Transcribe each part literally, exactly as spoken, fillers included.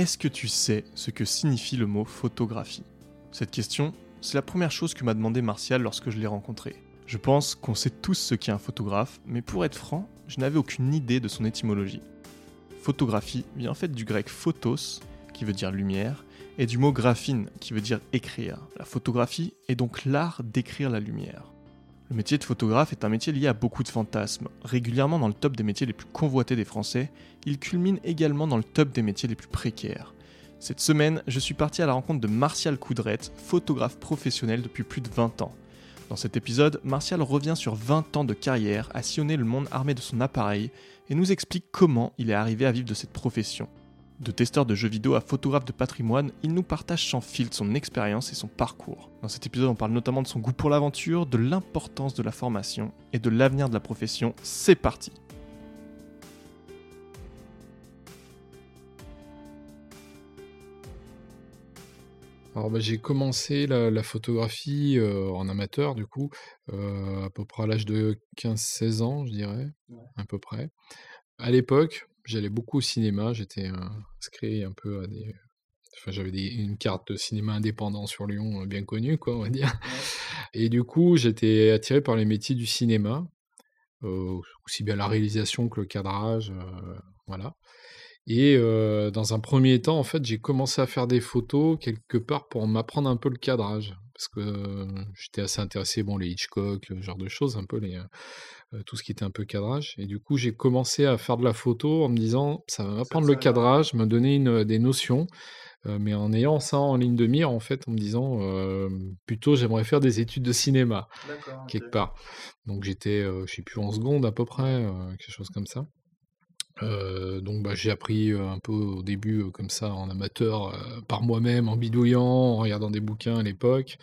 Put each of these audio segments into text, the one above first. Est-ce que tu sais ce que signifie le mot photographie ? Cette question, c'est la première chose que m'a demandé Martial lorsque je l'ai rencontré. Je pense qu'on sait tous ce qu'est un photographe, mais pour être franc, je n'avais aucune idée de son étymologie. Photographie vient en fait du grec photos, qui veut dire lumière, et du mot graphine, qui veut dire écrire. La photographie est donc l'art d'écrire la lumière. Le métier de photographe est un métier lié à beaucoup de fantasmes, régulièrement dans le top des métiers les plus convoités des Français, il culmine également dans le top des métiers les plus précaires. Cette semaine, je suis parti à la rencontre de Martial Couderette, photographe professionnel depuis plus de vingt ans. Dans cet épisode, Martial revient sur vingt ans de carrière à sillonner le monde armé de son appareil et nous explique comment il est arrivé à vivre de cette profession. De testeur de jeux vidéo à photographe de patrimoine, il nous partage sans filtre son expérience et son parcours. Dans cet épisode, on parle notamment de son goût pour l'aventure, de l'importance de la formation et de l'avenir de la profession. C'est parti! Alors bah, j'ai commencé la, la photographie euh, en amateur du coup, euh, à peu près à l'âge de quinze seize ans je dirais, ouais. À peu près. À l'époque, j'allais beaucoup au cinéma, j'étais inscrit un peu à des... Enfin, j'avais des, une carte de cinéma indépendant sur Lyon bien connue, quoi, on va dire. Ouais. Et du coup, j'étais attiré par les métiers du cinéma, euh, aussi bien la réalisation que le cadrage, euh, voilà. Et euh, dans un premier temps, en fait, j'ai commencé à faire des photos quelque part pour m'apprendre un peu le cadrage. Parce que euh, j'étais assez intéressé, bon, les Hitchcock, ce genre de choses, un peu les, euh, tout ce qui était un peu cadrage. Et du coup, j'ai commencé à faire de la photo en me disant, ça va m'apprendre le cadrage, me donner une, des notions. Euh, mais en ayant ça en ligne de mire, en fait, en me disant, euh, plutôt, j'aimerais faire des études de cinéma, d'accord, quelque okay. part. Donc, j'étais, euh, je ne sais plus, en seconde à peu près, euh, quelque chose comme ça. Euh, donc bah, j'ai appris euh, un peu au début euh, comme ça en amateur euh, par moi-même, en bidouillant, en regardant des bouquins à l'époque.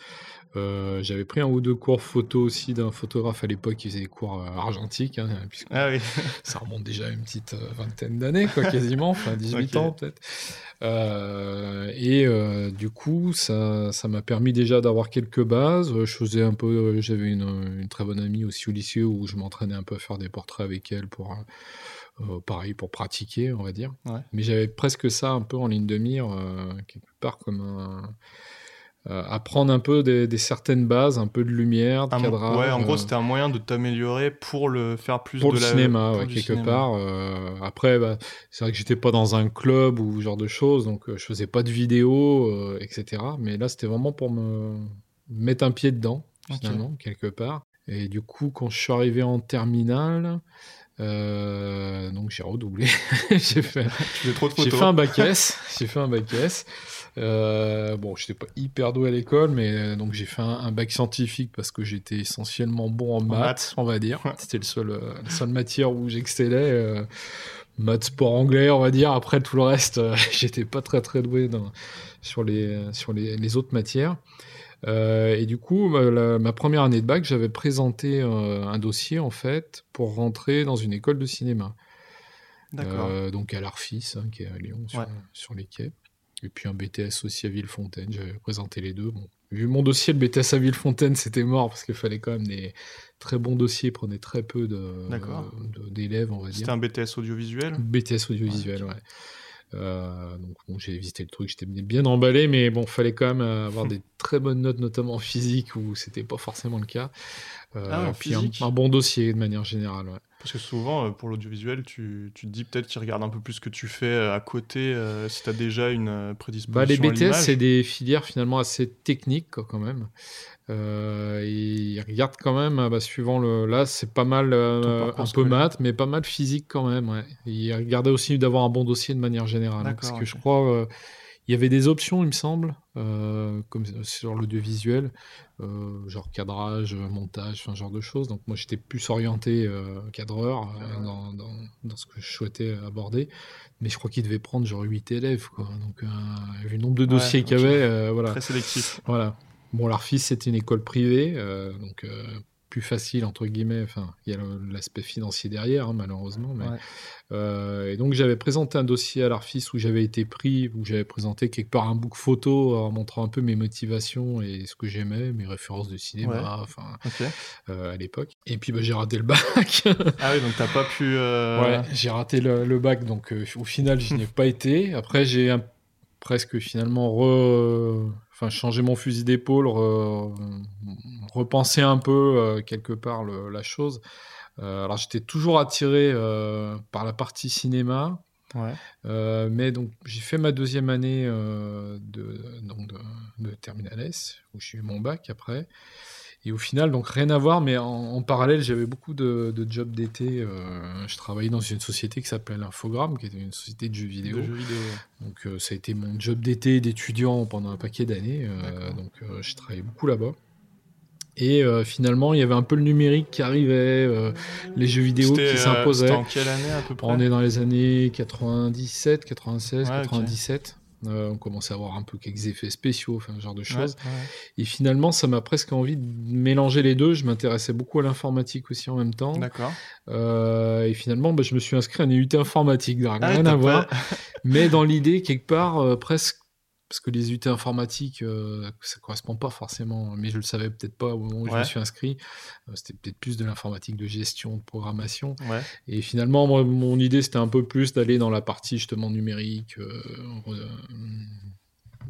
Euh, j'avais pris un ou deux cours photo aussi d'un photographe à l'époque qui faisait des cours euh, argentiques, hein, puisque ah oui. ça remonte déjà à une petite euh, vingtaine d'années, quoi, quasiment, enfin dix-huit okay. ans peut-être. Euh, et euh, du coup, ça, ça m'a permis déjà d'avoir quelques bases. Je faisais un peu, euh, j'avais une, une très bonne amie aussi au lycée où je m'entraînais un peu à faire des portraits avec elle pour... Euh, Euh, pareil pour pratiquer, on va dire. Ouais. Mais j'avais presque ça un peu en ligne de mire, euh, quelque part comme un... Euh, apprendre un peu des, des certaines bases, un peu de lumière, de un, cadrage. Ouais, en gros, euh, c'était un moyen de t'améliorer pour le faire plus pour de le la, cinéma, pour ouais, quelque cinéma. Part. Euh, après, bah, c'est vrai que j'étais pas dans un club ou ce genre de choses, donc euh, je faisais pas de vidéos, euh, et cetera. Mais là, c'était vraiment pour me mettre un pied dedans, finalement, okay. quelque part. Et du coup, quand je suis arrivé en terminale... Euh, donc j'ai redoublé. j'ai fait, tu fais trop de photos. J'ai fait un bac S. j'ai fait un bac S. Euh, bon, j'étais pas hyper doué à l'école, mais donc j'ai fait un, un bac scientifique parce que j'étais essentiellement bon en, en maths, maths, on va dire. Ouais. C'était le seul, euh, la seule matière où j'excellais. Euh, maths, sport, anglais, on va dire. Après tout le reste, euh, j'étais pas très très doué dans, sur les sur les, les autres matières. Euh, et du coup, ma, la, ma première année de bac, j'avais présenté euh, un dossier en fait pour rentrer dans une école de cinéma. D'accord. Euh, donc à l'Arfis, hein, qui est à Lyon, sur, ouais. sur les quais. Et puis un B T S aussi à Villefontaine. J'avais présenté les deux. Bon. Vu mon dossier, le B T S à Villefontaine, c'était mort parce qu'il fallait quand même des très bons dossiers. Prenait très peu de, de, d'élèves, on va dire. C'était un B T S audiovisuel. B T S audiovisuel, ouais. ouais. Euh, donc bon, j'ai visité le truc, j'étais bien emballé, mais bon, fallait quand même avoir des très bonnes notes, notamment en physique, où c'était pas forcément le cas. Euh, ah, puis un, un bon dossier de manière générale. Ouais. Parce que souvent, pour l'audiovisuel, tu, tu te dis peut-être qu'ils regardent un peu plus ce que tu fais à côté, euh, si tu as déjà une prédisposition. Bah, les B T S, à l'image. C'est des filières finalement assez techniques quoi, quand même. Euh, ils regardent quand même, bah, suivant le. Là, c'est pas mal, euh, un peu maths, mais pas mal physique quand même. Ouais. Ils regardaient aussi d'avoir un bon dossier de manière générale. D'accord, parce okay. que je crois. Euh, Il y avait des options, il me semble, euh, comme sur l'audiovisuel, euh, genre cadrage, montage, enfin genre de choses. Donc moi, j'étais plus orienté euh, cadreur euh, dans, dans, dans ce que je souhaitais aborder. Mais je crois qu'il devait prendre genre huit élèves, quoi. Donc euh, vu le nombre de dossiers ouais, qu'il y okay. avait, euh, voilà. Très sélectif. Voilà. Bon, l'Arfis, c'était une école privée, euh, donc euh, plus facile, entre guillemets. Enfin, il y a le, l'aspect financier derrière, hein, malheureusement. Mais... Ouais. Euh, et donc j'avais présenté un dossier à l'Arfis où j'avais été pris, où j'avais présenté quelque part un book photo en montrant un peu mes motivations et ce que j'aimais, mes références de cinéma, enfin ouais. okay. euh, à l'époque. Et puis bah, j'ai raté le bac. Ah oui, donc t'as pas pu. Euh... Ouais, j'ai raté le, le bac, donc euh, au final je n'y ai pas été. Après j'ai un presque finalement re... enfin, changer mon fusil d'épaule, re... repenser un peu euh, quelque part le, la chose. Euh, alors j'étais toujours attiré euh, par la partie cinéma, ouais. euh, mais donc j'ai fait ma deuxième année euh, de, donc de, de Terminal S, où j'ai eu mon bac après. Et au final, donc rien à voir, mais en, en parallèle, j'avais beaucoup de, de jobs d'été. Euh, je travaillais dans une société qui s'appelle Infogrames, qui était une société de jeux vidéo. De jeux vidéo. Donc euh, ça a été mon job d'été d'étudiant pendant un paquet d'années. Euh, donc euh, je travaillais beaucoup là-bas. Et euh, finalement, il y avait un peu le numérique qui arrivait, euh, les jeux vidéo c'était, qui s'imposaient. Euh, c'était en quelle année à peu près ? On est dans les années quatre-vingt-dix-sept, quatre-vingt-seize, ouais, quatre-vingt-dix-sept. Okay. Euh, on commençait à avoir un peu quelques effets spéciaux, enfin, ce genre de choses. Ouais, ouais. Et finalement, ça m'a presque envie de mélanger les deux. Je m'intéressais beaucoup à l'informatique aussi en même temps. D'accord. Euh, et finalement, bah, je me suis inscrit à un I U T informatique. Donc, ah, rien à voir. Mais dans l'idée, quelque part, euh, presque, parce que les I U T informatiques, euh, ça ne correspond pas forcément, mais je ne le savais peut-être pas au moment où ouais. je me suis inscrit. Euh, c'était peut-être plus de l'informatique de gestion, de programmation. Ouais. Et finalement, moi, mon idée, c'était un peu plus d'aller dans la partie justement numérique, euh, euh,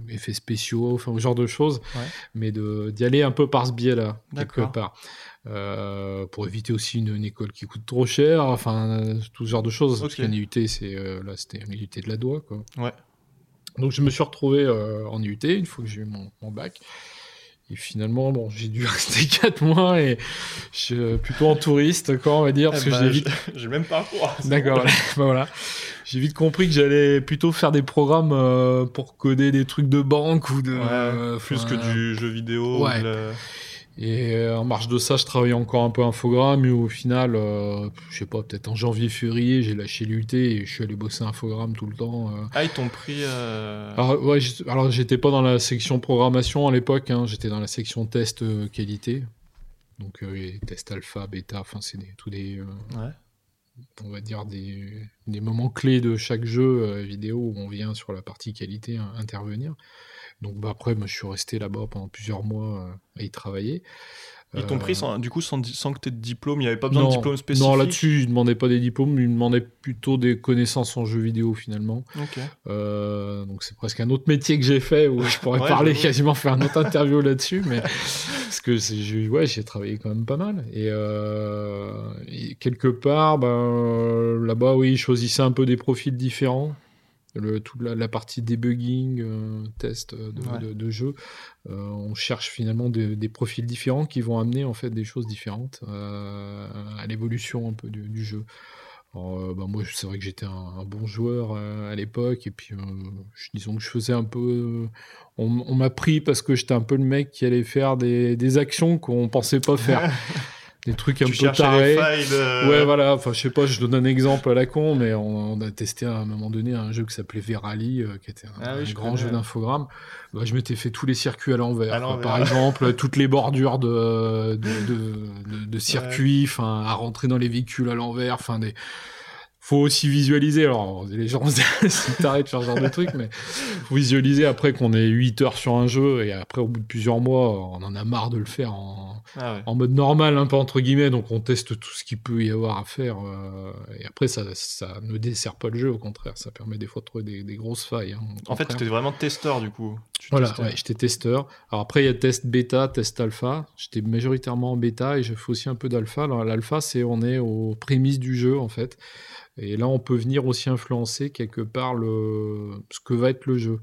effets spéciaux, enfin, ce genre de choses, ouais. mais de, d'y aller un peu par ce biais-là, D'accord. quelque part. Euh, pour éviter aussi une, une école qui coûte trop cher, enfin, tout ce genre de choses. Okay. Parce qu'un I U T, c'est, euh, là, c'était un I U T de la doigt, quoi. Ouais. Donc, je me suis retrouvé euh, en I U T une fois que j'ai eu mon, mon bac. Et finalement, bon, j'ai dû rester quatre mois et je suis euh, plutôt en touriste, quoi, on va dire. Parce eh ben, que j'ai, vite... j'ai le même parcours. D'accord, voilà. Ben voilà. J'ai vite compris que j'allais plutôt faire des programmes euh, pour coder des trucs de banque ou de. Ouais, euh, plus que euh... du jeu vidéo. Ouais. Ou de la... Et euh, en marge de ça, je travaillais encore un peu Infogrames, mais au final, euh, je sais pas, peut-être en janvier-février, j'ai lâché l'U T et je suis allé bosser Infogrames tout le temps. Euh. Ah, ils t'ont pris... Euh... Alors, ouais, alors, j'étais pas dans la section programmation à l'époque, hein, j'étais dans la section test euh, qualité. Donc, euh, les tests alpha, bêta, enfin, c'est des, tous des... Euh, ouais. On va dire des, des moments clés de chaque jeu euh, vidéo où on vient sur la partie qualité hein, intervenir. Donc bah, après, moi, je suis resté là-bas pendant plusieurs mois euh, à y travailler. Ils t'ont euh... pris sans, du coup sans, sans que tu aies de diplôme, il n'y avait pas besoin non, de diplôme spécifique. Non, là-dessus, ils ne demandaient pas des diplômes, ils demandaient plutôt des connaissances en jeux vidéo finalement. Okay. Euh, donc c'est presque un autre métier que j'ai fait où je pourrais ouais, parler j'avoue. quasiment faire une autre interview là-dessus, mais parce que c'est, j'ai, ouais, j'ai travaillé quand même pas mal. Et, euh, et quelque part, ben, là-bas, oui, ils choisissaient un peu des profils différents. Le, toute la, la partie debugging, euh, test de, ouais. de, de jeu, euh, on cherche finalement de, des profils différents qui vont amener en fait des choses différentes euh, à l'évolution un peu du, du jeu. Alors, euh, bah, moi, c'est vrai que j'étais un, un bon joueur euh, à l'époque, et puis euh, je, disons que je faisais un peu. Euh, on, on m'a pris parce que j'étais un peu le mec qui allait faire des, des actions qu'on pensait pas faire. Des trucs un tu peu tarés. De... Ouais, voilà. Enfin, je sais pas, je donne un exemple à la con, mais on, on a testé à un moment donné un jeu qui s'appelait V-Rally, euh, qui était un, ah oui, un je grand connais. jeu d'Infogrames. Bah, je m'étais fait tous les circuits à l'envers. À l'envers. Quoi, par exemple, toutes les bordures de, de, de, de, de circuits, enfin, ouais. à rentrer dans les véhicules à l'envers, enfin, des... Faut aussi visualiser. Alors, les gens se tarés de faire ce genre de truc, mais faut visualiser après qu'on est huit heures sur un jeu et après, au bout de plusieurs mois, on en a marre de le faire en, ah ouais. en mode normal, un peu entre guillemets. Donc, on teste tout ce qu'il peut y avoir à faire. Euh, et après, ça, ça ne dessert pas le jeu, au contraire. Ça permet des fois de trouver des, des grosses failles. Hein, en fait, tu étais vraiment testeur, du coup. Tu voilà, ouais, j'étais testeur. Alors après, il y a test bêta, test alpha. J'étais majoritairement en bêta et je fais aussi un peu d'alpha. Alors, l'alpha, c'est on est aux prémices du jeu, en fait. Et là, on peut venir aussi influencer quelque part le... ce que va être le jeu.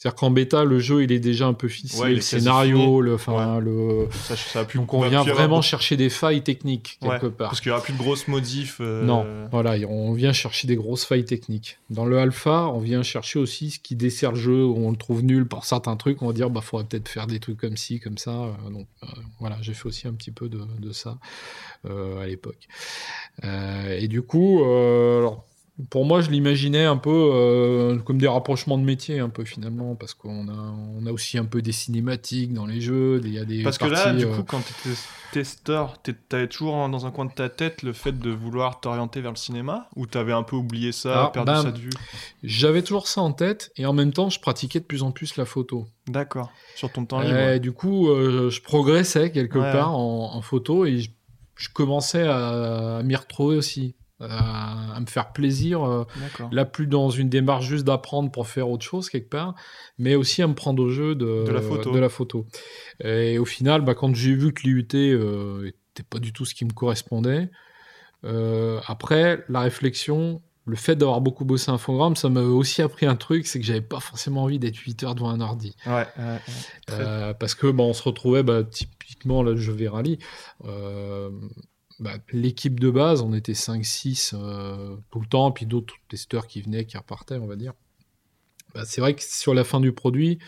C'est-à-dire qu'en bêta, le jeu, il est déjà un peu ficelé, ouais, le scénario, le... Enfin, ouais. le... Ça, ça pu... donc on vient vraiment avoir... chercher des failles techniques, quelque ouais, part. Parce qu'il n'y aura plus de grosses modifs. Euh... Non, voilà, on vient chercher des grosses failles techniques. Dans le alpha, on vient chercher aussi ce qui dessert le jeu, on le trouve nul pour certains trucs, on va dire, bah, faudrait peut-être faire des trucs comme ci, comme ça. Donc, euh, voilà, j'ai fait aussi un petit peu de, de ça euh, à l'époque. Euh, et du coup... Euh, alors, pour moi, je l'imaginais un peu euh, comme des rapprochements de métiers, un peu finalement, parce qu'on a, on a aussi un peu des cinématiques dans les jeux, il y a des parce parties, que là, du euh... coup, quand tu étais testeur, tu avais toujours dans un coin de ta tête le fait de vouloir t'orienter vers le cinéma, ou tu avais un peu oublié ça, Alors, perdu ben, ça de vue ? J'avais toujours ça en tête, et en même temps, je pratiquais de plus en plus la photo. D'accord, sur ton temps libre. Euh, ouais. Du coup, euh, je progressais quelque ouais. part en, en photo, et je, je commençais à, à m'y retrouver aussi. Euh, à me faire plaisir, euh, là plus dans une démarche juste d'apprendre pour faire autre chose quelque part, mais aussi à me prendre au jeu de, de, la, photo. de la photo. Et au final, bah, quand j'ai vu que l'I U T euh, était pas du tout ce qui me correspondait, euh, après la réflexion, le fait d'avoir beaucoup bossé Infogrames, ça m'avait aussi appris un truc, c'est que j'avais pas forcément envie d'être huit heures devant un ordi. Ouais, ouais, ouais, euh, parce que bah, on se retrouvait bah, typiquement là, je vais rallye. Euh, Bah, l'équipe de base, on était cinq six euh, tout le temps, puis d'autres testeurs qui venaient, qui repartaient, on va dire. Bah, c'est vrai que sur la fin du produit,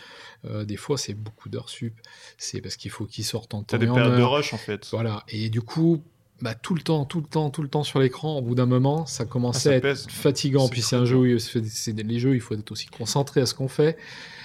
euh, des fois, c'est beaucoup d'heures sup. C'est parce qu'il faut qu'ils sortent en temps. T'as des périodes de rush, en fait. Voilà. Et du coup, bah, tout le temps, tout le temps, tout le temps sur l'écran, au bout d'un moment, ça commençait ah, ça à pèse. être fatigant. C'est puis c'est un jeu où c'est, c'est les jeux, il faut être aussi concentré à ce qu'on fait.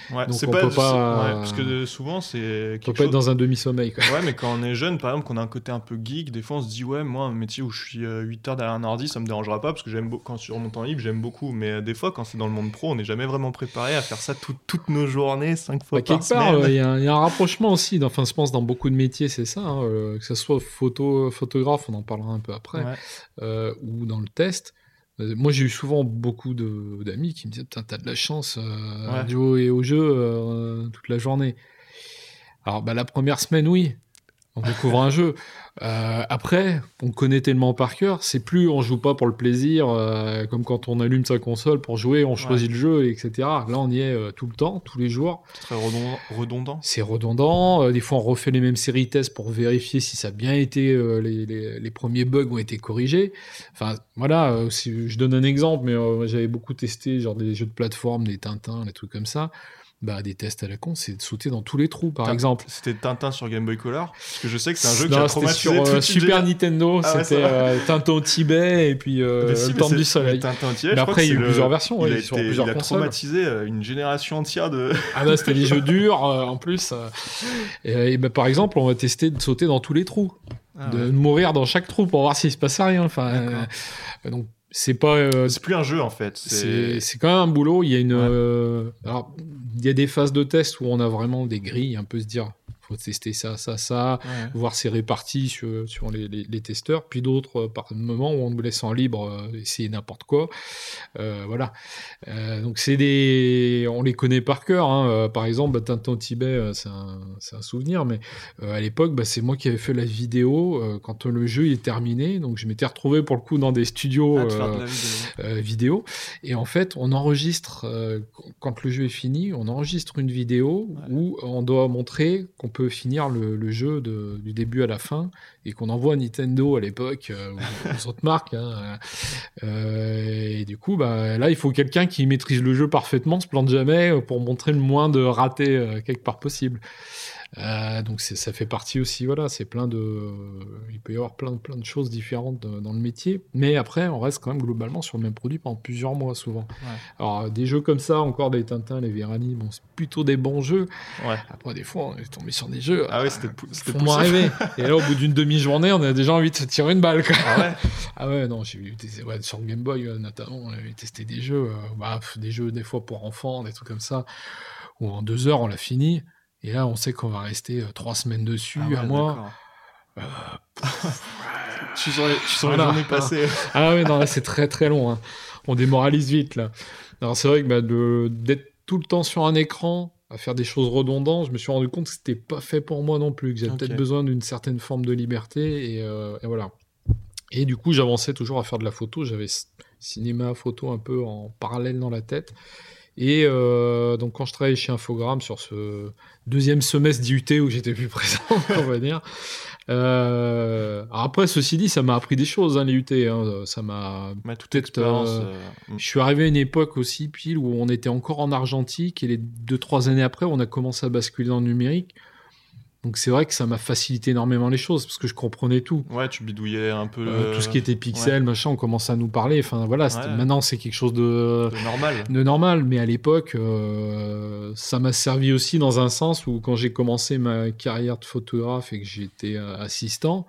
Ouais, donc c'est on pas, peut pas ouais, parce que souvent c'est quelque on peut chose... pas être dans un demi-sommeil quoi. Ouais, mais quand on est jeune par exemple, qu'on a un côté un peu geek, des fois on se dit ouais, moi un métier où je suis huit heures derrière un ordi, ça me dérangera pas parce que j'aime be- quand sur mon temps libre, j'aime beaucoup, mais des fois quand c'est dans le monde pro, on n'est jamais vraiment préparé à faire ça tout, toutes nos journées cinq fois bah, par semaine. Quelque part, il euh, y, y a un rapprochement aussi, enfin je pense dans beaucoup de métiers, c'est ça hein, euh, que ça soit photo photographe, on en parlera un peu après ouais. euh, ou dans le test. Moi, j'ai eu souvent beaucoup de, d'amis qui me disaient « Putain, t'as de la chance, euh, ouais. radio et au jeu euh, toute la journée. » Alors, bah, la première semaine, oui, on découvre un jeu. Euh, après, on connaît tellement par cœur, c'est plus on joue pas pour le plaisir, euh, comme quand on allume sa console pour jouer, on choisit ouais. le jeu, et cetera. Là, on y est euh, tout le temps, tous les jours. C'est très redondant. redondant. C'est redondant. Euh, des fois, on refait les mêmes séries tests pour vérifier si ça a bien été, euh, les, les, les premiers bugs ont été corrigés. Enfin, voilà, euh, si, je donne un exemple, mais euh, j'avais beaucoup testé genre des jeux de plateforme, des Tintins, des trucs comme ça. Bah, des tests à la con, c'est de sauter dans tous les trous, par Tintin, exemple. C'était Tintin sur Game Boy Color, parce que je sais que c'est un jeu non, qui a traumatisé sur, euh, Super Nintendo, ah, c'était ouais, euh, Tintin au Tibet et puis euh, si, Tintin du Soleil. Tintin au Tibet, mais après, il y a eu le... plusieurs versions. Il, ouais, a, été, plusieurs il a traumatisé une génération entière de. Ah bah, c'était des jeux durs, euh, en plus. Euh, et, et bah, par exemple, on va tester de sauter dans tous les trous, ah, de ouais. mourir dans chaque trou pour voir s'il se passe rien. Enfin, euh, donc. C'est pas. Euh, c'est plus un jeu en fait. C'est... C'est, c'est quand même un boulot. Il y a une. Ouais. Euh, alors, il y a des phases de test où on a vraiment des grilles, un peu se dire, faut tester ça, ça, ça, ouais. voir c'est réparti sur, sur les, les, les testeurs. Puis d'autres, par moments où on nous laisse en libre, euh, essayer n'importe quoi. Euh, voilà. Euh, donc c'est des. On les connaît par cœur. Hein. Euh, par exemple, bah, Tintin au Tibet, c'est un, c'est un souvenir. Mais euh, à l'époque, bah, c'est moi qui avais fait la vidéo euh, quand le jeu est terminé. Donc je m'étais retrouvé pour le coup dans des studios. Ah, Euh, euh, vidéo et en fait on enregistre euh, quand le jeu est fini, on enregistre une vidéo ouais. où on doit montrer qu'on peut finir le, le jeu de, du début à la fin et qu'on envoie à Nintendo à l'époque euh, ou aux autres marques hein, euh, et du coup bah, là il faut quelqu'un qui maîtrise le jeu parfaitement, se plante jamais pour montrer le moins de ratés euh, quelque part possible. Euh, donc c'est, ça fait partie aussi, voilà, c'est plein de, euh, il peut y avoir plein, plein de choses différentes de, dans le métier, mais après on reste quand même globalement sur le même produit pendant plusieurs mois souvent. Ouais. Alors des jeux comme ça, encore des Tintin, les V-Rally, bon c'est plutôt des bons jeux. Ouais. Après des fois on est tombé sur des jeux, ah ouais, c'était, pou- c'était font moins rêver. Et là au bout d'une demi-journée on a déjà envie de se tirer une balle. Quoi. Ah ouais. Ah ouais, non j'ai vu des, ouais, sur Game Boy notamment, on avait testé des jeux, euh, bah, des jeux des fois pour enfants, des trucs comme ça, où en deux heures on l'a fini. Et là, on sait qu'on va rester euh, trois semaines dessus, ah ouais, un mois. Euh, tu sens les, tu sens voilà. les journées passées. Ah oui, non, là, c'est très, très long. Hein. On démoralise vite, là. Alors, c'est vrai que bah, de, d'être tout le temps sur un écran, à faire des choses redondantes, je me suis rendu compte que c'était pas fait pour moi non plus, que j'avais okay. peut-être besoin d'une certaine forme de liberté. Et, euh, et voilà. Et du coup, j'avançais toujours à faire de la photo. J'avais cinéma, photo un peu en parallèle dans la tête. Et euh, donc, quand je travaillais chez Infogrames sur ce deuxième semestre d'I U T où j'étais plus présent, on va dire. Euh, après, ceci dit, ça m'a appris des choses, hein, les U T. Hein, ça m'a. Mais toute expérience. Euh, euh... Je suis arrivé à une époque aussi, pile, où on était encore en argentique et les deux, trois années après, on a commencé à basculer dans le numérique. Donc, c'est vrai que ça m'a facilité énormément les choses parce que je comprenais tout. Ouais, tu bidouillais un peu. Euh, le... Tout ce qui était pixel, ouais. machin, on commençait à nous parler. Enfin, voilà, ouais. maintenant, c'est quelque chose de... de normal. De normal. Mais à l'époque, euh, ça m'a servi aussi dans un sens où quand j'ai commencé ma carrière de photographe et que j'étais assistant,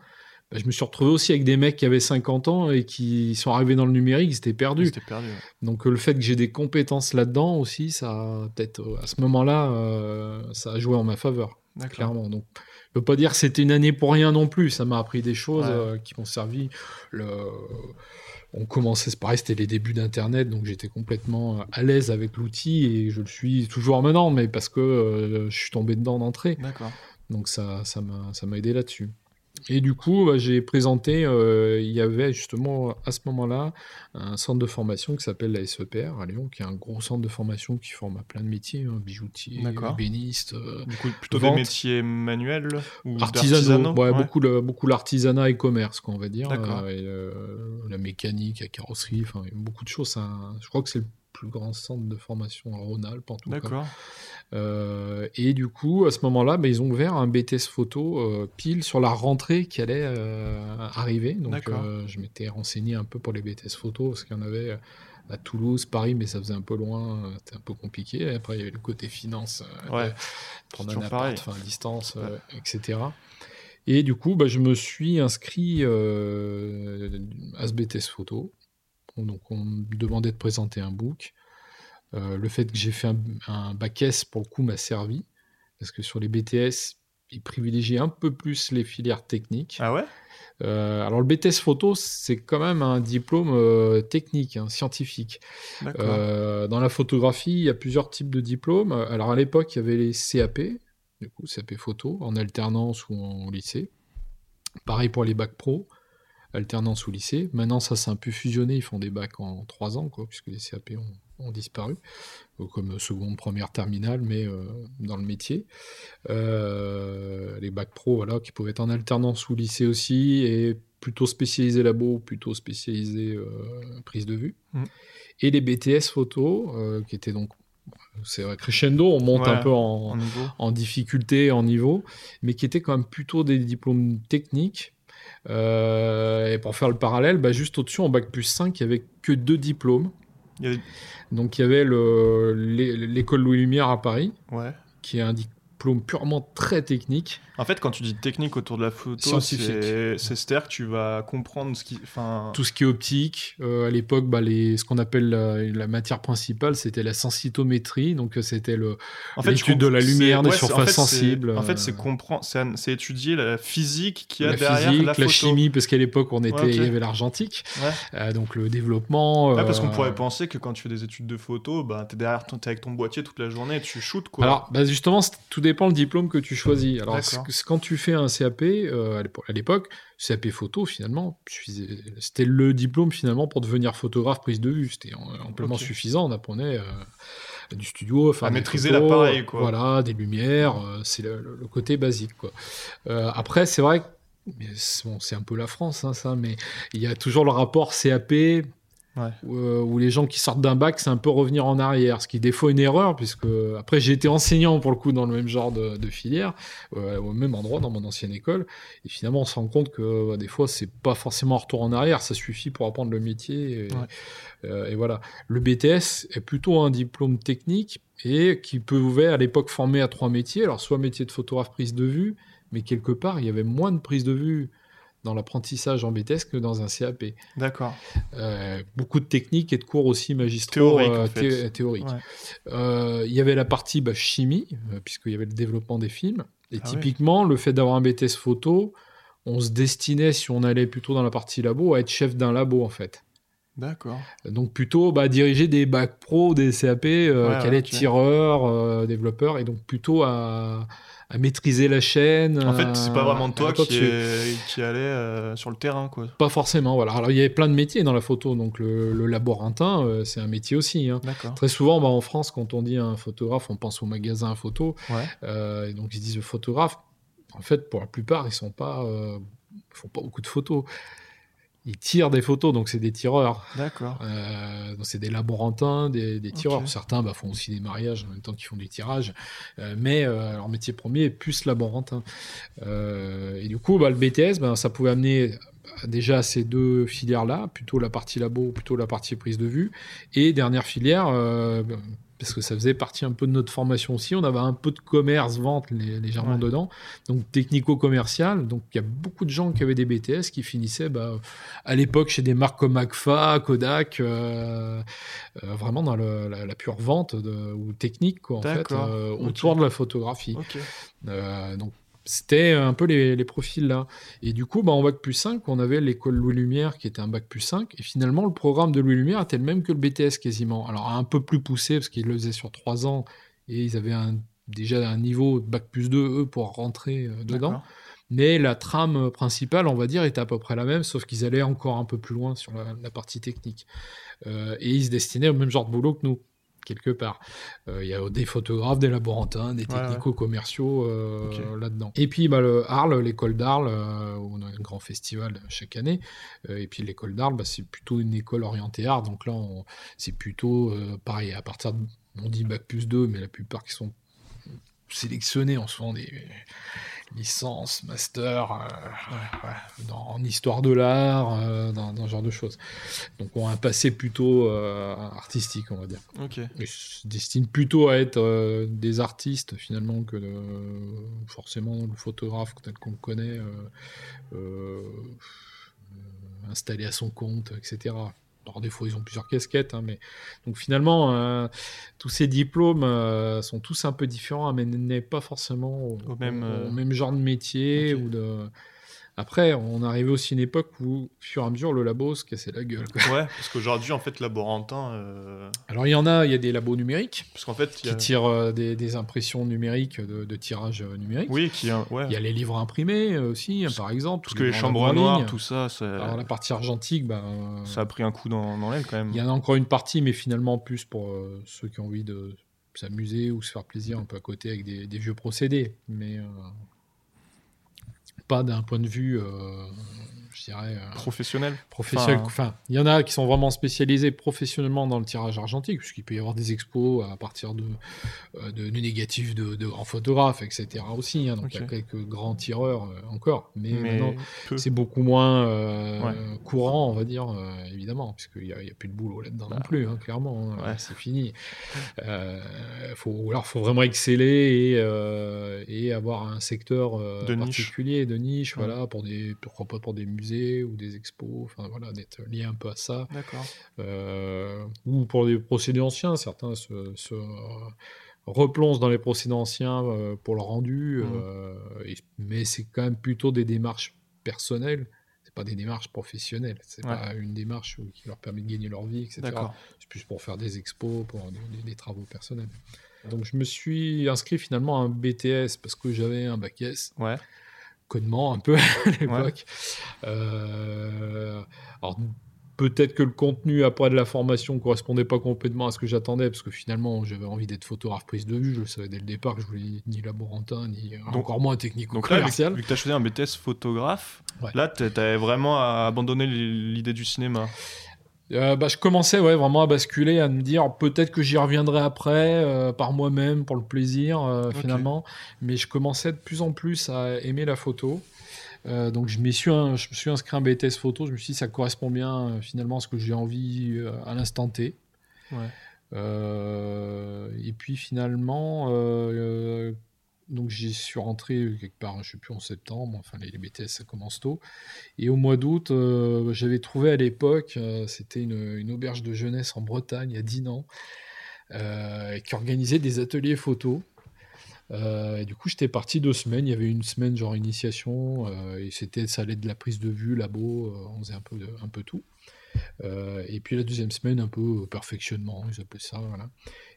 bah, je me suis retrouvé aussi avec des mecs qui avaient cinquante ans et qui sont arrivés dans le numérique, ils étaient perdus. Ils étaient perdus, ouais. Donc, euh, le fait que j'ai des compétences là-dedans aussi, ça, peut-être, euh, à ce moment-là, euh, ça a joué en ma faveur. D'accord. Clairement, donc je ne peux pas dire que c'était une année pour rien non plus, ça m'a appris des choses ouais. euh, qui m'ont servi le, on commençait, c'est pareil, c'était les débuts d'Internet, donc j'étais complètement à l'aise avec l'outil et je le suis toujours maintenant, mais parce que euh, je suis tombé dedans d'entrée. D'accord. Donc ça, ça m'a, ça m'a aidé là-dessus. Et du coup, bah, j'ai présenté, euh, il y avait justement à ce moment-là un centre de formation qui s'appelle la S E P R à Lyon, qui est un gros centre de formation qui forme à plein de métiers, hein, bijoutier, ébéniste, euh, du coup, plutôt vente, des métiers manuels ou artisanaux, ouais, ouais. Beaucoup, le, beaucoup l'artisanat et commerce, quoi, on va dire, euh, et, euh, la mécanique, la carrosserie, enfin beaucoup de choses. Un, je crois que c'est le plus grand centre de formation en Rhône-Alpes en tout cas. D'accord. Euh, et du coup, à ce moment-là, bah, ils ont ouvert un B T S photo euh, pile sur la rentrée qui allait euh, arriver. Donc, euh, je m'étais renseigné un peu pour les B T S photo parce qu'il y en avait à Toulouse, Paris, mais ça faisait un peu loin, c'était un peu compliqué. Et après, il y avait le côté finance, euh, ouais. prendre un appart, enfin distance, ouais. euh, et cetera. Et du coup, bah, je me suis inscrit euh, à ce B T S photo. Donc, on me demandait de présenter un book. Euh, le fait que j'ai fait un, un bac S, pour le coup, m'a servi. Parce que sur les B T S, ils privilégiaient un peu plus les filières techniques. Ah ouais ? Euh, alors, le B T S photo, c'est quand même un diplôme euh, technique, hein, scientifique. D'accord. Euh, dans la photographie, il y a plusieurs types de diplômes. Alors, à l'époque, il y avait les C A P, du coup, C A P photo, en alternance ou en lycée. Pareil pour les bacs pro. Alternance au lycée. Maintenant, ça s'est un peu fusionné. Ils font des bacs en trois ans, quoi, puisque les C A P ont, ont disparu, comme seconde, première, terminale, mais euh, dans le métier. Euh, les bacs pro, voilà, qui pouvaient être en alternance au lycée aussi, et plutôt spécialisés labo, plutôt spécialisés euh, prise de vue. Mmh. Et les B T S photo, euh, qui étaient donc c'est vrai, crescendo, on monte ouais, un peu en, en, en difficulté, en niveau, mais qui étaient quand même plutôt des diplômes techniques. Euh, et pour faire le parallèle, bah juste au-dessus, en bac plus cinq, il n'y avait que deux diplômes. Il y avait... Donc il y avait le, l'école Louis-Lumière à Paris, ouais. qui est un diplôme purement très technique. En fait, quand tu dis technique autour de la photo, c'est, c'est c'est-à-dire que tu vas comprendre ce qui, enfin... tout ce qui est optique. Euh, à l'époque, bah, les, ce qu'on appelle la, la matière principale, c'était la sensitométrie. Donc c'était le, en fait, l'étude de la lumière, des ouais, surfaces en fait, sensibles. En fait, c'est, comprendre, c'est, c'est étudier la physique qu'il y a la derrière physique, la photo. La chimie, parce qu'à l'époque, on était, ouais, okay. il y avait l'argentique. Ouais. Euh, donc le développement... Ouais, parce euh... qu'on pourrait penser que quand tu fais des études de photo, bah, t'es derrière ton, t'es avec ton boîtier toute la journée et tu shootes. Quoi. Alors bah, justement, tout dépend le diplôme que tu choisis. Alors, quand tu fais un C A P, euh, à l'époque, C A P photo, finalement, c'était le diplôme finalement pour devenir photographe prise de vue. C'était amplement okay. suffisant. On apprenait euh, du studio, à maîtriser photos, l'appareil, quoi. Voilà, des lumières. Euh, c'est le, le côté basique, quoi. Euh, après, c'est vrai que bon, c'est un peu la France, hein, ça, mais il y a toujours le rapport C A P. Ouais. Où, euh, où les gens qui sortent d'un bac, c'est un peu revenir en arrière, ce qui des fois une erreur, puisque après j'ai été enseignant pour le coup dans le même genre de, de filière, euh, au même endroit dans mon ancienne école, et finalement on se rend compte que bah, des fois c'est pas forcément un retour en arrière, ça suffit pour apprendre le métier, et, ouais. euh, et voilà. Le B T S est plutôt un diplôme technique et qui pouvait à l'époque former à trois métiers, alors soit métier de photographe prise de vue, mais quelque part il y avait moins de prise de vue dans l'apprentissage en B T S que dans un C A P. D'accord. Euh, beaucoup de techniques et de cours aussi magistraux théoriques. En fait. thé- théorique. Ouais. Euh, y avait la partie bah, chimie, euh, puisqu'il y avait le développement des films. Et ah typiquement, oui. le fait d'avoir un B T S photo, on se destinait, si on allait plutôt dans la partie labo, à être chef d'un labo, en fait. D'accord. Donc plutôt bah, diriger des bacs pro, des C A P, euh, ouais, qui allaient être okay. tireurs, euh, développeurs, et donc plutôt à... à maîtriser la chaîne. En fait, c'est pas vraiment toi, toi qui, est, qui allais euh, sur le terrain, quoi. Pas forcément, voilà. Alors, il y avait plein de métiers dans la photo, donc le, le laborantin, euh, c'est un métier aussi. Hein. Très souvent, bah, en France, quand on dit un photographe, on pense au magasin à photo. Ouais. Euh, donc, ils disent le photographe. En fait, pour la plupart, ils sont pas, euh, font pas beaucoup de photos. Ils tirent des photos, donc c'est des tireurs. D'accord. Euh, donc c'est des laborantins, des, des tireurs. Okay. Certains bah, font aussi des mariages en même temps qu'ils font des tirages. Euh, mais euh, leur métier premier est plus laborantin. Euh, et du coup, bah, le B T S, bah, ça pouvait amener déjà à ces deux filières-là, plutôt la partie labo, plutôt la partie prise de vue. Et dernière filière... Euh, parce que ça faisait partie un peu de notre formation aussi. On avait un peu de commerce, vente légèrement ouais. dedans, donc technico-commercial. Donc, il y a beaucoup de gens qui avaient des B T S qui finissaient, bah, à l'époque, chez des marques comme Agfa, Kodak, euh, euh, vraiment dans le, la, la pure vente de, ou technique, quoi, en D'accord. fait, euh, okay. autour de la photographie. Okay. Euh, donc, C'était un peu les, les profils là. Et du coup, bah, en bac plus cinq, on avait l'école Louis-Lumière qui était un bac plus cinq. Et finalement, le programme de Louis-Lumière était le même que le B T S quasiment. Alors un peu plus poussé parce qu'ils le faisaient sur trois ans et ils avaient un, déjà un niveau de bac plus deux, eux, pour rentrer euh, dedans. D'accord. Mais la trame principale, on va dire, était à peu près la même, sauf qu'ils allaient encore un peu plus loin sur la, la partie technique. Euh, et ils se destinaient au même genre de boulot que nous, quelque part. Il euh, y a des photographes, des laborantins, des technico-commerciaux euh, okay. là-dedans. Et puis, bah, le Arles, l'école d'Arles, euh, on a un grand festival chaque année. Euh, et puis, l'école d'Arles, bah, c'est plutôt une école orientée art. Donc là, on, c'est plutôt euh, pareil. À partir de, on dit bac plus deux, mais la plupart qui sont sélectionnés en souvent des licence, master, euh, ouais, ouais, dans, en histoire de l'art, euh, dans, dans ce genre de choses. Donc on a un passé plutôt euh, artistique, on va dire. Okay. Ils se destinent plutôt à être euh, des artistes, finalement, que de, forcément le photographe tel qu'on le connaît, euh, euh, installé à son compte, et cetera. Alors des fois, ils ont plusieurs casquettes, hein, mais... Donc finalement, euh, tous ces diplômes euh, sont tous un peu différents, mais n'est pas forcément au, au, même, euh... au même genre de métier. Okay. Ou de... Après, on arrivait aussi à une époque où, au fur et à mesure, le labo se cassait la gueule, quoi. Ouais, parce qu'aujourd'hui, en fait, laborantin... Euh... Alors, il y en a, il y a des labos numériques, parce qu'en fait, qui a... tirent euh, des, des impressions numériques, de, de tirages numériques. Oui, qui... Ouais. Il y a les livres imprimés euh, aussi, parce par exemple. Parce que les chambres noires, tout ça... C'est... Alors, la partie argentique, bah, euh... ça a pris un coup dans, dans l'aile, quand même. Il y en a encore une partie, mais finalement, plus pour euh, ceux qui ont envie de s'amuser ou se faire plaisir un peu à côté avec des, des vieux procédés, mais... Euh... pas d'un point de vue, euh, je dirais... Euh, professionnel. Professionnel. Enfin, il y en a qui sont vraiment spécialisés professionnellement dans le tirage argentique, puisqu'il peut y avoir des expos à partir de, de, de négatifs de, de grands photographes, et cetera aussi. Hein, donc, il okay. y a quelques grands tireurs euh, encore. Mais, mais maintenant, peu. c'est beaucoup moins euh, ouais. courant, on va dire, euh, évidemment, puisqu'il n'y a, a plus de boulot là-dedans bah, non plus, hein, clairement. Hein, ouais. C'est fini. Euh, faut, alors, il faut vraiment exceller et, euh, et avoir un secteur euh, de particulier, niche. de niche, ouais. voilà, pour des, pourquoi pas pour des musées ou des expos, enfin voilà, d'être lié un peu à ça. D'accord. Euh, ou pour des procédés anciens, certains se, se replongent dans les procédés anciens pour le rendu, mmh. euh, et, mais c'est quand même plutôt des démarches personnelles, c'est pas des démarches professionnelles, c'est ouais. pas une démarche qui leur permet de gagner leur vie, et cetera. D'accord. C'est plus pour faire des expos, pour des, des, des travaux personnels. Donc je me suis inscrit finalement à un B T S parce que j'avais un bac S. Ouais. Connement un peu à l'époque. Ouais. Euh, alors, peut-être que le contenu après de la formation ne correspondait pas complètement à ce que j'attendais, parce que finalement, j'avais envie d'être photographe prise de vue. Je le savais dès le départ que je voulais ni laborantin, ni donc, encore moins technico-commercial. Vu que tu as choisi un B T S photographe, ouais. là, tu avais vraiment abandonné l'idée du cinéma. Euh, bah, je commençais ouais, vraiment à basculer, à me dire peut-être que j'y reviendrai après euh, par moi-même pour le plaisir euh, okay. finalement, mais je commençais de plus en plus à aimer la photo, euh, donc je, m'y suis un, je me suis inscrit à un B T S photo, je me suis dit ça correspond bien euh, finalement à ce que j'ai envie euh, à l'instant T. Ouais. Euh, et puis finalement euh, euh, donc j'y suis rentré quelque part, je ne sais plus, en septembre, enfin les B T S ça commence tôt, et au mois d'août euh, j'avais trouvé à l'époque, euh, c'était une, une auberge de jeunesse en Bretagne à Dinan, euh, qui organisait des ateliers photos, euh, et du coup j'étais parti deux semaines, il y avait une semaine genre initiation, euh, et c'était, ça allait de la prise de vue, labo, euh, on faisait un peu, de, un peu tout. Euh, et puis la deuxième semaine un peu perfectionnement, ils appellent ça, voilà.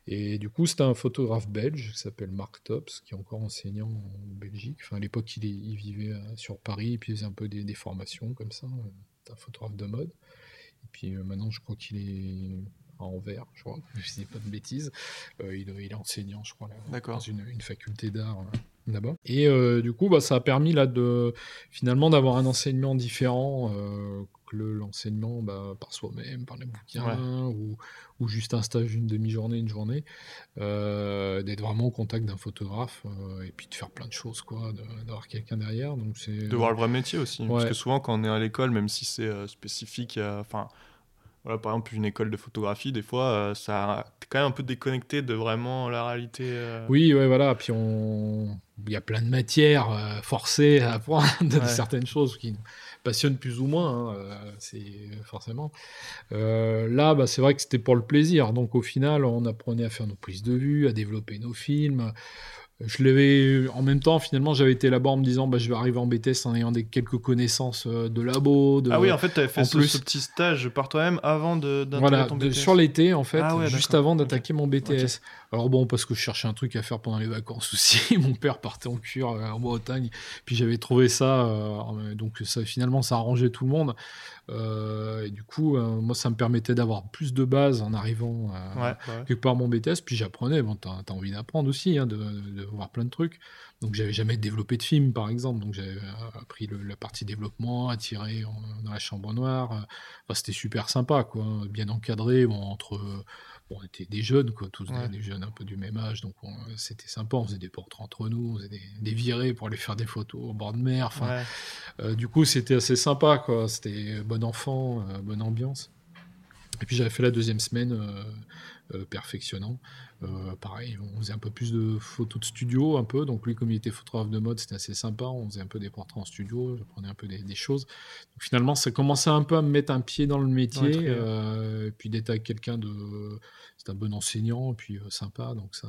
Et du coup c'était un photographe belge qui s'appelle Marc Tops, qui est encore enseignant en Belgique, enfin à l'époque il, est, il vivait sur Paris et puis il faisait un peu des, des formations comme ça, c'est un photographe de mode, et puis euh, maintenant je crois qu'il est à Anvers, je crois, je dis pas de bêtises, euh, il, il est enseignant je crois là, d'accord. dans une, une faculté d'art là. D'abord. Et euh, du coup, bah, ça a permis là, de, finalement d'avoir un enseignement différent euh, que le, l'enseignement bah, par soi-même, par les bouquins, ouais. ou, ou juste un stage d'une demi-journée, une journée, euh, d'être vraiment au contact d'un photographe euh, et puis de faire plein de choses, quoi, de, d'avoir quelqu'un derrière. Donc c'est, de euh... voir le vrai métier aussi, ouais. parce que souvent quand on est à l'école, même si c'est euh, spécifique, euh, voilà, par exemple, une école de photographie, des fois, euh, ça t'es quand même un peu déconnecté de vraiment la réalité. Euh... Oui, ouais, voilà. Puis on... il y a plein de matières euh, forcées à apprendre, ouais. certaines choses qui nous passionnent plus ou moins, hein, euh, c'est forcément. Euh, là, bah, c'est vrai que c'était pour le plaisir. Donc, au final, on apprenait à faire nos prises de vue, à développer nos films. Je l'avais, en même temps, finalement, j'avais été là-bas en me disant, bah, je vais arriver en B T S en ayant des quelques connaissances de labo. De... Ah oui, en fait, tu avais fait ce, plus... ce petit stage par toi-même avant de, d'intégrer voilà, ton B T S. Voilà, sur l'été, en fait, ah ouais, juste avant d'attaquer mon B T S. Okay. Alors bon, parce que je cherchais un truc à faire pendant les vacances aussi. Mon père partait en cure en Bretagne, puis j'avais trouvé ça. Euh, donc ça, finalement, ça arrangeait tout le monde. Euh, et du coup, euh, moi, ça me permettait d'avoir plus de bases en arrivant euh, ouais, ouais. que par mon B T S. Puis j'apprenais. Bon, t'as, t'as envie d'apprendre aussi, hein, de, de voir plein de trucs. Donc, j'avais jamais développé de film, par exemple. Donc, j'avais appris le, la partie développement, à tirer en, dans la chambre noire. Enfin, c'était super sympa, quoi. Bien encadré, bon, entre... Bon, on était des jeunes, quoi, tous ouais. des, des jeunes un peu du même âge. Donc, on, c'était sympa. On faisait des portraits entre nous. On faisait des, des virées pour aller faire des photos au bord de mer. Enfin, ouais. euh, du coup, c'était assez sympa, quoi. C'était bon enfant, euh, bonne ambiance. Et puis, j'avais fait la deuxième semaine... Euh, Euh, perfectionnant. Euh, pareil, on faisait un peu plus de photos de studio, un peu. Donc lui, comme il était photographe de mode, c'était assez sympa. On faisait un peu des portraits en studio, je prenais un peu des, des choses. Donc, finalement, ça commençait un peu à me mettre un pied dans le métier. Ouais, euh, et puis d'être avec quelqu'un de... C'est un bon enseignant, et puis euh, sympa. Donc ça,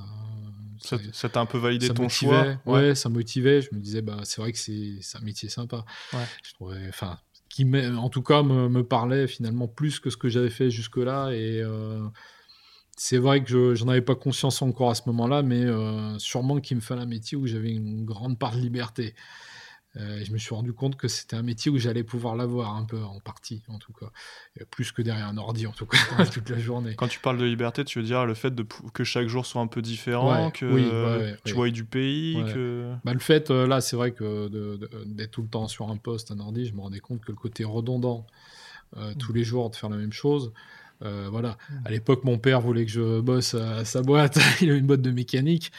ça, ça, ça t'a un peu validé ton motivait, choix. Ouais, ouais, ça me motivait. Je me disais, bah, c'est vrai que c'est, c'est un métier sympa. Ouais. Je trouvais... Enfin, qui en tout cas me, me parlait finalement plus que ce que j'avais fait jusque-là. Et... Euh, c'est vrai que je, j'en avais pas conscience encore à ce moment-là, mais euh, sûrement qu'il me fallait un métier où j'avais une grande part de liberté. Euh, je me suis rendu compte que c'était un métier où j'allais pouvoir l'avoir un peu, en partie en tout cas. Et plus que derrière un ordi en tout cas, ouais. toute la journée. Quand tu parles de liberté, tu veux dire le fait de, que chaque jour soit un peu différent, ouais, que oui, euh, ouais, ouais, tu ouais. voyais du pays ouais. que... bah, le fait, euh, là c'est vrai que de, de, d'être tout le temps sur un poste, un ordi, je me rendais compte que le côté redondant, euh, mmh. tous les jours de faire la même chose... Euh, voilà. Mmh. À l'époque, mon père voulait que je bosse à sa boîte. Il a une boîte de mécanique.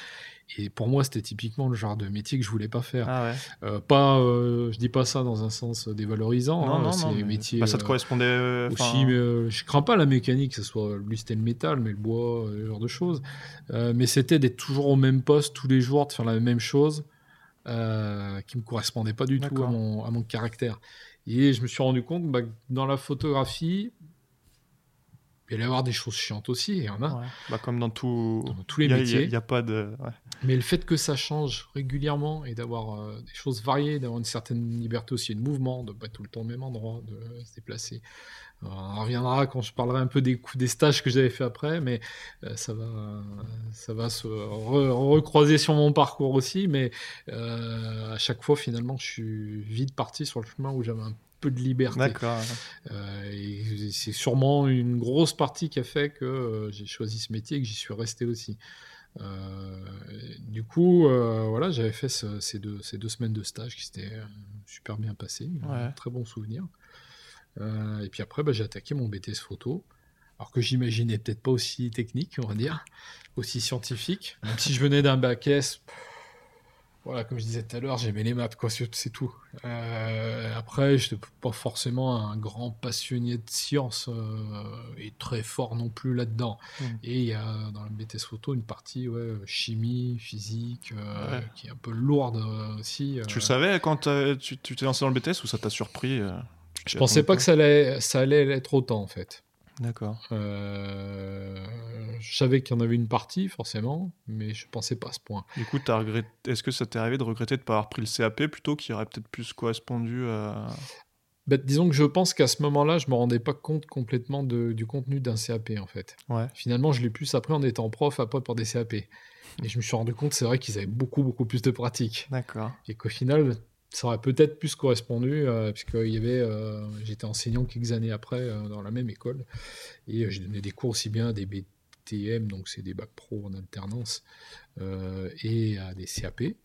Et pour moi, c'était typiquement le genre de métier que je voulais pas faire. Ah ouais. euh, pas, euh, je dis pas ça dans un sens dévalorisant. Non, hein, non, c'est non, les métiers. Bah, ça te correspondait. Euh, aussi, euh, je crains pas la mécanique, que ce soit lui c'était le métal, mais le bois, ce genre de choses. Euh, mais c'était d'être toujours au même poste tous les jours, de faire la même chose, euh, qui me correspondait pas du D'accord. tout à mon, à mon caractère. Et je me suis rendu compte, bah, dans la photographie. Il va y avoir des choses chiantes aussi, il y en a. Ouais. Bah comme dans, tout... dans tous les y a, métiers. Il n'y a, a pas de... Ouais. Mais le fait que ça change régulièrement et d'avoir euh, des choses variées, d'avoir une certaine liberté aussi de mouvement, de ne pas être tout le temps au même endroit, de se déplacer. Alors, on reviendra quand je parlerai un peu des, des stages que j'avais fait après, mais euh, ça, va, euh, ça va se re- recroiser sur mon parcours aussi. Mais euh, à chaque fois, finalement, je suis vite parti sur le chemin où j'avais un peu de liberté. D'accord. Euh, et c'est sûrement une grosse partie qui a fait que euh, j'ai choisi ce métier et que j'y suis resté aussi. Euh, du coup, euh, voilà, j'avais fait ce, ces, deux, ces deux semaines de stage qui s'étaient super bien passées. Ouais. Un très bon souvenir. Euh, et puis après, bah, j'ai attaqué mon B T S photo. Alors que j'imaginais peut-être pas aussi technique, on va dire, aussi scientifique. Même si je venais d'un bac S... Voilà, comme je disais tout à l'heure, j'aimais les maths, quoi, c'est tout. Euh, après, je n'étais pas forcément un grand passionné de science euh, et très fort non plus là-dedans. Mmh. Et il y a dans la B T S photo une partie ouais, chimie, physique, euh, ouais. qui est un peu lourde euh, aussi. Euh. Tu le savais quand tu, tu t'es lancé dans le B T S ou ça t'a surpris euh, Je ne pensais pas que ça allait, ça allait l'être autant en fait. D'accord. Euh, je savais qu'il y en avait une partie, forcément, mais je ne pensais pas à ce point. Du coup, t'as regret... est-ce que ça t'est arrivé de regretter de ne pas avoir pris le C A P plutôt, qui aurait peut-être plus correspondu à... Bah, disons que je pense qu'à ce moment-là, je ne me rendais pas compte complètement de, du contenu d'un C A P, en fait. Ouais. Finalement, je l'ai plus appris en étant prof, après pour des C A P. Et je me suis rendu compte, c'est vrai qu'ils avaient beaucoup, beaucoup plus de pratiques. D'accord. Et qu'au final... ça aurait peut-être plus correspondu, euh, parce que il y avait, euh, j'étais enseignant quelques années après euh, dans la même école, et euh, j'ai donné des cours aussi bien à des B T M, donc c'est des bacs pro en alternance, euh, et à des C A P.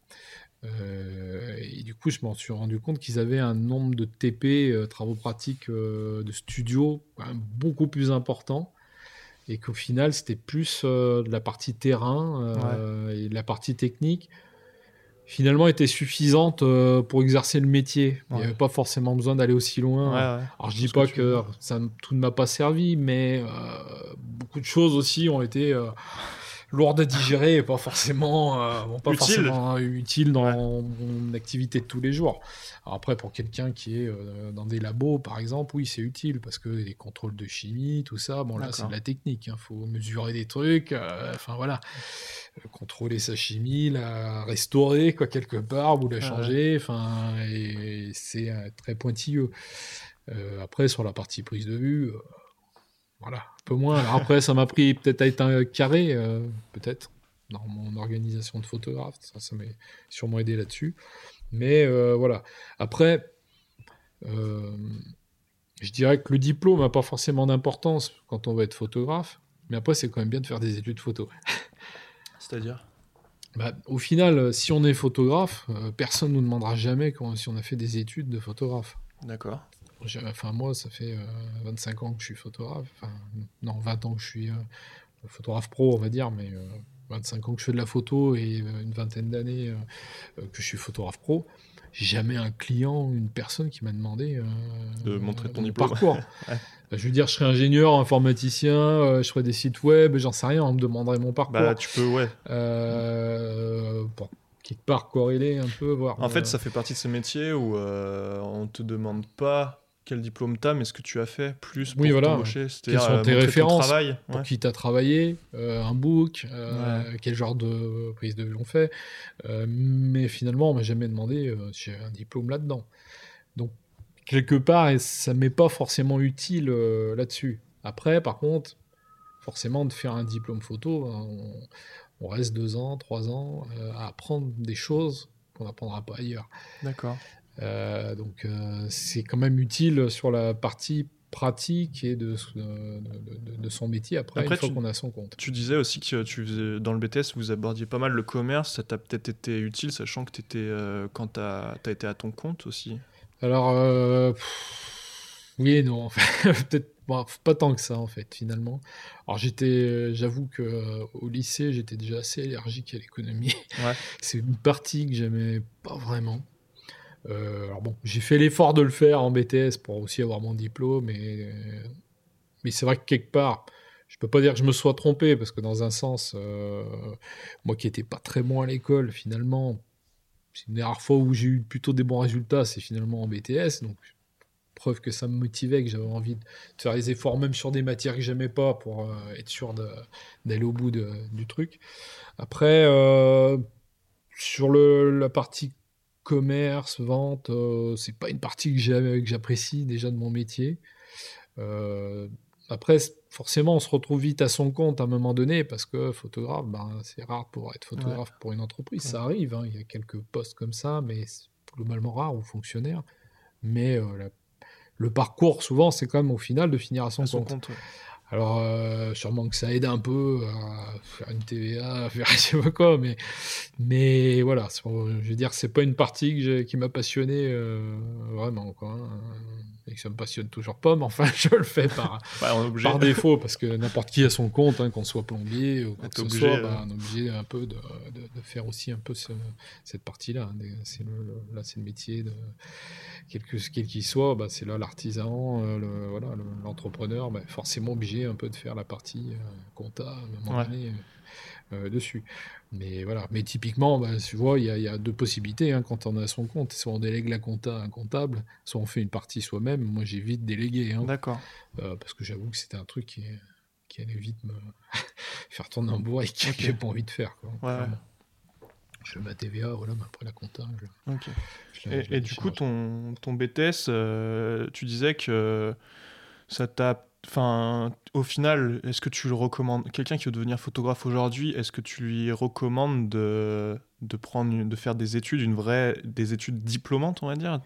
Euh, et du coup, je m'en suis rendu compte qu'ils avaient un nombre de T P, euh, travaux pratiques euh, de studio, quand même beaucoup plus important. Et qu'au final, c'était plus euh, de la partie terrain euh, ouais. et de la partie technique. Finalement était suffisante euh, pour exercer le métier. Ouais. Il n'y avait pas forcément besoin d'aller aussi loin. Ouais, ouais. Alors je ne dis pas que, que ça, tout ne m'a pas servi, mais euh, beaucoup de choses aussi ont été euh, lourdes à digérer et pas forcément, euh, bon, pas utile. forcément hein, utiles dans ouais. mon, mon activité de tous les jours. Alors après, pour quelqu'un qui est euh, dans des labos, par exemple, oui, c'est utile parce que les contrôles de chimie, tout ça, bon, là, D'accord. c'est de la technique. Il hein, faut mesurer des trucs. Enfin, euh, voilà. contrôler sa chimie, la restaurer quoi, quelque part, ou la changer, enfin, ah. et, et c'est euh, très pointilleux. Euh, après, sur la partie prise de vue, euh, voilà, un peu moins. Alors après, ça m'a pris peut-être à être un carré, euh, peut-être, dans mon organisation de photographe, ça, ça m'a sûrement aidé là-dessus. Mais euh, voilà, après, euh, je dirais que le diplôme n'a pas forcément d'importance quand on va être photographe, mais après, c'est quand même bien de faire des études photo. C'est-à-dire ? Bah, au final, si on est photographe, euh, personne ne nous demandera jamais quand, si on a fait des études de photographe. D'accord. J'ai, enfin, moi, ça fait euh, vingt-cinq ans que je suis photographe. Enfin, non, vingt ans que je suis euh, photographe pro, on va dire, mais euh, vingt-cinq ans que je fais de la photo et euh, une vingtaine d'années euh, que je suis photographe pro. Jamais un client, une personne qui m'a demandé euh, de montrer ton diplôme. Parcours. Ouais. Je veux dire, je serais ingénieur, informaticien, euh, je ferais des sites web, j'en sais rien, on me demanderait mon parcours. Bah, tu peux, ouais. Euh, bon, quelque part corréler un peu, voir. En euh... fait, ça fait partie de ces métiers où euh, on ne te demande pas quel diplôme t'as, mais ce que tu as fait, plus pour oui, voilà. t'embaucher. C'est-à-dire, quelles sont tes références, travail, pour ouais. qui t'as travaillé, euh, un book, euh, ouais. quel genre de prise de vue on fait. Euh, mais finalement, on m'a jamais demandé euh, si j'avais un diplôme là-dedans. Donc, quelque part, et ça m'est pas forcément utile euh, là-dessus. Après, par contre, forcément, de faire un diplôme photo, on, on reste deux ans, trois ans euh, à apprendre des choses qu'on n'apprendra pas ailleurs. D'accord. Euh, donc, euh, c'est quand même utile sur la partie pratique et de, de, de, de son métier après, après une fois tu, qu'on a son compte. Tu disais aussi que tu faisais, dans le B T S, vous abordiez pas mal le commerce. Ça t'a peut-être été utile, sachant que t'étais, euh, quand t'as, t'as été à ton compte aussi. Alors, euh, pff, oui et non, peut-être bon, pas tant que ça en fait, finalement. Alors, j'étais, j'avoue qu'au lycée, j'étais déjà assez allergique à l'économie. Ouais. C'est une partie que j'aimais pas vraiment. Euh, alors bon, j'ai fait l'effort de le faire en B T S pour aussi avoir mon diplôme, et, mais c'est vrai que quelque part, je peux pas dire que je me sois trompé, parce que dans un sens, euh, moi qui n'étais pas très bon à l'école, finalement... C'est une des rares fois où j'ai eu plutôt des bons résultats, c'est finalement en B T S, donc preuve que ça me motivait, que j'avais envie de faire les efforts, même sur des matières que j'aimais pas, pour euh, être sûr de, d'aller au bout de, du truc. Après, euh, sur le, la partie commerce, vente, euh, c'est pas une partie que, j'aime, que j'apprécie déjà de mon métier. Euh, après, forcément, on se retrouve vite à son compte à un moment donné, parce que photographe, ben, c'est rare de pouvoir être photographe ouais. pour une entreprise. Ouais. Ça arrive, hein. Il y a quelques postes comme ça, mais c'est globalement rare, ou fonctionnaire. Mais euh, la... le parcours, souvent, c'est quand même au final de finir à son à compte. Son compte ouais. Alors, euh, sûrement que ça aide un peu à faire une T V A, à faire je sais pas quoi, mais, mais voilà, je veux dire, c'est pas une partie que j'ai... qui m'a passionné euh, vraiment, quoi. Hein. Et que ça me passionne toujours pas, mais enfin, je le fais par, bah, par défaut, parce que n'importe qui a son compte, hein, qu'on soit plombier ou qu'on soit, obligé, bah, on est obligé un peu de, de, de faire aussi un peu ce, cette partie-là. Hein. C'est le, le, là, c'est le métier, de, quel, que, quel qu'il soit, bah, c'est là l'artisan, euh, le, voilà, le, l'entrepreneur, bah, forcément obligé un peu de faire la partie euh, compta, à un moment ouais. donné, euh, euh, dessus. Mais voilà, mais typiquement, bah, tu vois, il y, y a deux possibilités hein, quand on a son compte. Soit on délègue la compta à un comptable, soit on fait une partie soi-même. Moi, j'ai vite délégué. Hein, D'accord. Euh, parce que j'avoue que c'était un truc qui, qui allait vite me faire tourner en bourre et que okay. j'ai pas envie de faire. Quoi. Ouais. Enfin, je fais ma T V A, voilà, mais après la compta. Je... Okay. Je et je et du coup, ton, ton B T S, euh, tu disais que ça t'a... Enfin, au final, est-ce que tu le recommandes ? Quelqu'un qui veut devenir photographe aujourd'hui, est-ce que tu lui recommandes de, de, prendre, de faire des études, une vraie, des études diplômantes, on va dire ?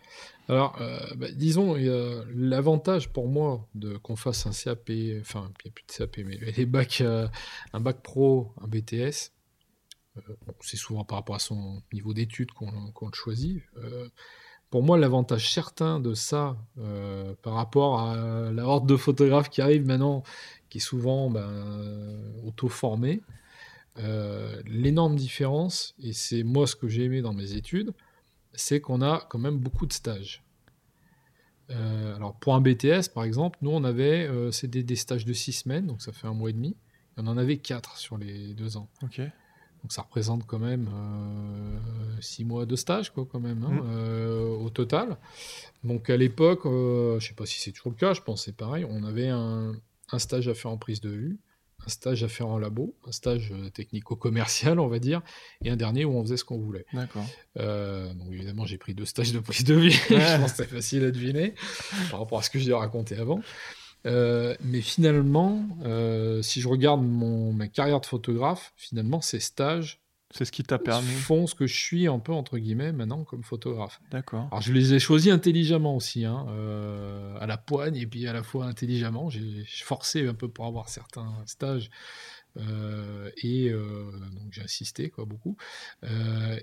Alors, euh, bah, disons, euh, l'avantage pour moi de, qu'on fasse un C A P, enfin, il n'y a plus de C A P, mais les bacs, euh, un bac pro, un B T S, euh, bon, c'est souvent par rapport à son niveau d'études qu'on, qu'on le choisit. Euh, Pour moi, l'avantage certain de ça, euh, par rapport à la horde de photographes qui arrive maintenant, qui est souvent ben, auto-formée, euh, l'énorme différence, et c'est moi ce que j'ai aimé dans mes études, c'est qu'on a quand même beaucoup de stages. Euh, alors pour un B T S, par exemple, nous on avait euh, c'était des stages de six semaines, donc ça fait un mois et demi, et on en avait quatre sur les deux ans. Ok. Donc ça représente quand même euh, six mois de stage, quoi, quand même, hein, mmh. euh, au total. Donc à l'époque, euh, je ne sais pas si c'est toujours le cas, je pense que c'est pareil, on avait un, un stage à faire en prise de vue, un stage à faire en labo, un stage technico-commercial, on va dire, et un dernier où on faisait ce qu'on voulait. D'accord. Euh, donc évidemment, j'ai pris deux stages de prise de vie, ouais. Je pense que c'est facile à deviner, par rapport à ce que j'ai raconté avant. Euh, mais finalement, euh, si je regarde mon, ma carrière de photographe, finalement, ces stages c'est ce qui t'a permis. Font ce que je suis un peu, entre guillemets, maintenant, comme photographe. D'accord. Alors, je les ai choisis intelligemment aussi, hein, euh, à la poigne et puis à la fois intelligemment. J'ai forcé un peu pour avoir certains stages euh, et euh, donc j'ai insisté, quoi, beaucoup. Euh,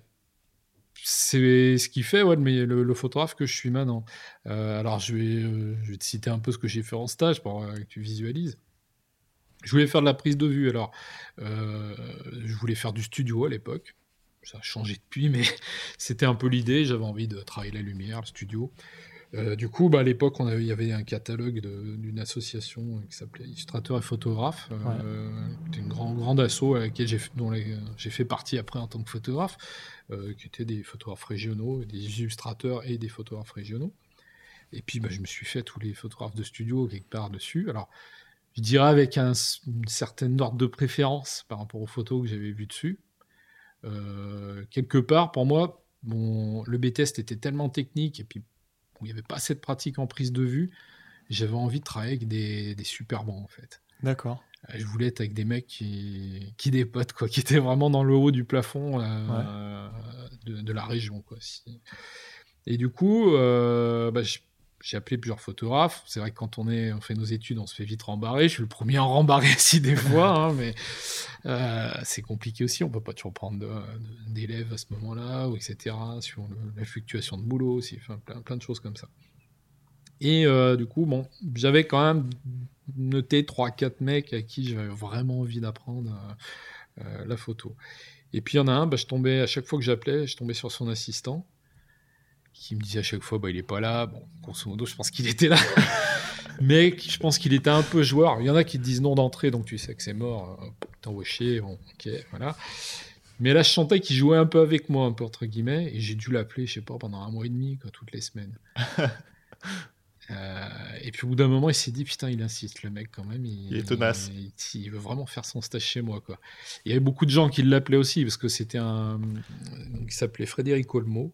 c'est ce qui fait ouais, mais le, le photographe que je suis maintenant. Euh, alors, je vais, euh, je vais te citer un peu ce que j'ai fait en stage pour euh, que tu visualises. Je voulais faire de la prise de vue, alors euh, je voulais faire du studio à l'époque, ça a changé depuis, mais c'était un peu l'idée, j'avais envie de travailler la lumière, le studio. Euh, du coup, bah, à l'époque, on avait, il y avait un catalogue de, d'une association qui s'appelait Illustrateurs et Photographes, euh, ouais. C'était une grande, grande asso à laquelle j'ai, dont les, j'ai fait partie après en tant que photographe, euh, qui étaient des photographes régionaux, des illustrateurs et des photographes régionaux. Et puis, bah, je me suis fait tous les photographes de studio quelque part dessus, alors... Je dirais avec un, une certaine ordre de préférence par rapport aux photos que j'avais vues dessus. Euh, quelque part, pour moi, bon, le B T S était tellement technique et puis bon, il n'y avait pas assez de pratique en prise de vue. J'avais envie de travailler avec des, des super bons, en fait. D'accord. Euh, je voulais être avec des mecs qui, qui dépotent, quoi, qui étaient vraiment dans le haut du plafond euh, ouais. de, de la région, quoi. Si... Et du coup, euh, bah, je J'ai appelé plusieurs photographes. C'est vrai que quand on, est, on fait nos études, on se fait vite rembarrer. Je suis le premier à en rembarrer aussi des fois, hein, mais euh, c'est compliqué aussi. On ne peut pas toujours prendre de, de, d'élèves à ce moment-là, ou et cetera, sur le, la fluctuation de boulot aussi, enfin, plein, plein de choses comme ça. Et euh, du coup, bon, j'avais quand même noté trois quatre mecs à qui j'avais vraiment envie d'apprendre euh, la photo. Et puis, il y en a un, bah, je tombais, à chaque fois que j'appelais, je tombais sur son assistant, qui me disait à chaque fois, bah, il n'est pas là. Bon, grosso modo, je pense qu'il était là. Mais je pense qu'il était un peu joueur. Il y en a qui te disent non d'entrée, donc tu sais que c'est mort. T'en vois chier, bon, ok, voilà. Mais là, je sentais qu'il jouait un peu avec moi, un peu entre guillemets, et j'ai dû l'appeler, je sais pas, pendant un mois et demi, quoi, toutes les semaines. euh, et puis au bout d'un moment, il s'est dit, putain, il insiste, le mec, quand même. Il, il est tenace. Il, il, il veut vraiment faire son stage chez moi, quoi. Il y avait beaucoup de gens qui l'appelaient aussi, parce que c'était un... Donc, il s'appelait Frédéric Olmo.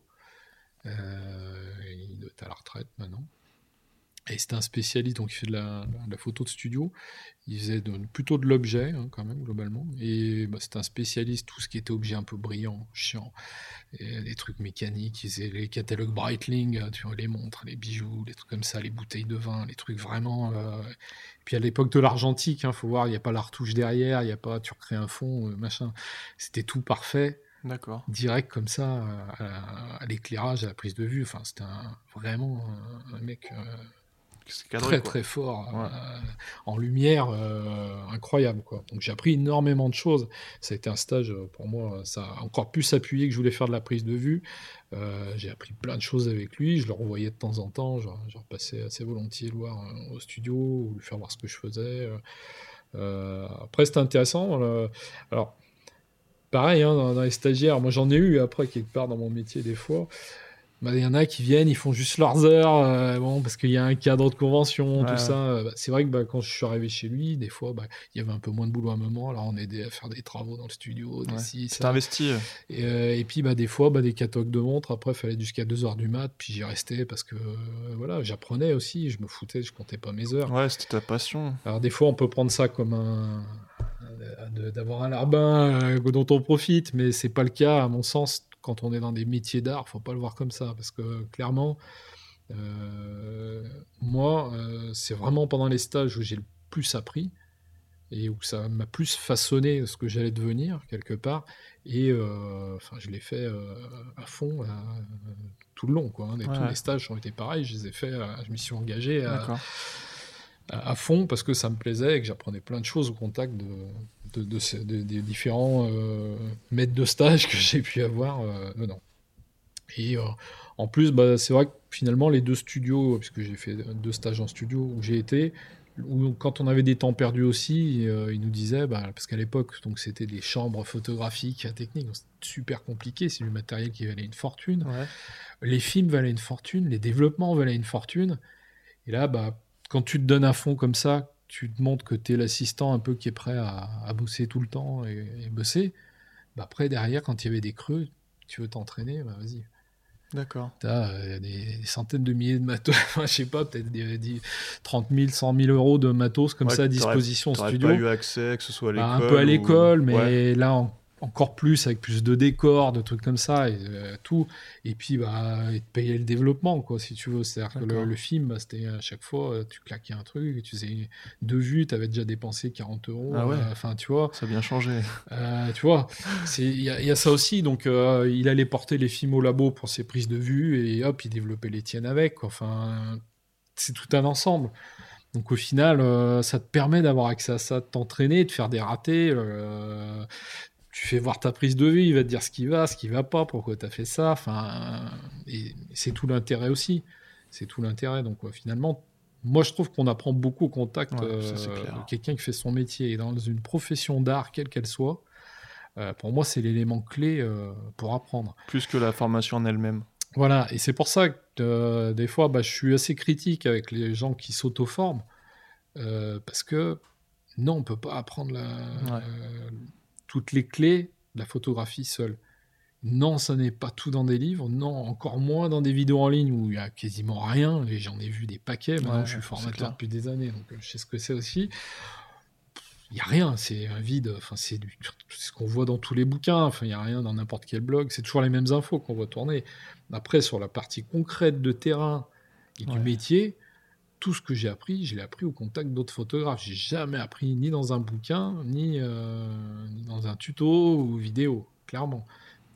Euh, il doit être à la retraite maintenant. Et c'est un spécialiste, donc il fait de la, de la photo de studio. Il faisait de, plutôt de l'objet, hein, quand même, globalement. Et bah, c'est un spécialiste, tout ce qui était objet un peu brillant, chiant, et des trucs mécaniques. Il faisait les catalogues Breitling, tu vois, les montres, les bijoux, les trucs comme ça, les bouteilles de vin, les trucs vraiment. Euh... Et puis à l'époque de l'argentique, il hein, faut voir, il n'y a pas la retouche derrière, il n'y a pas tu recrées un fond, euh, machin. C'était tout parfait. D'accord. Direct comme ça à, à, à l'éclairage, à la prise de vue. Enfin, c'était un, vraiment un, un mec euh, cadré, très quoi. Très fort, ouais. euh, en lumière, euh, incroyable, quoi. Donc j'ai appris énormément de choses. Ça a été un stage pour moi, ça a encore plus appuyé que je voulais faire de la prise de vue. Euh, j'ai appris plein de choses avec lui. Je le revoyais de temps en temps. Je, je repassais assez volontiers le voir euh, au studio ou lui faire voir ce que je faisais. Euh, après, c'était intéressant. Euh, alors. Pareil, hein, dans, dans les stagiaires, moi j'en ai eu après quelque part dans mon métier des fois, il bah, y en a qui viennent, ils font juste leurs heures, euh, bon, parce qu'il y a un cadre de convention, ouais. Tout ça. Bah, c'est vrai que bah, quand je suis arrivé chez lui, des fois, bah, il y avait un peu moins de boulot à un moment, alors on aidait à faire des travaux dans le studio, ouais. Ci, ça. T'investis. Et, euh, et puis bah, des fois, bah, des catalogues de montres, après il fallait jusqu'à deux heures du mat, puis j'y restais parce que euh, voilà, j'apprenais aussi, je me foutais, je comptais pas mes heures. Ouais, c'était ta passion. Alors des fois, on peut prendre ça comme un... De, d'avoir un larbin euh, dont on profite, mais c'est pas le cas à mon sens quand on est dans des métiers d'art, faut pas le voir comme ça parce que clairement euh, moi euh, c'est vraiment pendant les stages où j'ai le plus appris et où ça m'a plus façonné ce que j'allais devenir quelque part et euh, enfin je l'ai fait euh, à fond euh, tout le long quoi, hein. Et ouais. Tous les stages ont été pareils, je les ai fait, euh, je m'y suis engagé à... D'accord. à fond parce que ça me plaisait et que j'apprenais plein de choses au contact de, de, de, de, de, des différents euh, maîtres de stage que j'ai pu avoir euh, dedans. Et euh, en plus, bah, c'est vrai que finalement, les deux studios, puisque j'ai fait deux stages en studio où j'ai été, où quand on avait des temps perdus aussi, euh, ils nous disaient, bah, parce qu'à l'époque, donc, c'était des chambres photographiques techniques, donc, c'était super compliqué, c'est du matériel qui valait une fortune. Ouais. Les films valaient une fortune, les développements valaient une fortune. Et là, bah, quand tu te donnes un fond comme ça, tu te montres que tu es l'assistant un peu qui est prêt à, à bosser tout le temps et, et bosser, bah après, derrière, quand il y avait des creux, tu veux t'entraîner, bah vas-y. D'accord. T'as euh, des, des centaines de milliers de matos, je sais pas, peut-être des, des trente mille, cent mille euros de matos comme ouais, ça à disposition au studio. T'aurais pas eu accès, que ce soit à l'école. Bah, un peu à ou... l'école, mais ouais. là, en, encore plus, avec plus de décors, de trucs comme ça, et euh, tout. Et puis, bah, et te payer le développement, quoi, si tu veux. C'est-à-dire D'accord. que le, le film, bah, c'était à chaque fois, tu claquais un truc, tu faisais deux vues, t'avais déjà dépensé quarante euros. Ah ouais. Enfin, euh, tu vois. Ça a bien changé. Euh, tu vois, il y, y a ça aussi. Donc, euh, il allait porter les films au labo pour ses prises de vue, et hop, il développait les tiennes avec, quoi. Enfin, c'est tout un ensemble. Donc au final, euh, ça te permet d'avoir accès à ça, de t'entraîner, de faire des ratés. Euh, Tu fais voir ta prise de vue, il va te dire ce qui va, ce qui va pas, pourquoi tu as fait ça. Enfin, et c'est tout l'intérêt aussi. C'est tout l'intérêt. Donc, ouais, finalement, moi, je trouve qu'on apprend beaucoup au contact ouais, euh, ça, de quelqu'un qui fait son métier. Et dans une profession d'art, quelle qu'elle soit, euh, pour moi, c'est l'élément clé euh, pour apprendre. Plus que la formation en elle-même. Voilà. Et c'est pour ça que euh, des fois, bah, je suis assez critique avec les gens qui s'auto-forment. Euh, parce que, non, on ne peut pas apprendre la... Ouais. Euh, toutes les clés de la photographie seule. Non, ça n'est pas tout dans des livres, non, encore moins dans des vidéos en ligne où il n'y a quasiment rien, et j'en ai vu des paquets, maintenant ouais, je suis formateur depuis des années, donc je sais ce que c'est aussi. Il n'y a rien, c'est un vide, enfin, c'est, du... c'est ce qu'on voit dans tous les bouquins, enfin, il n'y a rien dans n'importe quel blog, c'est toujours les mêmes infos qu'on voit tourner. Après, sur la partie concrète de terrain et ouais. du métier, tout ce que j'ai appris, je l'ai appris au contact d'autres photographes. J'ai jamais appris ni dans un bouquin, ni, euh, ni dans un tuto ou vidéo, clairement.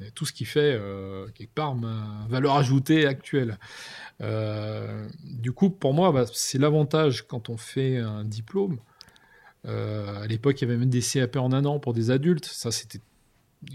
Et tout ce qui fait, euh, quelque part, ma valeur ajoutée actuelle. Euh, du coup, pour moi, bah, c'est l'avantage quand on fait un diplôme. Euh, à l'époque, il y avait même des C A P en un an pour des adultes. Ça, c'était...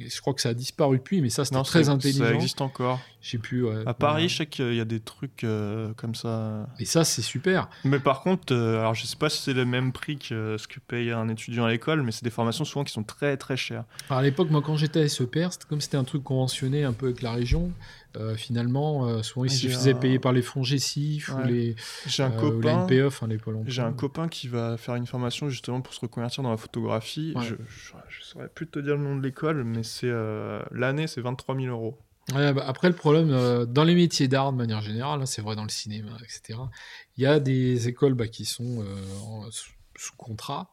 Je crois que ça a disparu depuis, mais ça, c'était non, très intelligent. Ça existe encore. J'ai pu, ouais, à Paris, ouais. Je sais qu'il y a des trucs euh, comme ça. Et ça, c'est super. Mais par contre, euh, alors, je ne sais pas si c'est le même prix que euh, ce que paye un étudiant à l'école, mais c'est des formations souvent qui sont très, très chères. Alors, à l'époque, moi, quand j'étais à S E P R, c'était, comme c'était un truc conventionné un peu avec la région, euh, finalement, euh, souvent, ils se faisaient un... payer par les fonds G C I F ouais. ou les euh, copain, l'N P E, enfin, les Pôle emploi. J'ai un copain qui va faire une formation justement pour se reconvertir dans la photographie. Ouais. Je ne saurais plus te dire le nom de l'école, mais c'est, euh, l'année, c'est vingt-trois mille euros. Ouais, bah, après, le problème, euh, dans les métiers d'art de manière générale, hein, c'est vrai dans le cinéma, et cetera, il y a des écoles bah, qui sont euh, en, sous, sous contrat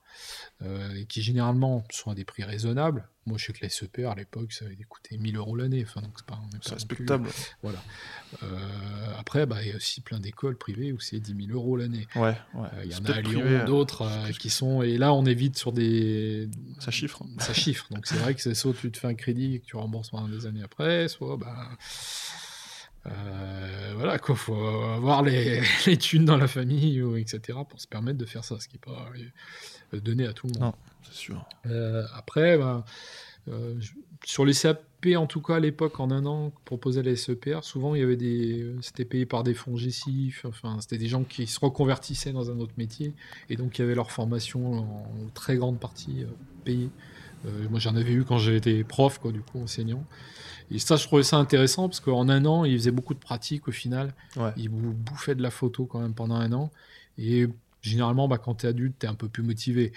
euh, et qui généralement sont à des prix raisonnables. Moi, je sais que la S E P R, à l'époque, ça avait coûté mille euros l'année. Enfin, donc, c'est pas, c'est pas respectable. Plus, voilà. Euh, après, bah, il y a aussi plein d'écoles privées où c'est dix mille euros l'année. Ouais, ouais. Euh, il y en a à Lyon, privé, d'autres euh, qui sont... Et là, on est vite sur des... Ça chiffre. Ça chiffre. Donc, c'est vrai que c'est soit tu te fais un crédit et que tu rembourses pendant des années après, soit... Bah... Euh, voilà quoi, faut avoir les, les thunes dans la famille ou et cetera pour se permettre de faire ça, ce qui n'est pas euh, donné à tout le monde. Non, c'est sûr. Euh, après, bah, euh, je, sur les C A P, en tout cas à l'époque, en un an, proposait les S E P R, souvent il y avait des, euh, c'était payé par des fonds G C I F, enfin c'était des gens qui se reconvertissaient dans un autre métier et donc il y avait leur formation en, en très grande partie euh, payée. Euh, moi, j'en avais eu quand j'étais prof, quoi, du coup, enseignant. Et ça, je trouvais ça intéressant parce qu'en un an, ils faisaient beaucoup de pratiques au final. Ouais. Ils bouffaient de la photo quand même pendant un an. Et généralement, bah, quand t'es adulte, t'es un peu plus motivé.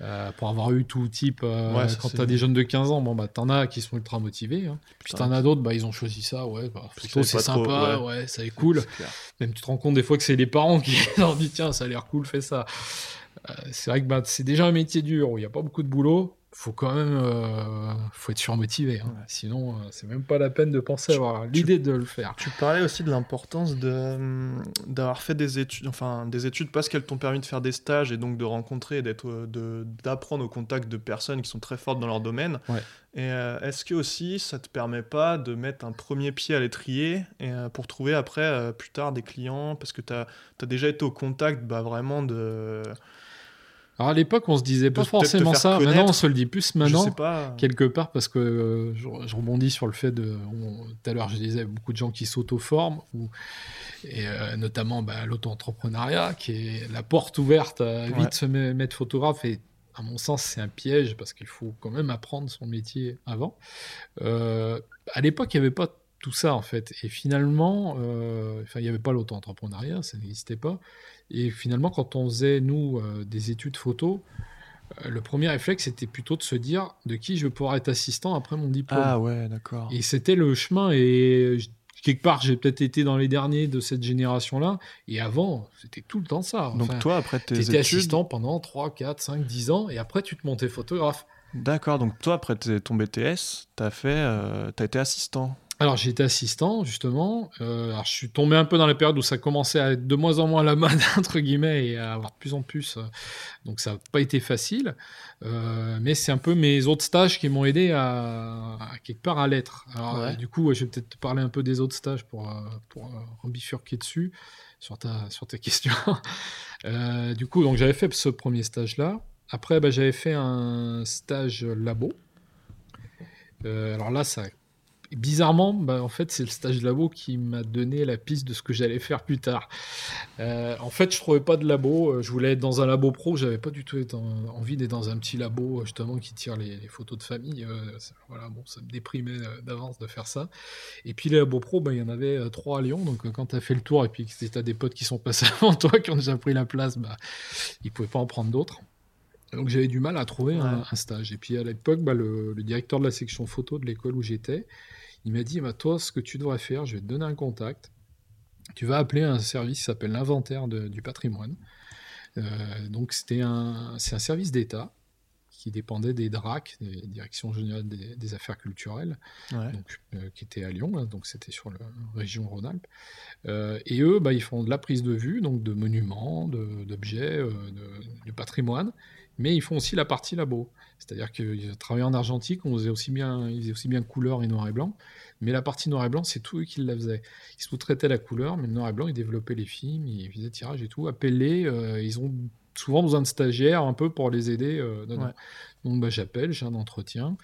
Euh, pour avoir eu tout type, euh, ouais, quand t'as bien. Des jeunes de quinze ans, bon, bah, t'en as qui sont ultra motivés. Hein. Puis t'en as d'autres, bah, ils ont choisi ça. Ouais, bah, plutôt, c'est sympa, trop, ouais. ouais, ça est cool. Même tu te rends compte des fois que c'est les parents qui leur disent tiens, ça a l'air cool, fais ça. Euh, c'est vrai que bah, c'est déjà un métier dur où il n'y a pas beaucoup de boulot. Faut quand même euh, faut être surmotivé, hein. Ouais. Sinon euh, c'est même pas la peine de penser avoir tu, l'idée tu, de le faire. Tu parlais aussi de l'importance de d'avoir fait des études, enfin des études parce qu'elles t'ont permis de faire des stages et donc de rencontrer et d'être de d'apprendre au contact de personnes qui sont très fortes dans leur domaine. Ouais. Et euh, est-ce que aussi ça te permet pas de mettre un premier pied à l'étrier et, euh, pour trouver après euh, plus tard des clients parce que t'as t'as déjà été au contact bah vraiment de Alors à l'époque, on se disait pas forcément ça. Maintenant, on se le dit plus maintenant, quelque part, parce que euh, je, je rebondis sur le fait de... On, tout à l'heure, je disais, beaucoup de gens qui s'auto-forment, ou, et euh, notamment bah, l'auto-entrepreneuriat, qui est la porte ouverte à vite ouais. se mettre photographe. Et à mon sens, c'est un piège, parce qu'il faut quand même apprendre son métier avant. Euh, à l'époque, il n'y avait pas tout ça en fait. Et finalement, euh, il n'y avait pas l'auto-entrepreneuriat, ça n'existait pas. Et finalement, quand on faisait, nous, euh, des études photo, euh, le premier réflexe était plutôt de se dire de qui je vais pouvoir être assistant après mon diplôme. Ah ouais, d'accord. Et c'était le chemin. Et je, quelque part, j'ai peut-être été dans les derniers de cette génération-là. Et avant, c'était tout le temps ça. Enfin, donc toi, après tes études... tu étais assistant pendant trois, quatre, cinq, dix ans. Et après, tu te montais photographe. D'accord. Donc toi, après ton B T S, t'as fait, euh, t'as été assistant. Alors, j'ai été assistant, justement. Euh, alors, je suis tombé un peu dans la période où ça commençait à être de moins en moins à la mode, entre guillemets, et à avoir de plus en plus. Donc, ça n'a pas été facile. Euh, mais c'est un peu mes autres stages qui m'ont aidé à, à quelque part à l'être. Alors, ouais. Du coup, je vais peut-être te parler un peu des autres stages pour, pour en bifurquer dessus, sur ta, sur ta question. euh, du coup, donc, j'avais fait ce premier stage-là. Après, bah, j'avais fait un stage labo. Euh, alors là, ça... Bizarrement, bah en fait, c'est le stage de labo qui m'a donné la piste de ce que j'allais faire plus tard. Euh, en fait, je ne trouvais pas de labo. Je voulais être dans un labo pro. Je n'avais pas du tout envie d'être dans un petit labo, justement, qui tire les, les photos de famille. Euh, ça, voilà, bon, ça me déprimait d'avance de faire ça. Et puis, les labos pro, bah, y en avait trois à Lyon. Donc, quand tu as fait le tour et puis que tu as des potes qui sont passés avant toi, qui ont déjà pris la place, bah, ils ne pouvaient pas en prendre d'autres. Donc, j'avais du mal à trouver ouais. un, un stage. Et puis, à l'époque, bah, le, le directeur de la section photo de l'école où j'étais, il m'a dit, bah, toi, ce que tu devrais faire, je vais te donner un contact. Tu vas appeler un service qui s'appelle l'Inventaire de, du patrimoine. Euh, donc, c'était un, c'est un service d'État qui dépendait des D R A C, des Directions Générales des, des Affaires Culturelles, ouais. donc, euh, qui était à Lyon, hein, donc c'était sur la région Rhône-Alpes. Euh, et eux, bah, ils font de la prise de vue, donc de monuments, de, d'objets, euh, de, du patrimoine. Mais ils font aussi la partie labo. C'est-à-dire qu'ils travaillaient en argentique, on faisait aussi bien, ils faisaient aussi bien couleur et noir et blanc. Mais la partie noir et blanc, c'est tout eux qui la faisaient. Ils sous-traitaient la couleur, mais le noir et blanc, ils développaient les films, ils faisaient tirage et tout, appelaient. Euh, ils ont souvent besoin de stagiaires un peu pour les aider. Euh, non, ouais. non. Donc bah, j'appelle, j'ai un entretien.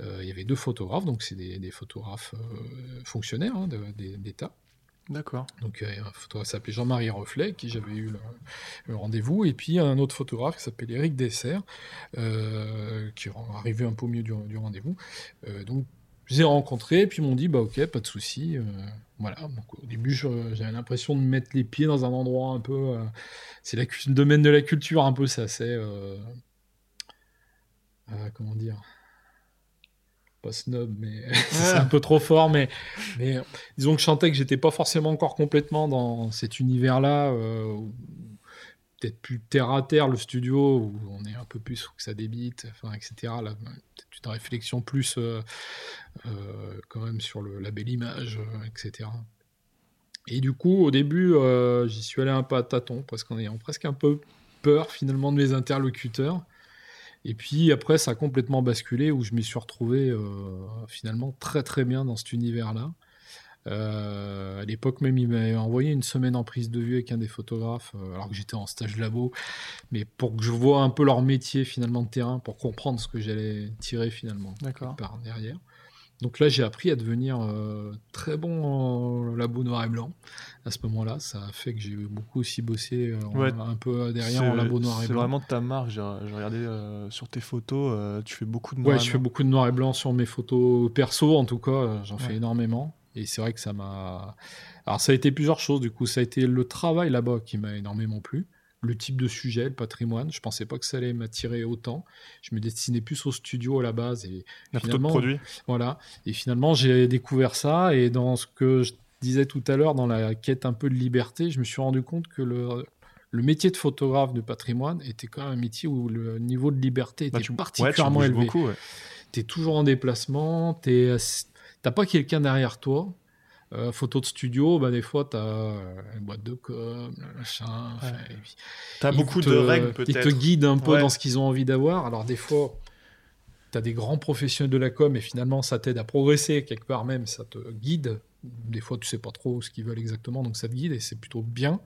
Euh, il y avait deux photographes, donc c'est des, des photographes euh, fonctionnaires hein, de, de, d'État. D'accord. Donc, euh, un photographe s'appelait Jean-Marie Reflet, qui j'avais eu le, le rendez-vous, et puis un autre photographe qui s'appelait Eric Dessert, euh, qui est arrivé un peu au milieu du, du rendez-vous. Euh, donc, je les ai rencontrés, puis ils m'ont dit bah, ok, pas de souci. Euh, voilà. Donc, au début, je, j'avais l'impression de mettre les pieds dans un endroit un peu. Euh, c'est la, le domaine de la culture, un peu, c'est assez. Euh, euh, comment dire pas snob, mais ouais. c'est un peu trop fort, mais, mais disons que je sentais que j'étais pas forcément encore complètement dans cet univers-là, euh, peut-être plus terre à terre, le studio, où on est un peu plus, où que ça débite, enfin, et cetera. Là, peut-être une réflexion plus, euh, euh, quand même, sur le, la belle image, euh, et cetera. Et du coup, au début, euh, j'y suis allé un peu à tâtons, parce qu'en ayant presque un peu peur, finalement, de mes interlocuteurs. Et puis après, ça a complètement basculé où je m'y suis retrouvé euh, finalement très très bien dans cet univers-là. Euh, à l'époque même, il m'avait envoyé une semaine en prise de vue avec un des photographes, euh, alors que j'étais en stage labo, mais pour que je vois un peu leur métier finalement de terrain, pour comprendre ce que j'allais tirer finalement par derrière. Donc là, j'ai appris à devenir euh, très bon en labo noir et blanc. À ce moment-là, ça a fait que j'ai beaucoup aussi bossé euh, en, ouais, un peu derrière en labo noir et blanc. C'est vraiment ta marque. J'ai, j'ai regardé euh, sur tes photos, euh, tu fais beaucoup de noir ouais, et blanc. Ouais, je fais beaucoup de noir et blanc sur mes photos perso, en tout cas. Euh, j'en ouais. fais énormément. Et c'est vrai que ça m'a... Alors, ça a été plusieurs choses, du coup. Ça a été le travail là-bas qui m'a énormément plu. Le type de sujet, le patrimoine, je pensais pas que ça allait m'attirer autant. Je me destinais plus au studio à la base et la photo de produit. Voilà. Et finalement, j'ai découvert ça et dans ce que je disais tout à l'heure, dans la quête un peu de liberté, je me suis rendu compte que le le métier de photographe de patrimoine était quand même un métier où le niveau de liberté était bah, tu... particulièrement ouais, tu bouges beaucoup, ouais. élevé. T'es toujours en déplacement, t'es... t'as pas quelqu'un derrière toi. Euh, photo de studio, bah, des fois, tu as une boîte de com, machin. Ouais. Tu as beaucoup te, de règles, peut-être. Ils te guident un peu ouais. dans ce qu'ils ont envie d'avoir. Alors, des fois, tu as des grands professionnels de la com et finalement, ça t'aide à progresser quelque part même. Ça te guide. Des fois, tu ne sais pas trop ce qu'ils veulent exactement, donc ça te guide et c'est plutôt bien.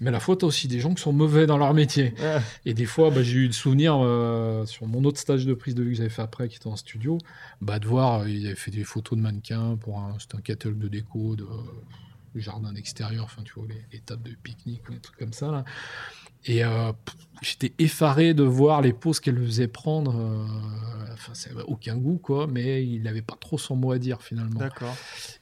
Mais à la fois, tu as aussi des gens qui sont mauvais dans leur métier. Ouais. Et des fois, bah, j'ai eu le souvenir, euh, sur mon autre stage de prise de vue que j'avais fait après, qui était en studio, bah, de voir, euh, il avait fait des photos de mannequins, pour un, c'était un catalogue de déco, de euh, jardin d'extérieur, enfin, tu vois, les, les tables de pique-nique, des trucs comme ça, là. Et euh, j'étais effaré de voir les pauses qu'elle faisait prendre. Euh, enfin, ça n'avait aucun goût, quoi, mais il n'avait pas trop son mot à dire, finalement. D'accord.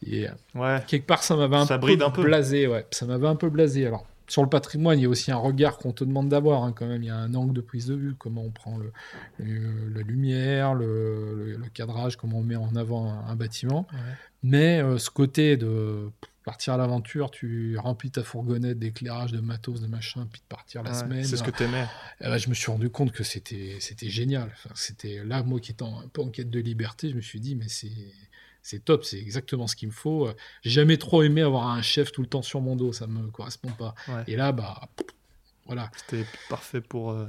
Et ouais. quelque part, ça m'avait un, ça peu, un peu blasé. Ouais. Ça m'avait un peu blasé. Alors, sur le patrimoine, il y a aussi un regard qu'on te demande d'avoir, hein, quand même. Il y a un angle de prise de vue, comment on prend le, le, la lumière, le, le, le cadrage, comment on met en avant un, un bâtiment. Ouais. Mais euh, ce côté de... partir à l'aventure, tu remplis ta fourgonnette d'éclairage, de matos, de machin, puis de partir la ouais, semaine. C'est ce que t'aimais. Euh, je me suis rendu compte que c'était, c'était génial. Enfin, c'était, là, moi qui étais un peu en quête de liberté, je me suis dit, mais c'est, c'est top, c'est exactement ce qu'il me faut. J'ai jamais trop aimé avoir un chef tout le temps sur mon dos, ça me correspond pas. Ouais. Et là, bah, voilà. C'était parfait pour... Euh...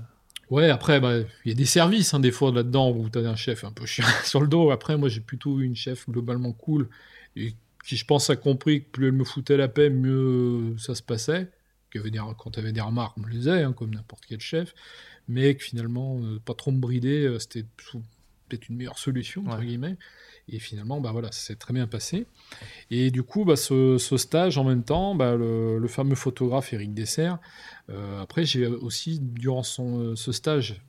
Ouais, après, bah, il y a des services, hein, des fois, là-dedans, où t'as un chef un peu chiant sur le dos. Après, moi, j'ai plutôt eu une chef globalement cool et qui, je pense, a compris que plus elle me foutait la paix, mieux ça se passait. Quand elle avait des remarques, on me les faisait, hein, comme n'importe quel chef. Mais que finalement, euh, pas trop me brider, euh, c'était peut-être une meilleure solution, entre ouais. guillemets. Et finalement, bah, voilà, ça s'est très bien passé. Et du coup, bah, ce, ce stage, en même temps, bah, le, le fameux photographe Eric Dessert, euh, après, j'ai aussi, durant son, euh, ce stage,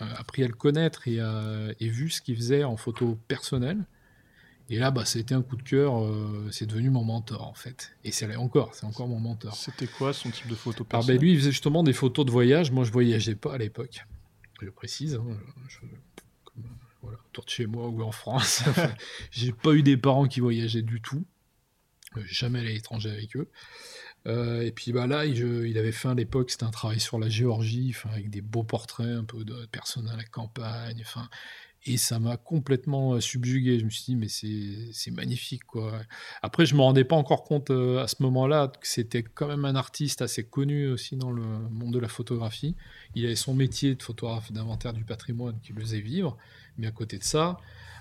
euh, appris à le connaître et, euh, et vu ce qu'il faisait en photo personnelle. Et là, bah, ça a été un coup de cœur. Euh, c'est devenu mon mentor, en fait. Et c'est là encore, c'est encore mon mentor. C'était quoi son type de photo personnelle ? Ah, ben, lui, il faisait justement des photos de voyage. Moi, je voyageais pas à l'époque. Je précise. Hein, je, je, voilà, autour de chez moi ou en France. Enfin, j'ai pas eu des parents qui voyageaient du tout. J'ai jamais allé à l'étranger avec eux. Euh, et puis bah, là, il, je, il avait fait à l'époque, c'était un travail sur la Géorgie, avec des beaux portraits un peu de personnes à la campagne. Enfin. Et ça m'a complètement subjugué. Je me suis dit, mais c'est, c'est magnifique, quoi. Après, je ne me rendais pas encore compte euh, à ce moment-là que c'était quand même un artiste assez connu aussi dans le monde de la photographie. Il avait son métier de photographe d'inventaire du patrimoine qui le faisait vivre. Mais à côté de ça...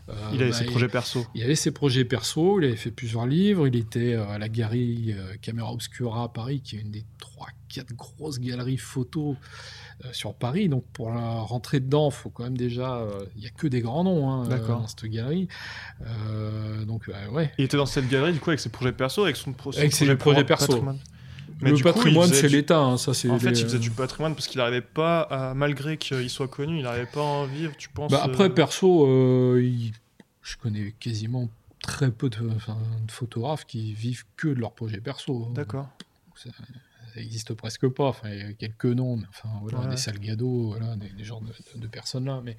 Euh, il avait bah, ses il, projets perso. Il avait ses projets perso. Il avait fait plusieurs livres. Il était euh, à la galerie euh, Camera Obscura à Paris, qui est une des trois, quatre grosses galeries photos euh, sur Paris. Donc, pour la rentrer dedans, il faut quand même déjà... Euh, il n'y a que des grands noms, hein, euh, dans cette galerie. Euh, donc, bah, ouais. Il était dans cette galerie, du coup, avec ses projets perso, avec son, pro- son avec projet, projet perso. Patrimoine. Mais le patrimoine, coup, c'est du... l'État. Hein, ça, c'est en les... fait, il faisait du patrimoine parce qu'il n'arrivait pas, à, malgré qu'il soit connu, il n'arrivait pas à en vivre, tu penses. Bah après, euh... perso, euh, il... je connais quasiment très peu de, de photographes qui vivent que de leurs projets perso. D'accord. Ça, ça existe presque pas. Enfin, il y a quelques noms, mais enfin, voilà, ouais. des Salgado, voilà, des, des genres de, de personnes-là. Mais,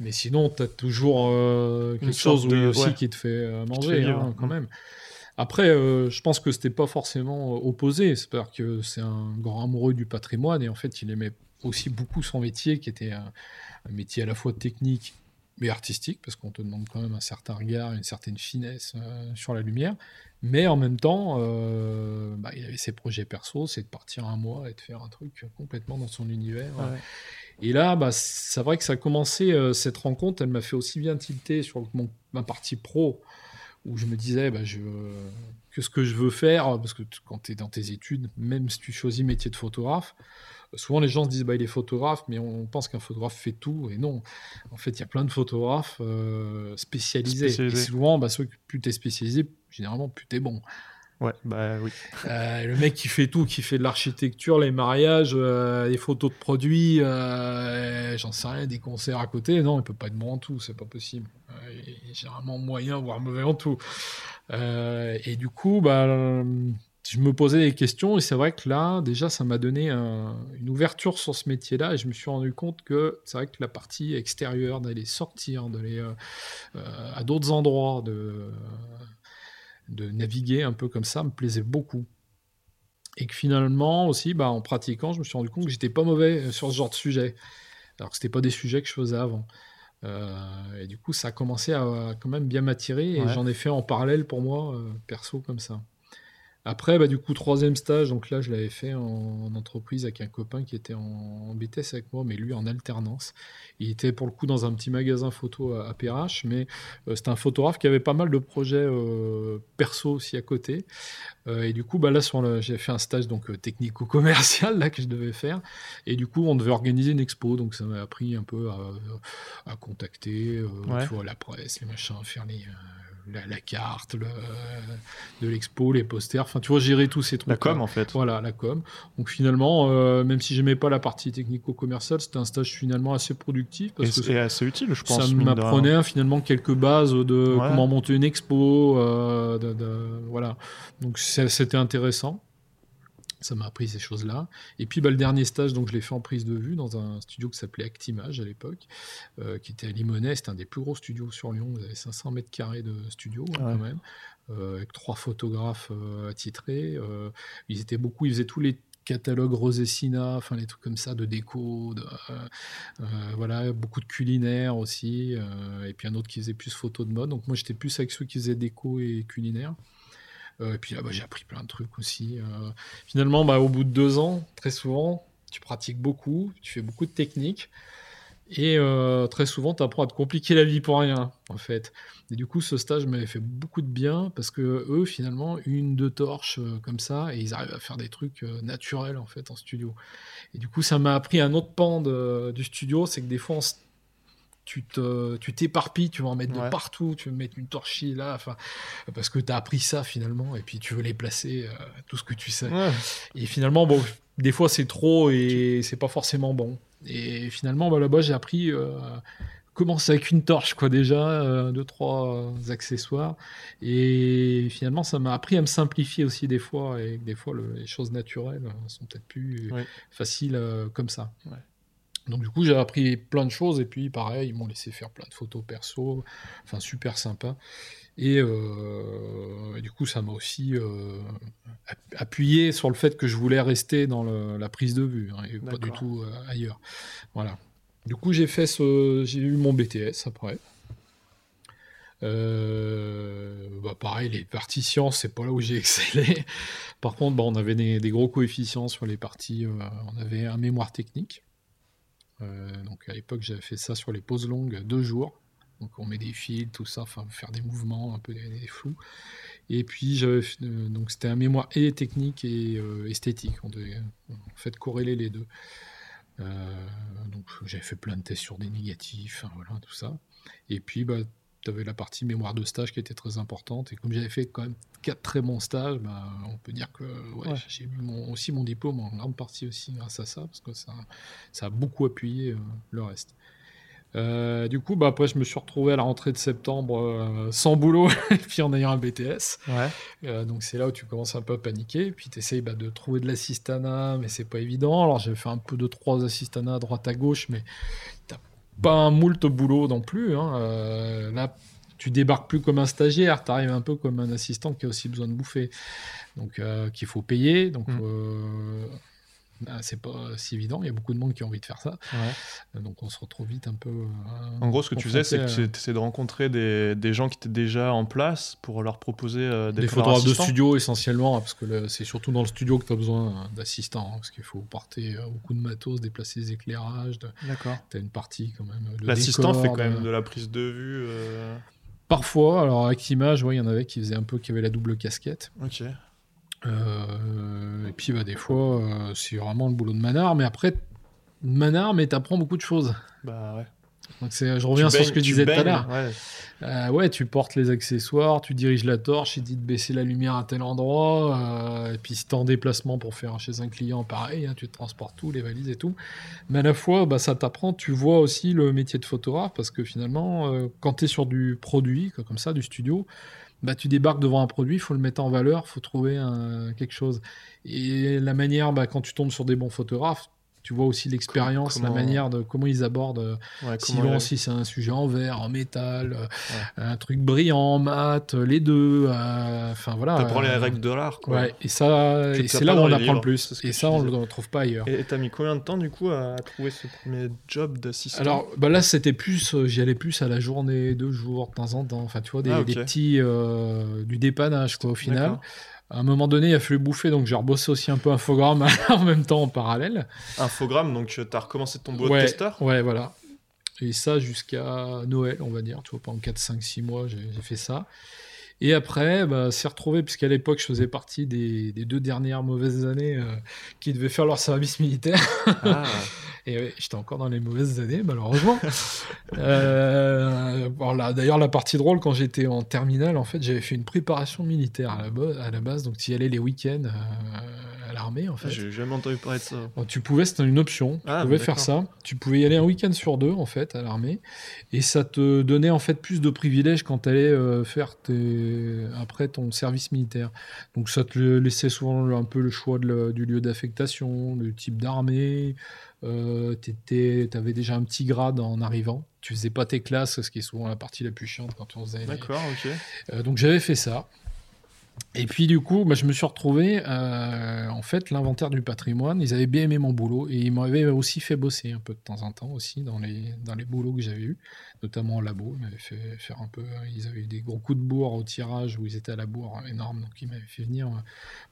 mais sinon, tu as toujours euh, quelque Une chose de... aussi ouais. qui te fait manger, te hein, bien, quand ouais. même. Après, euh, je pense que c'était pas forcément opposé. C'est-à-dire que c'est un grand amoureux du patrimoine et en fait, il aimait aussi beaucoup son métier, qui était un, un métier à la fois technique mais artistique, parce qu'on te demande quand même un certain regard, une certaine finesse euh, sur la lumière. Mais en même temps, euh, bah, il avait ses projets perso, c'est de partir un mois et de faire un truc complètement dans son univers. Ah ouais. Et là, bah, c'est vrai que ça a commencé, euh, cette rencontre, elle m'a fait aussi bien tilter sur mon, ma partie pro, où je me disais bah, je, euh, que ce que je veux faire, parce que t- quand tu es dans tes études, même si tu choisis métier de photographe, euh, souvent les gens se disent bah, il est photographe, mais on, on pense qu'un photographe fait tout, et non. En fait, il y a plein de photographes euh, spécialisés. Spécialisé. Et souvent, bah, ceux, plus tu es spécialisé, généralement, plus tu es bon. Ouais, bah oui. Euh, le mec qui fait tout, qui fait de l'architecture, les mariages, euh, les photos de produits, euh, j'en sais rien, des concerts à côté, non, il peut pas être bon en tout, c'est pas possible. Euh, il est généralement moyen, voire mauvais en tout. Euh, et du coup, bah, je me posais des questions, et c'est vrai que là, déjà, ça m'a donné un, une ouverture sur ce métier-là, et je me suis rendu compte que c'est vrai que la partie extérieure, d'aller sortir, d'aller euh, euh, à d'autres endroits, de... Euh, de naviguer un peu comme ça, me plaisait beaucoup. Et que finalement aussi, bah, en pratiquant, je me suis rendu compte que j'étais pas mauvais sur ce genre de sujet, alors que c'était pas des sujets que je faisais avant. Euh, et du coup, ça a commencé à, à quand même bien m'attirer, et ouais. j'en ai fait en parallèle pour moi, euh, perso, comme ça. Après, bah, du coup, troisième stage, donc là, je l'avais fait en, en entreprise avec un copain qui était en, en B T S avec moi, mais lui, en alternance. Il était, pour le coup, dans un petit magasin photo à, à Perrache, mais euh, c'était un photographe qui avait pas mal de projets euh, perso aussi à côté. Euh, et du coup, bah, là, sur le, j'ai fait un stage donc, euh, technico-commercial là, que je devais faire. Et du coup, on devait organiser une expo, donc ça m'a appris un peu à, à contacter euh, ouais. tu vois, la presse, les machins, faire les... Euh, la, la carte le, de l'expo, les posters, enfin tu vois, gérer tous ces trucs. La com, en fait. Voilà, la com. Donc finalement, euh, même si j'aimais pas la partie technico-commerciale, c'était un stage finalement assez productif. Parce et, que et assez utile, je pense. Ça m'apprenait finalement quelques bases de ouais. comment monter une expo, euh, de, de, voilà. Donc c'était intéressant. Ça m'a appris ces choses-là. Et puis, bah, le dernier stage, donc, je l'ai fait en prise de vue dans un studio qui s'appelait Actimage à l'époque, euh, qui était à Limonest. C'était un des plus gros studios sur Lyon. Vous avez cinq cents mètres carrés de studio, hein, ouais. quand même, euh, avec trois photographes euh, attitrés. Euh, ils étaient beaucoup, ils faisaient tous les catalogues Rosessina, enfin les trucs comme ça de déco, de, euh, euh, voilà, beaucoup de culinaire aussi. Euh, et puis, un autre qui faisait plus photo de mode. Donc, moi, j'étais plus avec ceux qui faisaient déco et culinaire. Euh, et puis là, bah, j'ai appris plein de trucs aussi. Euh, finalement, bah, au bout de deux ans, très souvent, tu pratiques beaucoup, tu fais beaucoup de techniques. Et euh, très souvent, tu apprends à te compliquer la vie pour rien, en fait. Et du coup, ce stage m'avait fait beaucoup de bien parce que eux, finalement, une, deux torches euh, comme ça, et ils arrivent à faire des trucs euh, naturels, en fait, en studio. Et du coup, ça m'a appris un autre pan de, du studio, c'est que des fois, on se Tu, te, tu t'éparpilles, tu vas en mettre ouais. de partout, tu vas mettre une torchille là, parce que tu as appris ça finalement, et puis tu veux les placer, euh, tout ce que tu sais. Ouais. Et finalement, bon, des fois c'est trop et c'est pas forcément bon. Et finalement, bah, là-bas j'ai appris euh, commencer avec une torche, quoi, déjà, euh, deux, trois euh, accessoires. Et finalement, ça m'a appris à me simplifier aussi des fois, et des fois le, les choses naturelles sont peut-être plus ouais. faciles euh, comme ça. Ouais. Donc du coup, j'ai appris plein de choses et puis pareil, ils m'ont laissé faire plein de photos perso, enfin super sympa. Et, euh, et du coup, ça m'a aussi euh, appuyé sur le fait que je voulais rester dans le, la prise de vue hein, et D'accord. pas du tout euh, ailleurs. Voilà. Du coup, j'ai fait ce, j'ai eu mon B T S après. Euh, bah pareil, les parties sciences, c'est pas là où j'ai excellé. Par contre, bah, on avait des, des gros coefficients sur les parties. Euh, on avait un mémoire technique. Euh, donc à l'époque j'avais fait ça sur les pauses longues deux jours, donc on met des fils, tout ça, enfin faire des mouvements un peu des, des flous, et puis j'avais, euh, donc c'était un mémoire et technique et euh, esthétique, on devait en fait corréler les deux, euh, donc j'avais fait plein de tests sur des négatifs, hein, voilà tout ça, et puis bah t'avais la partie mémoire de stage qui était très importante, et comme j'avais fait quand même quatre très bons stages, bah, on peut dire que ouais, ouais. j'ai eu mon, aussi mon diplôme en grande partie aussi grâce à ça, parce que ça, ça a beaucoup appuyé euh, le reste. Euh, du coup, bah, après, je me suis retrouvé à la rentrée de septembre euh, sans boulot, et puis en ayant un B T S. Ouais. Euh, donc, c'est là où tu commences un peu à paniquer. Puis, tu essayes bah, de trouver de l'assistanat, mais c'est pas évident. Alors, j'ai fait un peu de trois assistanats à droite à gauche, mais t'as pas un moult boulot non plus. Hein. Euh, là, tu débarques plus comme un stagiaire, tu arrives un peu comme un assistant qui a aussi besoin de bouffer, donc euh, qu'il faut payer. Donc, mmh. euh, bah, c'est pas si évident. Il y a beaucoup de monde qui a envie de faire ça. Ouais. Donc, on se retrouve vite un peu. Euh, en gros, ce que tu faisais, c'est que tu essaies de rencontrer des, des gens qui étaient déjà en place pour leur proposer euh, des, des photographes de studio essentiellement, hein, parce que là, c'est surtout dans le studio que tu as besoin d'assistants, hein, parce qu'il faut porter euh, beaucoup de matos, déplacer les éclairages. De... D'accord. Tu as une partie quand même. L'assistant décor, fait quand même de la prise de vue. Euh... Parfois, alors avec l'image, il ouais, y en avait qui faisaient un peu, qui avaient la double casquette. Ok. Euh, et puis, bah, des fois, euh, c'est vraiment le boulot de Manard, mais après, Manard, mais t'apprends beaucoup de choses. Bah ouais. Donc c'est, je reviens tu sur baignes, ce que tu disais tout à l'heure. Ouais. Euh, ouais, tu portes les accessoires, tu diriges la torche, il dit de baisser la lumière à tel endroit, euh, et puis si t'es en déplacement pour faire chez un client, pareil, hein, tu transportes tout, les valises et tout. Mais à la fois, bah, ça t'apprend, tu vois aussi le métier de photographe, parce que finalement, euh, quand t'es sur du produit, quoi, comme ça, du studio, bah, tu débarques devant un produit, il faut le mettre en valeur, il faut trouver un, quelque chose. Et la manière, bah, quand tu tombes sur des bons photographes, tu vois aussi l'expérience, comment... la manière de comment ils abordent. Ouais, si, comment... si c'est un sujet en verre, en métal, ouais. un truc brillant, en mat, les deux. Enfin euh, voilà. T'apprends euh, les règles de l'art, quoi. Ouais, et ça, et c'est là où on apprend le plus. Ce et ça, on ne le retrouve pas ailleurs. Et t'as mis combien de temps du coup à trouver ce premier job d'assistant ? Alors bah là, c'était plus, j'y allais plus à la journée, deux jours, de temps en temps. Enfin, tu vois, des, ah, okay. des petits, euh, du dépannage, quoi, au final. D'accord. À un moment donné, il a fallu bouffer, donc j'ai rebossé aussi un peu Infogrames en même temps, en parallèle. Infogrames, donc tu as recommencé ton boulot ouais, de testeur ? Ouais, voilà. Et ça jusqu'à Noël, on va dire. Tu vois, pendant quatre, cinq, six mois, j'ai, j'ai fait ça. Et après, bah, c'est retrouvé, puisqu'à l'époque, je faisais partie des, des deux dernières mauvaises années euh, qui devaient faire leur service militaire. Ah. Et ouais, j'étais encore dans les mauvaises années, malheureusement. euh, bon, là, d'ailleurs, la partie drôle, quand j'étais en terminale, en fait, j'avais fait une préparation militaire à la, bo- à la base. Donc, tu y allais les week-ends euh, à l'armée, en fait. Ah, j'ai jamais entendu parler de ça. Bon, tu pouvais, c'était une option. Tu ah, pouvais faire ça. Tu pouvais y aller un week-end sur deux, en fait, à l'armée. Et ça te donnait, en fait, plus de privilèges quand tu allais euh, faire tes... après ton service militaire. Donc ça te laissait souvent un peu le choix de la, du lieu d'affectation, le type d'armée. Euh, t'étais, t'avais déjà un petit grade en arrivant. Tu faisais pas tes classes, ce qui est souvent la partie la plus chiante quand on faisait. D'accord, les... ok. Euh, donc j'avais fait ça. Et puis du coup, bah, je me suis retrouvé euh, en fait l'inventaire du patrimoine. Ils avaient bien aimé mon boulot et ils m'avaient aussi fait bosser un peu de temps en temps aussi dans les dans les boulots que j'avais eu, notamment en labo. Ils m'avaient fait faire un peu. Ils avaient eu des gros coups de bourre au tirage où ils étaient à la bourre énorme, donc ils m'avaient fait venir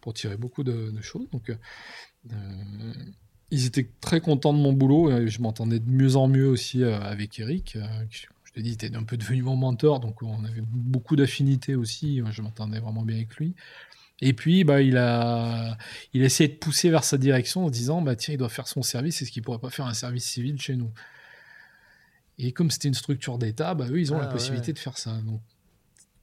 pour tirer beaucoup de, de choses. Donc euh, ils étaient très contents de mon boulot et je m'entendais de mieux en mieux aussi avec Eric. Je t'ai dit, il était un peu devenu mon mentor, donc on avait beaucoup d'affinités aussi. Je m'entendais vraiment bien avec lui. Et puis, bah, il a, il a essayé de pousser vers sa direction en disant, bah, tiens, il doit faire son service, est-ce qu'il ne pourrait pas faire un service civil chez nous? Et comme c'était une structure d'État, bah, eux, ils ont ah, la possibilité ouais. de faire ça. Donc,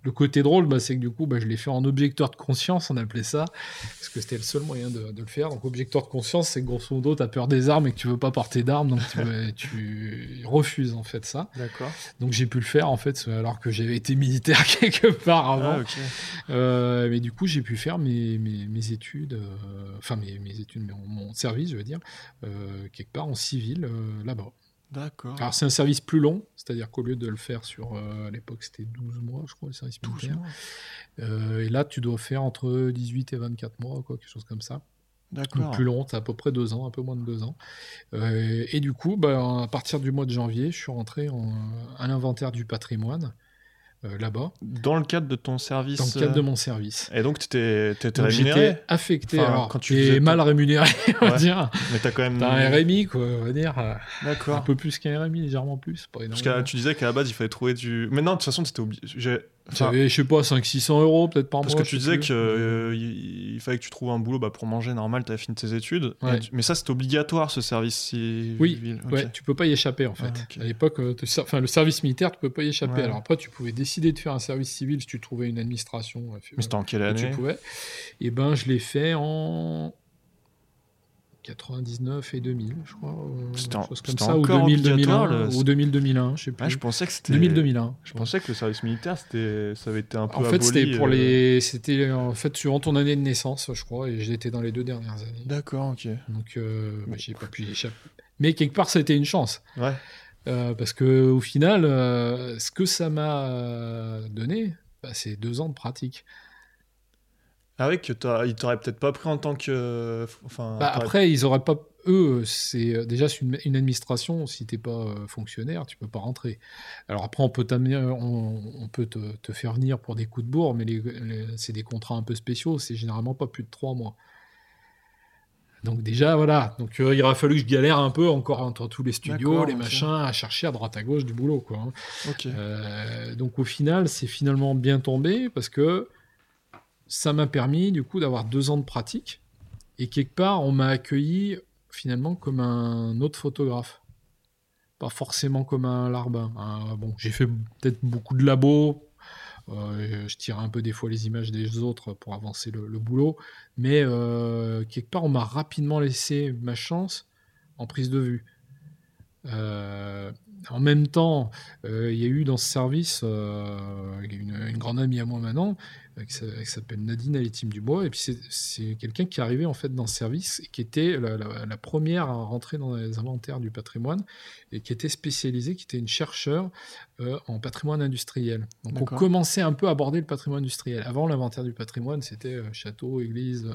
le côté drôle, bah, c'est que du coup, bah, je l'ai fait en objecteur de conscience, on appelait ça, parce que c'était le seul moyen de, de le faire. Donc, objecteur de conscience, c'est que grosso modo, tu as peur des armes et que tu ne veux pas porter d'armes, donc tu, veux, tu refuses en fait ça. D'accord. Donc, j'ai pu le faire en fait, alors que j'avais été militaire quelque part avant. Ah, okay. euh, mais du coup, j'ai pu faire mes, mes, mes études, euh, enfin mes, mes études, mais mon service, je veux dire, euh, quelque part en civil, euh, là-bas. D'accord. Alors, c'est un service plus long, c'est-à-dire qu'au lieu de le faire sur, euh, à l'époque, c'était douze mois, je crois, le service militaire. Euh, et là, tu dois faire entre dix-huit et vingt-quatre mois, quoi, quelque chose comme ça. D'accord. Donc, plus long, t'as à peu près deux ans, un peu moins de deux ans. Euh, et, et du coup, bah, à partir du mois de janvier, je suis rentré en, à l'inventaire du patrimoine. Euh, là-bas. Dans le cadre de ton service. Dans le cadre euh... de mon service. Et donc, tu étais rémunéré? J'étais affecté. Enfin, alors, quand tu faisais mal ton... rémunéré, on va ouais. dire. Mais tu as quand même. T'as un R M I, quoi, on va dire. D'accord. Un peu plus qu'un R M I, légèrement plus. Pas énormément. Parce que tu disais qu'à la base, il fallait trouver du. Mais non, de toute façon, tu étais obligé. J'ai... Enfin, je sais pas, cinq cents six cents euros peut-être par mois. Parce que tu disais qu'il euh, fallait que tu trouves un boulot bah, pour manger normal, tu as fini tes études. Ouais. Tu... Mais ça, c'est obligatoire, ce service civil. Oui, okay. ouais, tu peux pas y échapper en fait. Ah, okay. À l'époque, enfin, le service militaire, tu peux pas y échapper. Ouais. Alors après, tu pouvais décider de faire un service civil si tu trouvais une administration. Mais euh, c'était en quelle année? Tu pouvais. Et ben, je l'ai fait en quatre-vingt-dix-neuf et deux mille, je crois. C'était, en, c'était comme ça, encore deux mille, deux mille un, le... ou deux mille deux mille un, je sais pas. Ah, je pensais que c'était deux mille deux mille un. Je pensais que le service militaire, c'était, ça avait été un peu en fait, aboli. C'était pour euh... les, c'était en fait suivant ton année de naissance, je crois, et j'étais dans les deux dernières années. D'accord, ok. Donc, euh, bah, j'ai pas pu y échapper. Mais quelque part, ça a été une chance. Ouais. Euh, parce que au final, euh, ce que ça m'a donné, bah, c'est deux ans de pratique. Ah oui, que ils t'auraient peut-être pas pris en tant que... Enfin, bah après, ils auraient pas... Eux, c'est déjà une, une administration, si t'es pas euh, fonctionnaire, tu peux pas rentrer. Alors après, on peut, t'amener, on, on peut te, te faire venir pour des coups de bourre, mais les, les, c'est des contrats un peu spéciaux, c'est généralement pas plus de trois mois. Donc déjà, voilà. Donc euh, il aurait fallu que je galère un peu encore entre tous les studios, d'accord, les machins, okay. à chercher à droite à gauche du boulot, quoi. Hein. Okay. Euh, donc au final, c'est finalement bien tombé, parce que ça m'a permis, du coup, d'avoir deux ans de pratique. Et quelque part, on m'a accueilli, finalement, comme un autre photographe. Pas forcément comme un larbin. Un, bon, j'ai fait peut-être beaucoup de labos. Euh, je tirais un peu, des fois, les images des autres pour avancer le, le boulot. Mais, euh, quelque part, on m'a rapidement laissé ma chance en prise de vue. Euh, en même temps, il euh, y a eu dans ce service euh, une, une grande amie à moi maintenant euh, qui, qui s'appelle Nadine Alétime Dubois, et puis c'est, c'est quelqu'un qui est arrivé en fait dans ce service et qui était la, la, la première à rentrer dans les inventaires du patrimoine et qui était spécialisée, qui était une chercheure euh, en patrimoine industriel. Donc d'accord. On commençait un peu à aborder le patrimoine industriel. Avant, l'inventaire du patrimoine, c'était euh, château, église, euh,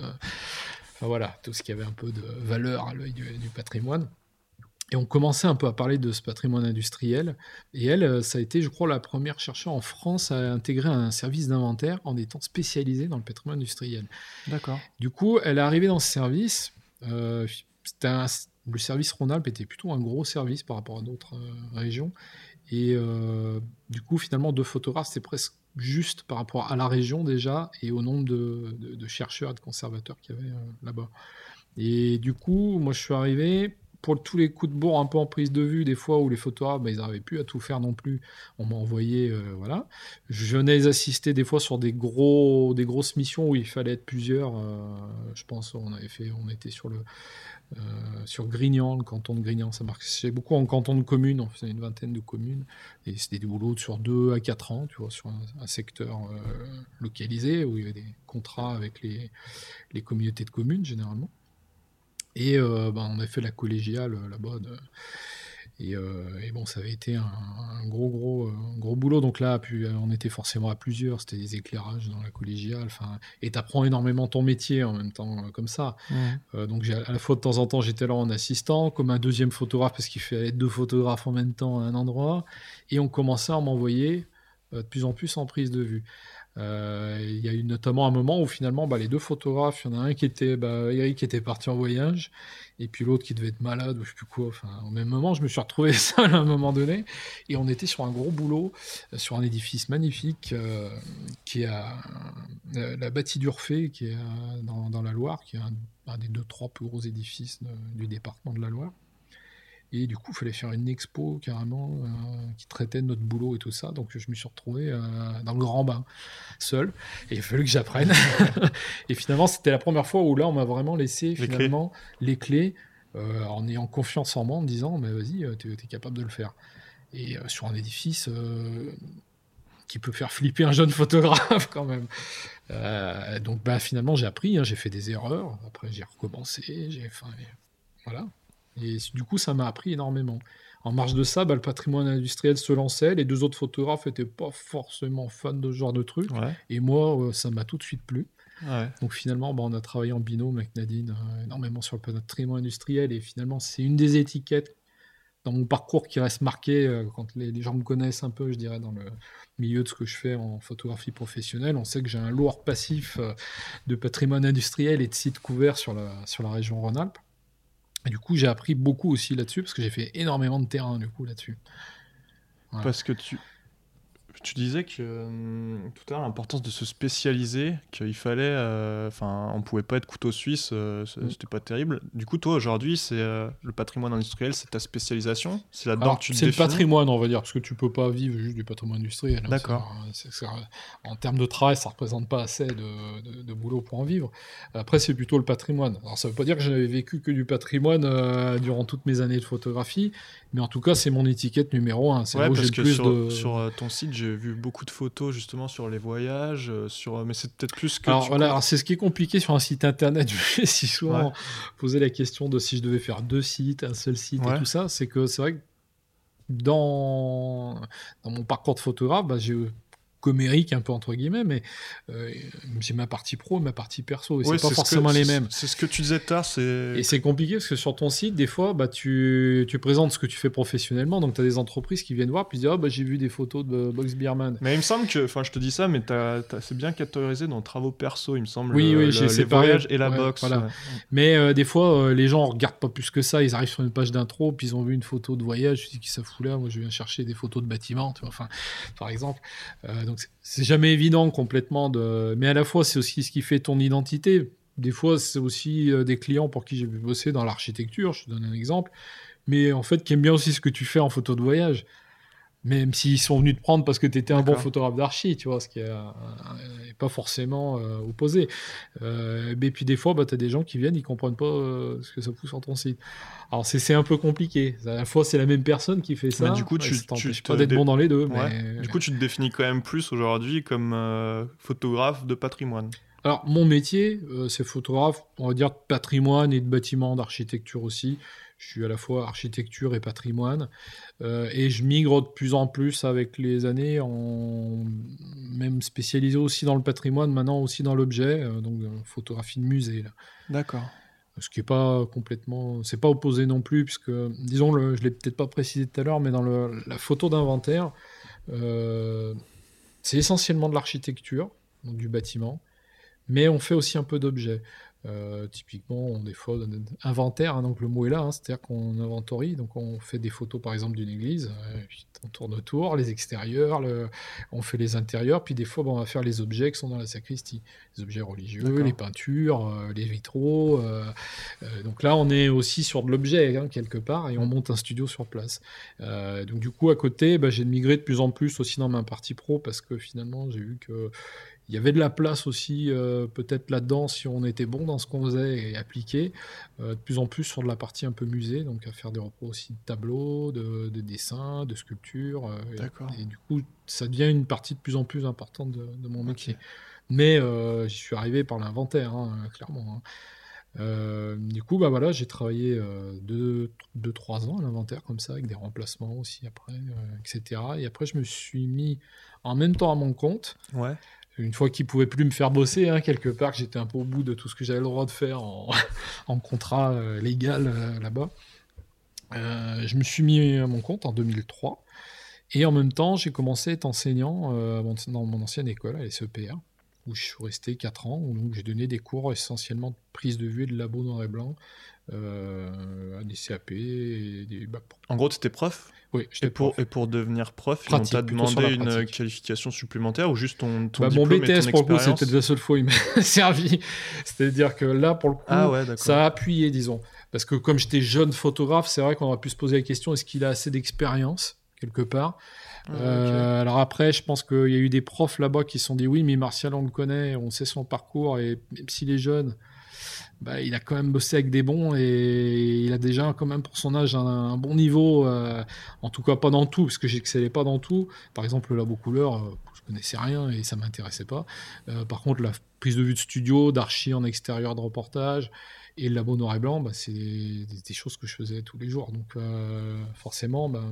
enfin voilà, tout ce qui avait un peu de valeur à l'œil du, du patrimoine. Et on commençait un peu à parler de ce patrimoine industriel. Et elle, ça a été, je crois, la première chercheure en France à intégrer un service d'inventaire en étant spécialisée dans le patrimoine industriel. D'accord. Du coup, elle est arrivée dans ce service. Euh, c'était un, le service Rhône-Alpes était plutôt un gros service par rapport à d'autres euh, régions. Et euh, du coup, finalement, deux photographes, c'est presque juste par rapport à la région déjà et au nombre de, de, de chercheurs et de conservateurs qu'il y avait euh, là-bas. Et du coup, moi, je suis arrivé pour tous les coups de bourre un peu en prise de vue, des fois où les photographes, bah, ils n'arrivaient plus à tout faire non plus. On m'a envoyé, euh, voilà. Je venais les assister des fois sur des, gros, des grosses missions où il fallait être plusieurs. Euh, je pense on avait fait, on était sur le... Euh, sur Grignan, le canton de Grignan, ça marchait beaucoup en canton de communes, on faisait une vingtaine de communes, et c'était des boulots sur deux à quatre ans, tu vois, sur un, un secteur euh, localisé, où il y avait des contrats avec les, les communautés de communes, généralement. Et euh, ben, on a fait la collégiale là-bas, de... et, euh, et bon, ça avait été un, un gros, gros, un gros boulot, donc là, on était forcément à plusieurs, c'était des éclairages dans la collégiale, enfin, et t'apprends énormément ton métier en même temps, comme ça. Mmh. Euh, donc, j'ai, à la fois, de temps en temps, j'étais là en assistant, comme un deuxième photographe, parce qu'il fallait être deux photographes en même temps à un endroit, et on commençait à m'envoyer euh, de plus en plus en prise de vue. Il euh, y a eu notamment un moment où finalement bah, les deux photographes, il y en a un qui était bah, Eric qui était parti en voyage et puis l'autre qui devait être malade ou je sais plus quoi, enfin, au même moment je me suis retrouvé seul à un moment donné et on était sur un gros boulot sur un édifice magnifique euh, qui est à euh, la bâtie d'Urfé qui est à, dans, dans la Loire, qui est un, un des deux trois plus gros édifices de, du département de la Loire. Et du coup, il fallait faire une expo carrément euh, qui traitait de notre boulot et tout ça. Donc, je me suis retrouvé euh, dans le grand bain, seul. Et il a fallu que j'apprenne. Et finalement, c'était la première fois où là, on m'a vraiment laissé finalement les clés, les clés euh, en ayant confiance en moi, en me disant « Mais vas-y, t'es, t'es capable de le faire. » Et euh, sur un édifice euh, qui peut faire flipper un jeune photographe quand même. Euh, donc, bah, finalement, j'ai appris. Hein, j'ai fait des erreurs. Après, j'ai recommencé. J'ai, enfin, voilà. Et du coup, ça m'a appris énormément. En marge de ça, bah, le patrimoine industriel se lançait. Les deux autres photographes n'étaient pas forcément fans de ce genre de truc. Ouais. Et moi, euh, ça m'a tout de suite plu. Ouais. Donc finalement, bah, on a travaillé en binôme avec Nadine euh, énormément sur le patrimoine industriel. Et finalement, c'est une des étiquettes dans mon parcours qui reste marquée. Euh, quand les, les gens me connaissent un peu, je dirais, dans le milieu de ce que je fais en photographie professionnelle, on sait que j'ai un lourd passif euh, de patrimoine industriel et de sites couverts sur la, sur la région Rhône-Alpes. Et du coup, j'ai appris beaucoup aussi là-dessus, parce que j'ai fait énormément de terrain, du coup, là-dessus. Voilà. Parce que tu, tu disais que, euh, tout à l'heure, l'importance de se spécialiser, qu'il fallait... Enfin, euh, on ne pouvait pas être couteau suisse, euh, c'était mm. pas terrible. Du coup, toi, aujourd'hui, c'est, euh, le patrimoine industriel, c'est ta spécialisation ? C'est là-dedans Alors, que tu te définis ? C'est le patrimoine, on va dire, parce que tu ne peux pas vivre juste du patrimoine industriel. Hein, d'accord. C'est, c'est, c'est, en termes de travail, ça ne représente pas assez de, de, de boulot pour en vivre. Après, c'est plutôt le patrimoine. Alors, ça ne veut pas dire que j'avais vécu que du patrimoine euh, durant toutes mes années de photographie, mais en tout cas, c'est mon étiquette numéro un. C'est ouais, là où parce j'ai que plus sur, de... sur ton site, j'ai vu beaucoup de photos justement sur les voyages, sur... mais c'est peut-être plus que... Alors voilà, alors c'est ce qui est compliqué sur un site internet. Je me suis souvent ouais. posé la question de si je devais faire deux sites, un seul site ouais. et tout ça. C'est que c'est vrai que dans, dans mon parcours de photographe, bah, j'ai comérique un peu entre guillemets, mais euh, j'ai ma partie pro et ma partie perso, et ouais, c'est pas c'est forcément ce que, les mêmes. C'est, c'est ce que tu disais tard, c'est... Et c'est compliqué, parce que sur ton site, des fois, bah, tu, tu présentes ce que tu fais professionnellement, donc tu as des entreprises qui viennent voir, puis ils disent « Ah, oh, bah, j'ai vu des photos de Box Birman ». Mais il me semble que, enfin, je te dis ça, mais t'as, t'as, c'est bien catégorisé dans travaux perso, il me semble, oui, le, oui, le, les séparé, voyages et la ouais, boxe. Voilà. Ouais. Mais euh, des fois, euh, les gens ne regardent pas plus que ça, ils arrivent sur une page d'intro, puis ils ont vu une photo de voyage, je dis qu'ils s'affolent là, moi je viens chercher des photos de bâtiments, tu vois, enfin, par exemple. Euh, donc c'est, c'est jamais évident complètement de... mais à la fois c'est aussi ce qui fait ton identité. Des fois c'est aussi euh, des clients pour qui j'ai pu bosser dans l'architecture, je te donne un exemple, mais en fait qui aiment bien aussi ce que tu fais en photo de voyage, même s'ils sont venus te prendre parce que tu étais un bon photographe d'archi, tu vois, ce qui est, euh, est pas forcément euh, opposé. Euh, et puis des fois, bah, tu as des gens qui viennent, ils comprennent pas euh, ce que ça pousse sur ton site. Alors c'est, c'est un peu compliqué. À la fois, c'est la même personne qui fait ça. Mais du coup, tu, ça t'empêche tu pas d'être dé... bon dans les deux. Ouais. Mais... Du coup, tu te définis quand même plus aujourd'hui comme euh, photographe de patrimoine. Alors, mon métier, euh, c'est photographe, on va dire, de patrimoine et de bâtiment, d'architecture aussi. Je suis à la fois architecture et patrimoine. Euh, et je migre de plus en plus avec les années, en même spécialisé aussi dans le patrimoine, maintenant aussi dans l'objet, euh, donc euh, photographie de musée. Là. D'accord. Ce qui n'est pas complètement... C'est pas opposé non plus, puisque, disons, le, je ne l'ai peut-être pas précisé tout à l'heure, mais dans le, la photo d'inventaire, euh, c'est essentiellement de l'architecture, donc du bâtiment, mais on fait aussi un peu d'objets. Euh, typiquement, on est faux inventaire, hein, donc le mot est là, hein, c'est-à-dire qu'on inventorie, donc on fait des photos par exemple d'une église, euh, puis on tourne autour, les extérieurs, le... on fait les intérieurs, puis des fois bon, on va faire les objets qui sont dans la sacristie, les objets religieux, d'accord, les peintures, euh, les vitraux, euh, euh, donc là on est aussi sur de l'objet, hein, quelque part, et on monte un studio sur place. Euh, donc du coup à côté, bah, j'ai migré de plus en plus aussi dans ma partie pro, parce que finalement j'ai vu que il y avait de la place aussi, euh, peut-être là-dedans, si on était bon dans ce qu'on faisait et appliqué, euh, de plus en plus sur de la partie un peu musée, donc à faire des repos aussi de tableaux, de, de dessins, de sculptures. Euh, D'accord. Et, et du coup, ça devient une partie de plus en plus importante de, de mon métier. Okay. Mais euh, j'y suis arrivé par l'inventaire, hein, clairement. Hein. Euh, du coup, bah voilà, j'ai travaillé deux trois ans à l'inventaire comme ça, avec des remplacements aussi après, euh, et cetera. Et après, je me suis mis en même temps à mon compte. Ouais. Une fois qu'ils ne pouvaient plus me faire bosser, hein, quelque part, que j'étais un peu au bout de tout ce que j'avais le droit de faire en, en contrat euh, légal euh, là-bas, euh, je me suis mis à mon compte en deux mille trois. Et en même temps, j'ai commencé à être enseignant euh, dans mon ancienne école, à la S E P R, où je suis resté quatre ans, où j'ai donné des cours essentiellement de prise de vue et de labo noir et blanc, euh, à des C A P et des bacs pro. En gros, tu étais prof ? Oui, et pour, et pour devenir prof, on t'a demandé une qualification supplémentaire ou juste ton, ton bah, diplôme et ton expérience ? Mon B T S, pour le coup, c'était la seule fois où il m'a servi. C'est-à-dire que là, pour le coup, ah ouais, ça a appuyé, disons. Parce que comme j'étais jeune photographe, c'est vrai qu'on aurait pu se poser la question, est-ce qu'il a assez d'expérience, quelque part ? Ah, euh, okay. Alors après, je pense qu'il y a eu des profs là-bas qui se sont dit, oui, mais Martial, on le connaît, on sait son parcours, et même s'il est jeune... Bah, il a quand même bossé avec des bons et il a déjà quand même pour son âge un, un bon niveau, euh, en tout cas pas dans tout, parce que j'excellais pas dans tout. Par exemple le labo couleur, euh, je connaissais rien et ça m'intéressait pas. Euh, par contre la prise de vue de studio, d'archi en extérieur de reportage et le labo noir et blanc, bah, c'est des, des choses que je faisais tous les jours. Donc euh, forcément, bah,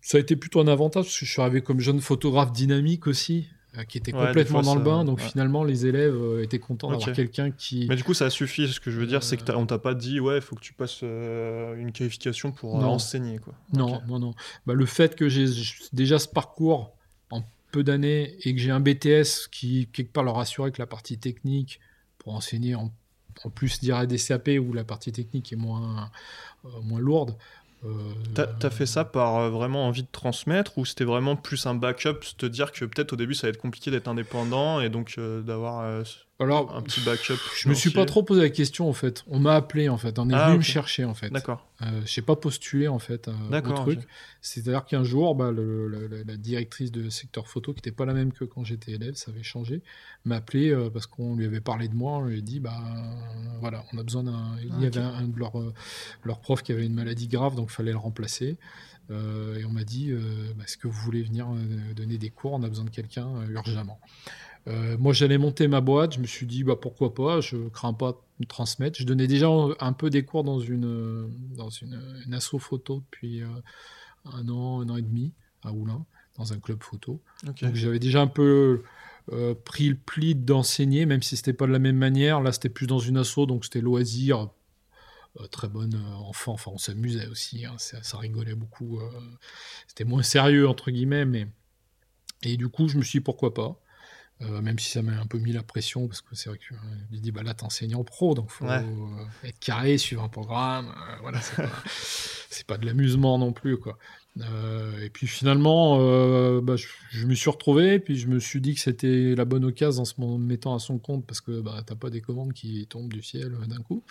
ça a été plutôt un avantage parce que je suis arrivé comme jeune photographe dynamique aussi, qui était ouais, complètement fois, dans ça... le bain, donc ouais. Finalement les élèves euh, étaient contents d'avoir okay. quelqu'un qui... Mais du coup ça suffit, ce que je veux dire euh... c'est qu'on t'a pas dit ouais il faut que tu passes euh, une qualification pour euh, enseigner quoi. Non, okay. non, non. Bah, le fait que j'ai déjà ce parcours en peu d'années et que j'ai un B T S qui quelque part leur assurait que la partie technique pour enseigner en, en plus dirait des C A P où la partie technique est moins, euh, moins lourde. Euh... T'as, t'as fait ça par euh, vraiment envie de transmettre ou c'était vraiment plus un backup, se te dire que peut-être au début ça va être compliqué d'être indépendant et donc euh, d'avoir euh, alors, un petit backup financier. Je me suis pas trop posé la question en fait. On m'a appelé en fait, on est ah, venu okay. me chercher en fait. D'accord. Euh, j'ai pas postulé en fait euh, au truc. Okay. C'est-à-dire qu'un jour, bah, le, le, la, la directrice de secteur photo, qui était pas la même que quand j'étais élève, ça avait changé, m'a appelé euh, parce qu'on lui avait parlé de moi, on lui a dit bah voilà, on a besoin d'un. Ah, il y okay. avait un, un de leurs leur profs qui avait une maladie grave, donc il fallait le remplacer. Euh, et on m'a dit euh, bah, est-ce que vous voulez venir euh, donner des cours ? On a besoin de quelqu'un euh, urgemment. Euh, moi, j'allais monter ma boîte. Je me suis dit, bah, pourquoi pas, je ne crains pas de transmettre. Je donnais déjà un peu des cours dans une, dans une, une asso photo depuis euh, un an, un an et demi, à Oulin, dans un club photo. Okay. Donc, j'avais déjà un peu euh, pris le pli d'enseigner, même si ce n'était pas de la même manière. Là, c'était plus dans une asso, donc c'était loisir. Euh, très bon euh, enfant. Enfin, on s'amusait aussi. Hein. Ça, ça rigolait beaucoup. Euh, c'était moins sérieux, entre guillemets. Mais... Et du coup, je me suis dit, pourquoi pas. Euh, même si ça m'a un peu mis la pression, parce que c'est vrai que je me dis, bah là, t'es enseignant pro, donc il faut ouais. euh, être carré, suivre un programme. Euh, voilà, c'est pas, c'est pas de l'amusement non plus, quoi. Euh, et puis finalement, euh, bah, je, je me suis retrouvé, puis je me suis dit que c'était la bonne occasion en se mettant à son compte, parce que bah, t'as pas des commandes qui tombent du ciel euh, d'un coup.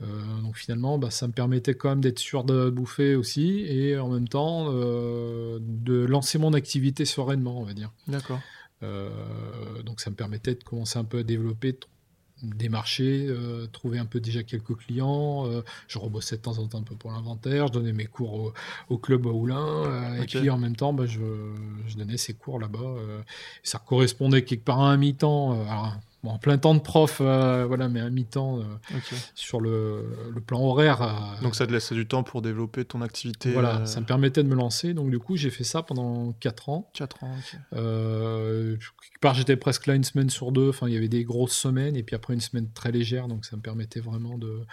Euh, donc finalement, bah, ça me permettait quand même d'être sûr de bouffer aussi, et en même temps, euh, de lancer mon activité sereinement, on va dire. D'accord. Euh, donc ça me permettait de commencer un peu à développer, t- des marchés, euh, trouver un peu déjà quelques clients, euh, je rebossais de temps en temps un peu pour l'inventaire, je donnais mes cours au, au club à Oulin, euh, okay. et puis en même temps bah, je, je donnais ces cours là-bas, euh, ça correspondait quelque part à un mi-temps, euh, alors, bon, en plein temps de prof, euh, voilà, mais un mi-temps euh, okay. sur le, le plan horaire. Euh, donc ça te laissait du temps pour développer ton activité. Voilà, euh... ça me permettait de me lancer. Donc du coup, j'ai fait ça pendant quatre ans. quatre ans, ok. Euh, quelque part, j'étais presque là une semaine sur deux. Enfin, il y avait des grosses semaines et puis après une semaine très légère. Donc ça me permettait vraiment de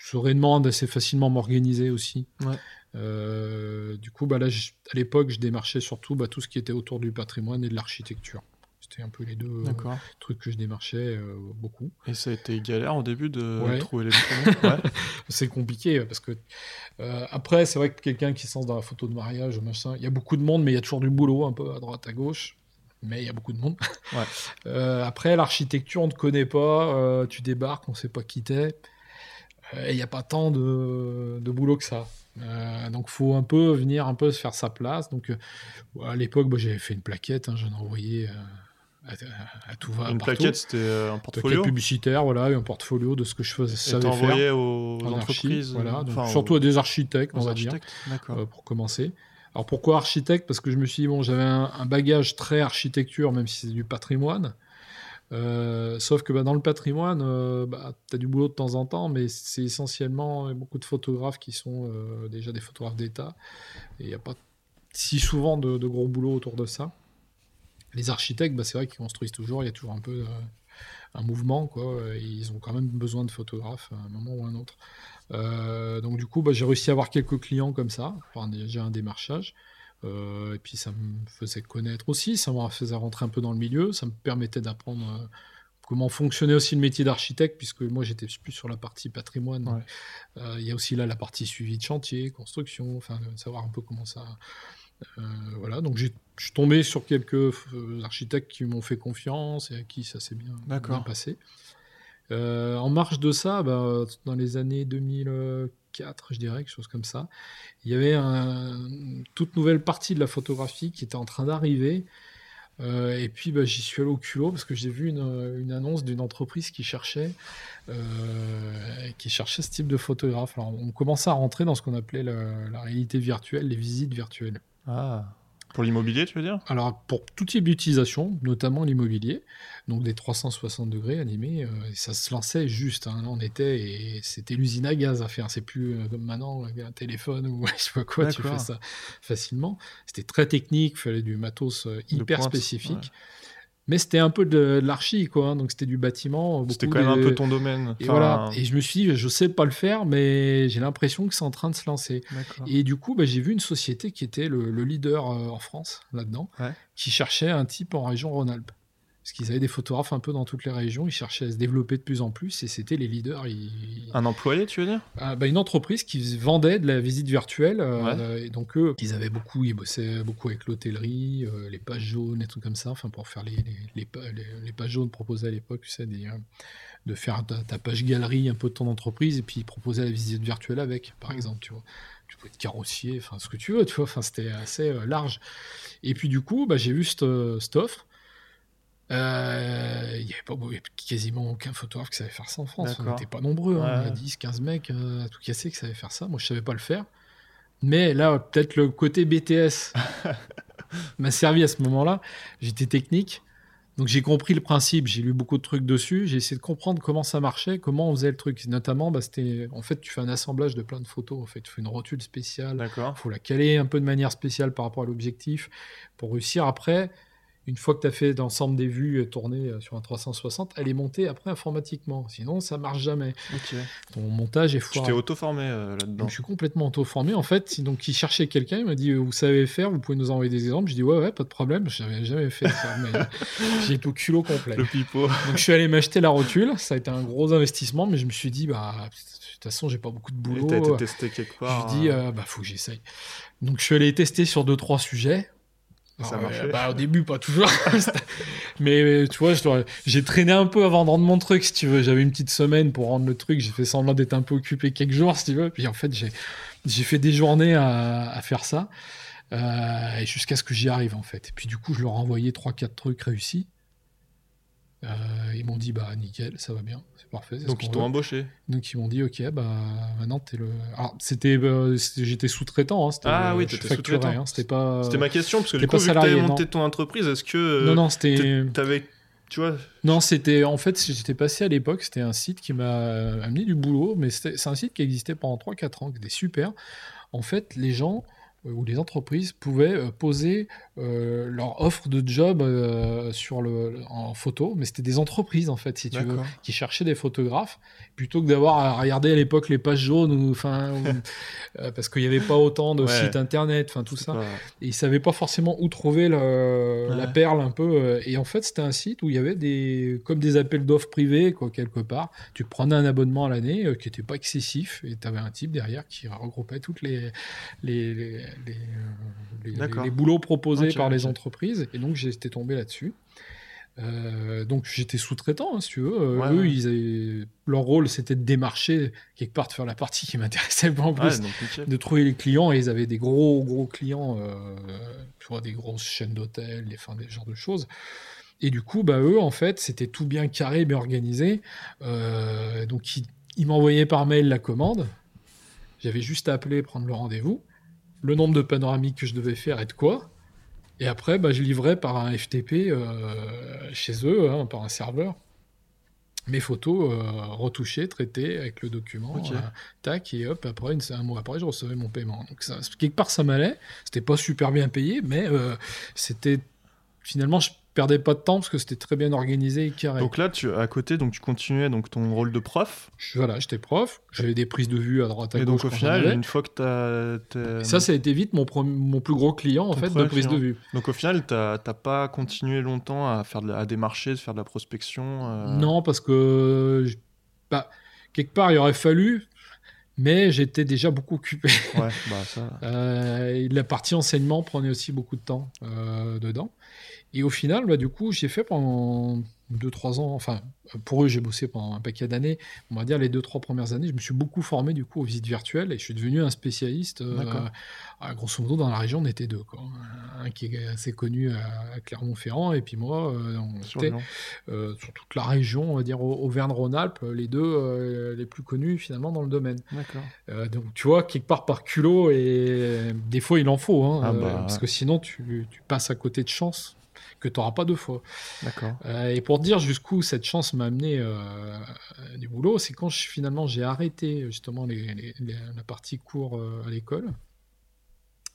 sereinement, d'assez facilement m'organiser aussi. Ouais. Euh, du coup, bah, là, à l'époque, je démarchais surtout bah, tout ce qui était autour du patrimoine et de l'architecture. C'était un peu les deux euh, trucs que je démarchais euh, beaucoup. Et ça a été galère au début de ouais. trouver les premiers. Ouais. C'est compliqué parce que euh, après, c'est vrai que quelqu'un qui se lance dans la photo de mariage, machin, il y a beaucoup de monde, mais il y a toujours du boulot un peu à droite à gauche. Mais il y a beaucoup de monde. Ouais. Euh, après, l'architecture, on ne te connaît pas. Euh, tu débarques, on ne sait pas qui t'es. Euh, et il n'y a pas tant de, de boulot que ça. Euh, donc, il faut un peu venir un peu se faire sa place. Donc, euh, à l'époque, bah, j'avais fait une plaquette. Hein, j'en ai envoyé euh, à, à tout va. Une partout. Plaquette, c'était un portfolio. Une plaquette publicitaire, voilà, un portfolio de ce que je faisais. Je savais envoyé faire. Aux en entreprises. Archi, voilà, donc, surtout aux... à des architectes, on va dire. Euh, pour commencer. Alors pourquoi architecte ? Parce que je me suis dit, bon, j'avais un, un bagage très architecture, même si c'est du patrimoine. Euh, sauf que bah, dans le patrimoine, euh, bah, tu as du boulot de temps en temps, mais c'est essentiellement beaucoup de photographes qui sont euh, déjà des photographes d'État. Et il n'y a pas si souvent de, de gros boulot autour de ça. Les architectes, bah, c'est vrai qu'ils construisent toujours, il y a toujours un peu euh, un mouvement, quoi. Ils ont quand même besoin de photographes à un moment ou à un autre. Euh, donc du coup bah, j'ai réussi à avoir quelques clients comme ça, enfin, déjà un démarchage euh, et puis ça me faisait connaître aussi, ça me faisait rentrer un peu dans le milieu, ça me permettait d'apprendre euh, comment fonctionnait aussi le métier d'architecte, puisque moi j'étais plus sur la partie patrimoine. Il ouais. euh, y a aussi là la partie suivi de chantier, construction, enfin euh, savoir un peu comment ça euh, voilà, donc j'ai, je suis tombé sur quelques architectes qui m'ont fait confiance et à qui ça s'est bien, bien passé. Euh, en marge de ça, bah, dans les années deux mille quatre, je dirais, quelque chose comme ça, il y avait un, une toute nouvelle partie de la photographie qui était en train d'arriver. Euh, et puis, bah, j'y suis allé au culot parce que j'ai vu une, une annonce d'une entreprise qui cherchait, euh, qui cherchait ce type de photographe. Alors, on commençait à rentrer dans ce qu'on appelait la, la réalité virtuelle, les visites virtuelles. Ah. Pour l'immobilier, tu veux dire ? Alors, pour tout type d'utilisation, notamment l'immobilier, donc des trois cent soixante degrés animés, euh, ça se lançait juste. Hein, on était, et c'était l'usine à gaz à faire. C'est plus euh, comme maintenant, un téléphone ou je sais pas quoi, d'accord. Tu fais ça facilement. C'était très technique, il fallait du matos euh, hyper pointe, spécifique. Ouais. Mais c'était un peu de, de l'archi, quoi. Hein, donc c'était du bâtiment. C'était quand des... même un peu ton domaine. Enfin... Et voilà. Et je me suis dit, je sais pas le faire, mais j'ai l'impression que c'est en train de se lancer. D'accord. Et du coup, bah, j'ai vu une société qui était le, le leader euh, en France là-dedans, ouais. qui cherchait un type en région Rhône-Alpes. Parce qu'ils avaient des photographes un peu dans toutes les régions, ils cherchaient à se développer de plus en plus, et c'était les leaders. Ils... Un employé, tu veux dire ? Ah, bah, une entreprise qui vendait de la visite virtuelle, euh, ouais. et donc eux, ils avaient beaucoup, ils bossaient beaucoup avec l'hôtellerie, euh, les pages jaunes, et tout comme ça, enfin pour faire les, les, les, les, les pages jaunes proposées à l'époque, tu sais, des, euh, de faire ta, ta page galerie un peu de ton entreprise, et puis ils proposaient la visite virtuelle avec, par exemple, tu vois. Tu peux être carrossier, enfin ce que tu veux, tu vois, enfin c'était assez euh, large. Et puis du coup, bah, j'ai vu cette offre. Il euh, n'y avait pas, y avait quasiment aucun photographe qui savait faire ça en France. D'accord. On n'était pas nombreux, hein. Ouais. dix, quinze mecs euh, à tout casser qui savaient faire ça. Moi, je ne savais pas le faire. Mais là, peut-être le côté B T S m'a servi à ce moment-là. J'étais technique, donc j'ai compris le principe. J'ai lu beaucoup de trucs dessus. J'ai essayé de comprendre comment ça marchait, comment on faisait le truc. Notamment, bah, c'était, en fait, tu fais un assemblage de plein de photos. En fait, tu fais une rotule spéciale. Il faut la caler un peu de manière spéciale par rapport à l'objectif pour réussir après. Une fois que tu as fait l'ensemble des vues tournées sur un trois cent soixante, elle est montée après informatiquement. Sinon, ça ne marche jamais. Okay. Ton montage est foiré. Tu t'es auto-formé euh, là-dedans. Donc, je suis complètement auto-formé. En fait, donc, il cherchait quelqu'un. Il m'a dit, vous savez faire, vous pouvez nous envoyer des exemples. Je dis, ouais, ouais, pas de problème. Je n'avais jamais fait ça. Mais j'ai tout culot complet. Le pipeau. Donc, je suis allé m'acheter la rotule. Ça a été un gros investissement. Mais je me suis dit, bah, de toute façon, je n'ai pas beaucoup de boulot. Et tu as été testé quelque part. Je me suis dit, euh, bah, faut que j'essaye. Donc, je suis allé tester sur deux, trois sujets. Alors, ça marchait. Euh, bah, au début, pas toujours. Mais tu vois, je, j'ai traîné un peu avant de rendre mon truc, si tu veux. J'avais une petite semaine pour rendre le truc. J'ai fait semblant d'être un peu occupé quelques jours, si tu veux. Puis en fait, j'ai, j'ai fait des journées à, à faire ça. Euh, et jusqu'à ce que j'y arrive, en fait. Et puis du coup, je leur ai envoyé trois quatre trucs réussis. Euh, ils m'ont dit, bah nickel, ça va bien, c'est parfait. C'est donc ils t'ont veut. embauché. Donc ils m'ont dit, ok, bah maintenant t'es le. Alors c'était, euh, c'était j'étais sous-traitant. Hein, c'était, ah oui, t'étais sous-traitant. Hein, c'était pas. C'était ma question parce que du coup, vu que t'avais monté ton entreprise, est-ce que. Euh, non non, c'était. T'avais, tu vois. Non, c'était en fait, j'étais passé à l'époque. C'était un site qui m'a amené du boulot, mais c'est un site qui existait pendant trois quatre ans, qui était super. En fait, les gens où les entreprises pouvaient poser euh, leur offre de job euh, sur le, en photo, mais c'était des entreprises en fait, si tu D'accord. veux, qui cherchaient des photographes, plutôt que d'avoir à regarder à l'époque les pages jaunes, ou, enfin, ou, euh, parce qu'il n'y avait pas autant de ouais. sites internet, enfin tout C'est ça, pas... et ils ne savaient pas forcément où trouver le, ouais. la perle un peu, et en fait c'était un site où il y avait des, comme des appels d'offres privés, quoi, quelque part, tu prenais un abonnement à l'année euh, qui n'était pas excessif, et tu avais un type derrière qui regroupait toutes les... les, les Les, les, les, les boulots proposés okay, par les okay. entreprises, et donc j'étais tombé là-dessus. Euh, donc j'étais sous-traitant, hein, si tu veux. Euh, ouais, eux, ouais. Ils avaient... leur rôle c'était de démarcher quelque part, de faire la partie qui m'intéressait pas en plus, ouais, de trouver les clients, et ils avaient des gros gros clients, euh, tu vois, des grosses chaînes d'hôtels, des, enfin, des genres de choses. Et du coup, bah eux, en fait, c'était tout bien carré, bien organisé. Euh, donc ils, ils m'envoyaient par mail la commande. J'avais juste à appeler, prendre le rendez-vous, le nombre de panoramiques que je devais faire et de quoi. Et après, bah, je livrais par un F T P euh, chez eux, hein, par un serveur, mes photos euh, retouchées, traitées avec le document, okay. euh, tac, et hop, après, une, un mois après, je recevais mon paiement. Donc, ça, quelque part, ça m'allait. C'était pas super bien payé, mais euh, c'était... Finalement, je perdais pas de temps parce que c'était très bien organisé et carré. Donc là, tu, à côté, donc, tu continuais donc, ton rôle de prof. Je, voilà, j'étais prof. J'avais des prises de vue à droite, à et gauche. Et donc au final, une fois que tu as... Ça, ça a été vite mon, pro- mon plus gros client, en fait, de prise client. de vue. Donc au final, tu n'as pas continué longtemps à, faire de la, à démarcher, faire de la prospection euh... Non, parce que... Je, bah, quelque part, il aurait fallu... Mais j'étais déjà beaucoup occupé. Ouais, bah ça... euh, la partie enseignement prenait aussi beaucoup de temps euh, dedans. Et au final, bah, du coup, j'ai fait pendant deux trois ans... Enfin, pour eux, j'ai bossé pendant un paquet d'années. On va dire les deux trois premières années, je me suis beaucoup formé du coup aux visites virtuelles, et je suis devenu un spécialiste. Euh, à, grosso modo, dans la région, on était deux, quoi. Un qui est assez connu à Clermont-Ferrand, et puis moi, euh, on sur était euh, sur toute la région, on va dire Auvergne-Rhône-Alpes, les deux euh, les plus connus finalement dans le domaine. D'accord. Euh, donc tu vois, quelque part par culot, et des fois il en faut, hein, ah bah, euh, parce que sinon tu, tu passes à côté de chance que tu n'auras pas deux fois. D'accord. Euh, et pour te dire jusqu'où cette chance m'a amené euh, du boulot, c'est quand je, finalement j'ai arrêté justement les, les, les, la partie cours euh, à l'école.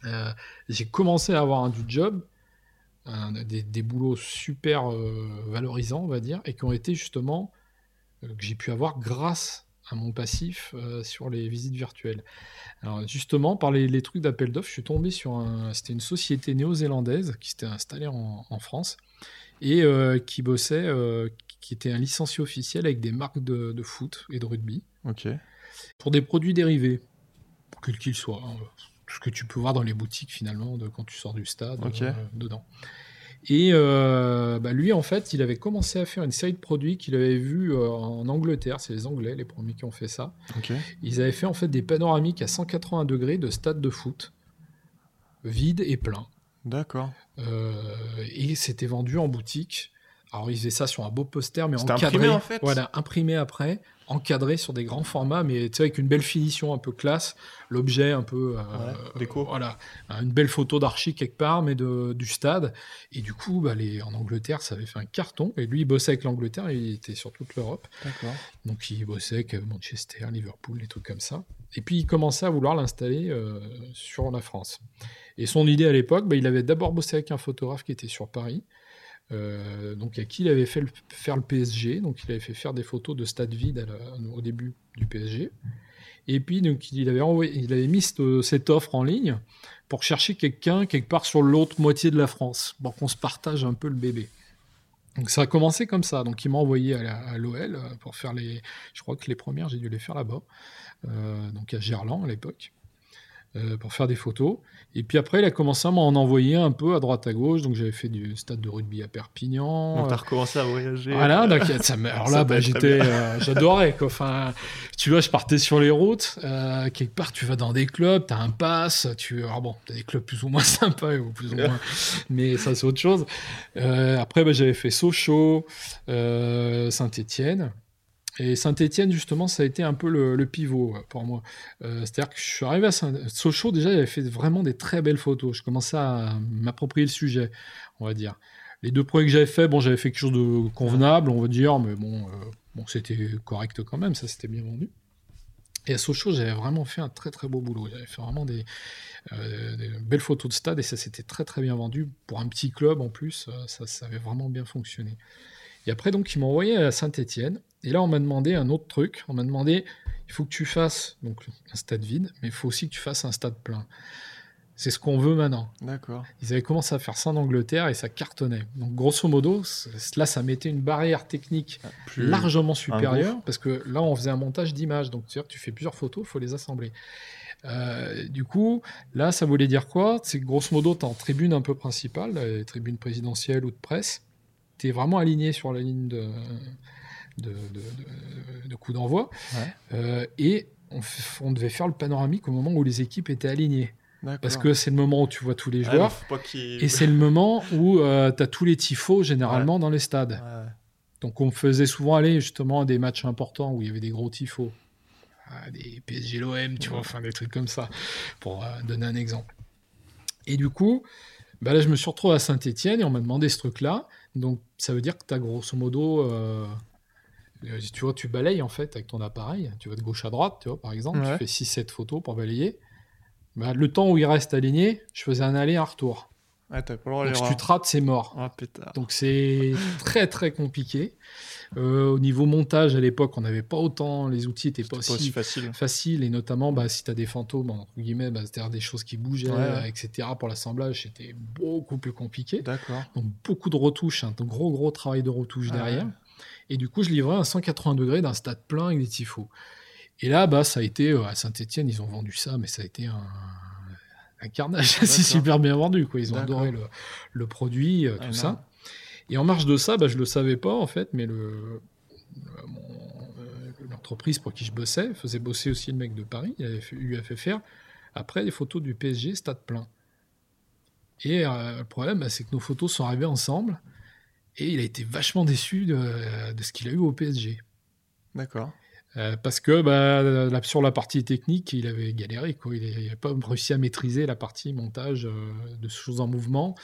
Euh, j'ai commencé à avoir un du job, un, des, des boulots super euh, valorisants, on va dire, et qui ont été justement euh, que j'ai pu avoir grâce à mon passif euh, sur les visites virtuelles. Alors justement, par les, les trucs d'appel d'offres, je suis tombé sur un... C'était une société néo-zélandaise qui s'était installée en, en France et euh, qui bossait, euh, qui était un licencié officiel avec des marques de, de foot et de rugby, okay. pour des produits dérivés, quels qu'ils soient, hein, tout ce que tu peux voir dans les boutiques finalement de, quand tu sors du stade, okay. euh, dedans. Et euh, bah lui, en fait, il avait commencé à faire une série de produits qu'il avait vus euh, en Angleterre. C'est les Anglais, les premiers qui ont fait ça. Okay. Ils avaient fait en fait des panoramiques à cent quatre-vingts degrés de stade de foot, vide et plein. D'accord. Euh, et c'était vendu en boutique. Alors, ils faisaient ça sur un beau poster, mais c'était encadré. Imprimé, en fait. Voilà, imprimé après, encadré sur des grands formats, mais tu sais, avec une belle finition un peu classe, l'objet un peu... Euh, ouais, déco. Euh, voilà, une belle photo d'archi quelque part, mais de, du stade. Et du coup, bah, les, en Angleterre, ça avait fait un carton. Et lui, il bossait avec l'Angleterre, il était sur toute l'Europe. D'accord. Donc, il bossait avec Manchester, Liverpool, des trucs comme ça. Et puis, il commençait à vouloir l'installer euh, sur la France. Et son idée à l'époque, bah, il avait d'abord bossé avec un photographe qui était sur Paris, Euh, donc à qui il avait fait le, faire le P S G, donc il avait fait faire des photos de stade vide la, au début du P S G, et puis donc, il, avait envoyé, il avait mis cette, cette offre en ligne pour chercher quelqu'un quelque part sur l'autre moitié de la France pour qu'on se partage un peu le bébé. Donc ça a commencé comme ça, donc il m'a envoyé à, la, à l'O L pour faire les, je crois que les premières j'ai dû les faire là-bas, euh, donc à Gerland à l'époque, Euh, pour faire des photos. Et puis après, il a commencé à m'en envoyer un peu à droite à gauche. Donc j'avais fait du stade de rugby à Perpignan. Donc t'as recommencé à voyager. Voilà, donc, ça, alors là, bah, j'étais, euh, j'adorais, quoi. Enfin, tu vois, je partais sur les routes. Euh, quelque part, tu vas dans des clubs, t'as un pass. Tu... Alors bon, t'as des clubs plus ou moins sympas, ou plus ou moins... mais ça, c'est autre chose. Euh, après, bah, j'avais fait Sochaux, euh, Saint-Étienne. Et Saint-Étienne, justement, ça a été un peu le, le pivot pour moi. Euh, c'est-à-dire que je suis arrivé à Saint- Sochaux, déjà, j'avais fait vraiment des très belles photos. Je commençais à m'approprier le sujet, on va dire. Les deux projets que j'avais fait, bon, j'avais fait quelque chose de convenable, on va dire, mais bon, euh, bon c'était correct quand même, ça s'était bien vendu. Et à Sochaux, j'avais vraiment fait un très très beau boulot. J'avais fait vraiment des, euh, des belles photos de stade et ça s'était très très bien vendu. Pour un petit club en plus, ça, ça avait vraiment bien fonctionné. Et après, donc, ils m'ont envoyé à Saint-Étienne. Et là, on m'a demandé un autre truc. On m'a demandé, il faut que tu fasses donc, un stade vide, mais il faut aussi que tu fasses un stade plein. C'est ce qu'on veut maintenant. D'accord. Ils avaient commencé à faire ça en Angleterre et ça cartonnait. Donc, grosso modo, là, ça mettait une barrière technique ah, largement supérieure parce que là, on faisait un montage d'images. Donc, c'est-à-dire que tu fais plusieurs photos, il faut les assembler. Euh, du coup, là, ça voulait dire quoi ? C'est que grosso modo, tu es en tribune un peu principale, tribune présidentielle ou de presse. T'es vraiment aligné sur la ligne de, de, de, de, de coup d'envoi. Ouais. Euh, et on, on devait faire le panoramique au moment où les équipes étaient alignées. D'accord. Parce que c'est le moment où tu vois tous les joueurs. Ah, et c'est le moment où euh, tu as tous les tifos, généralement, ouais. dans les stades. Ouais. Donc, on me faisait souvent aller, justement, à des matchs importants où il y avait des gros tifos. Ah, des P S G, l'O M, tu ouais. vois, enfin, des trucs comme ça, pour euh, donner un exemple. Et du coup, bah, là, je me suis retrouvé à Saint-Étienne et on m'a demandé ce truc-là. Donc, ça veut dire que tu as grosso modo, euh, tu vois, tu balayes en fait avec ton appareil, tu vas de gauche à droite, tu vois, par exemple, ouais. tu fais six sept photos pour balayer. Bah, le temps où il reste aligné, je faisais un aller et un retour. Ouais, t'as pas le droit donc, si tu te rates, c'est mort. Oh, pétard. Donc, c'est très très compliqué. Euh, au niveau montage, à l'époque, on n'avait pas autant, les outils n'étaient pas, pas aussi faciles. Facile, et notamment, bah, si tu as des fantômes, entre guillemets, bah, c'est-à-dire des choses qui bougeaient, ouais, ouais. et cetera. Pour l'assemblage, c'était beaucoup plus compliqué. D'accord. Donc, beaucoup de retouches, un hein, gros gros travail de retouche ah, derrière. Ouais. Et du coup, je livrais un cent quatre-vingts degrés d'un stade plein avec des tifos. Et là, bah, ça a été, euh, à Saint-Étienne, ils ont vendu ça, mais ça a été un... un carnage, c'est super bien vendu, quoi. Ils ont D'accord. adoré le, le produit, euh, tout ah, ça. Et en marge de ça, bah, je ne le savais pas, en fait, mais le, le, mon, euh, l'entreprise pour qui je bossais faisait bosser aussi le mec de Paris, il avait fait, lui a fait faire, après, des photos du P S G, stade plein. Et euh, le problème, bah, c'est que nos photos sont arrivées ensemble, et il a été vachement déçu de, de ce qu'il a eu au P S G. D'accord. Euh, parce que bah, là, sur la partie technique, il avait galéré, quoi. Il n'avait pas réussi à maîtriser la partie montage euh, de choses en mouvement.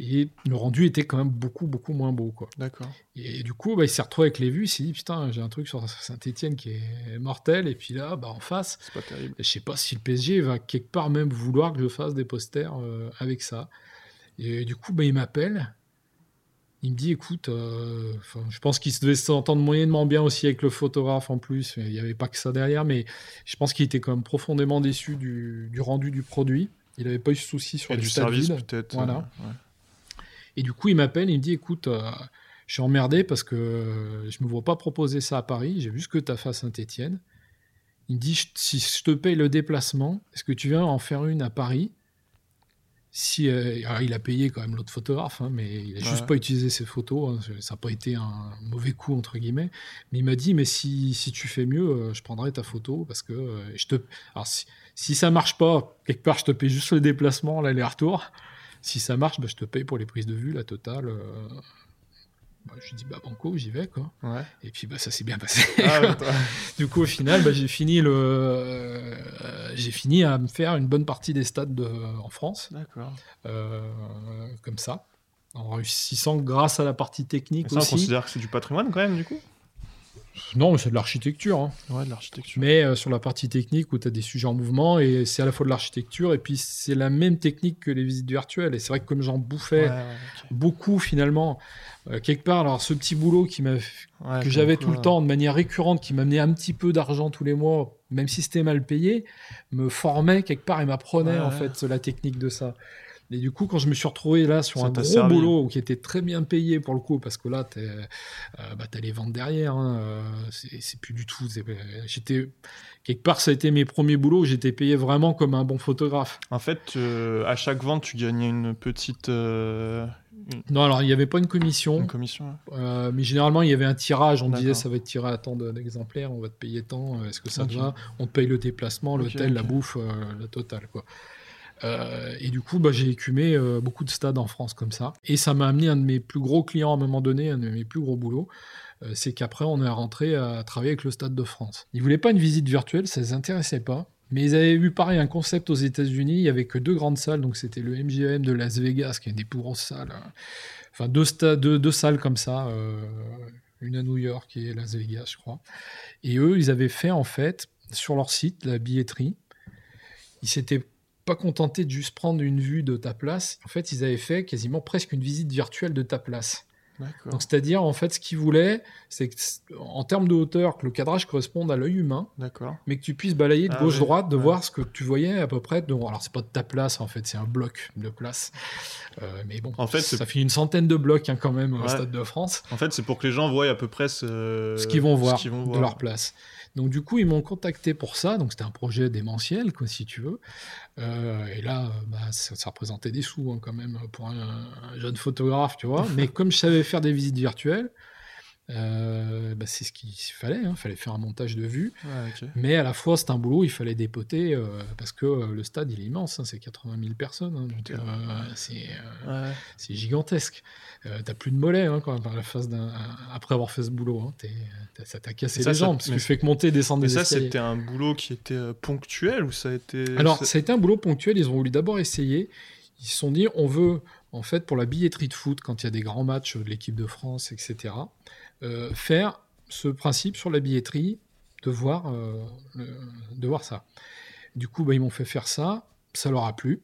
Et le rendu était quand même beaucoup, beaucoup moins beau, quoi. D'accord. Et, et du coup, bah, il s'est retrouvé avec les vues. Il s'est dit, putain, j'ai un truc sur Saint-Étienne qui est mortel. Et puis là, bah, en face, c'est pas terrible. Je ne sais pas si le P S G va quelque part même vouloir que je fasse des posters euh, avec ça. Et, et du coup, bah, il m'appelle. Il me dit, écoute, euh, je pense qu'il devait s'entendre moyennement bien aussi avec le photographe en plus. Il n'y avait pas que ça derrière, mais je pense qu'il était quand même profondément déçu du, du rendu du produit. Il n'avait pas eu de souci sur le stade vide. Et du service, peut-être. Voilà. Euh, ouais. Et du coup, il m'appelle, il me dit, écoute, euh, je suis emmerdé parce que euh, je ne me vois pas proposer ça à Paris. J'ai vu ce que tu as fait à Saint-Étienne. Il me dit, si je te paye le déplacement, est-ce que tu viens en faire une à Paris ? Si, euh, alors il a payé quand même l'autre photographe, hein, mais il n'a ouais. juste pas utilisé ses photos. Hein, ça n'a pas été un mauvais coup, entre guillemets. Mais il m'a dit, mais si, si tu fais mieux, euh, je prendrai ta photo. Parce que euh, je te... Alors, si, si ça ne marche pas, quelque part, je te paye juste le déplacement, l'aller-retour. Si ça marche, bah, je te paye pour les prises de vue, la totale. Euh... Bah, je lui dis, bah, banco, j'y vais. Quoi. Ouais. Et puis, bah, ça s'est bien passé. Ah, ouais, du coup, au final, bah, j'ai, fini le... euh, j'ai fini à me faire une bonne partie des stades de... en France. D'accord. Euh, comme ça. En réussissant grâce à la partie technique mais ça, aussi. On considère que c'est du patrimoine quand même, du coup ? Non, mais c'est de l'architecture. Hein. Ouais, de l'architecture. Mais euh, sur la partie technique où tu as des sujets en mouvement, et c'est à la fois de l'architecture, et puis c'est la même technique que les visites virtuelles. Et c'est vrai que comme j'en bouffais ouais, ouais, okay. beaucoup, finalement, euh, quelque part, alors ce petit boulot qui m'a... ouais, que j'avais beaucoup, tout le ouais. temps de manière récurrente, qui m'amenait un petit peu d'argent tous les mois, même si c'était mal payé, me formait quelque part et m'apprenait ouais, en ouais. fait la technique de ça. Et du coup, quand je me suis retrouvé là sur ça un gros servi. boulot qui était très bien payé pour le coup, parce que là, t'es, euh, bah, t'as les ventes derrière, hein, euh, c'est, c'est plus du tout. C'est, j'étais, quelque part, ça a été mes premiers boulots où j'étais payé vraiment comme un bon photographe. En fait, euh, à chaque vente, tu gagnais une petite... Euh... Non, alors il n'y avait pas une commission, une commission ouais. euh, mais généralement il y avait un tirage, on D'accord. disait ça va être tiré à tant d'exemplaires, on va te payer tant, est-ce que ça okay. te va ? On te paye le déplacement, okay, l'hôtel, okay. la bouffe, euh, la totale quoi. Euh, et du coup, bah, j'ai écumé euh, beaucoup de stades en France comme ça. Et ça m'a amené un de mes plus gros clients à un moment donné, un de mes plus gros boulots. Euh, c'est qu'après, on est rentré à travailler avec le Stade de France. Ils ne voulaient pas une visite virtuelle, ça ne les intéressait pas. Mais ils avaient vu pareil un concept aux États-Unis. Il n'y avait que deux grandes salles. Donc, c'était le M G M de Las Vegas, qui est une des plus grosses salles. Enfin, deux, sta- deux, deux salles comme ça. Euh, une à New York et Las Vegas, je crois. Et eux, ils avaient fait en fait sur leur site, la billetterie. Ils s'étaient pas contentés de juste prendre une vue de ta place. En fait, ils avaient fait quasiment presque une visite virtuelle de ta place. D'accord. Donc, c'est-à-dire, en fait, ce qu'ils voulaient, c'est que, en termes de hauteur, que le cadrage corresponde à l'œil humain, d'accord, mais que tu puisses balayer de ah, gauche-droite, oui, de ouais, voir ce que tu voyais à peu près. De... Alors, c'est pas de ta place, en fait, c'est un bloc de place. Euh, mais bon, en fait, ça c'est... fait une centaine de blocs, hein, quand même, ouais, au Stade de France. En fait, c'est pour que les gens voient à peu près ce... ce qu'ils vont voir, ce qu'ils vont voir de leur place. Donc, du coup, ils m'ont contacté pour ça. Donc, c'était un projet démentiel, quoi, si tu veux. Euh, et là, bah, ça, ça représentait des sous, hein, quand même, pour un, un jeune photographe, tu vois. Mais comme je savais faire des visites virtuelles, euh, bah, c'est ce qu'il fallait. Hein. Il fallait faire un montage de vue. Ouais, okay. Mais à la fois, c'est un boulot, il fallait dépoter, euh, parce que euh, le stade, il est immense. Hein, c'est quatre-vingt mille personnes. Hein, donc, euh, c'est, euh, ouais, c'est gigantesque. Euh, t'as plus de mollets, hein, quand même, à la phase d'un... après avoir fait ce boulot. Hein, t'es... T'as... Ça t'a cassé ça, les jambes, ça... parce que mais... tu fais que monter et descendre mais des ça, escaliers. C'était un boulot qui était euh, ponctuel ou ça a été... Alors, ça... ça a été un boulot ponctuel. Ils ont voulu d'abord essayer. Ils se sont dit, on veut, en fait, pour la billetterie de foot, quand il y a des grands matchs de l'équipe de France, et cetera, euh, faire ce principe sur la billetterie, de voir, euh, le... de voir ça. Du coup, bah, ils m'ont fait faire ça. Ça leur a plu.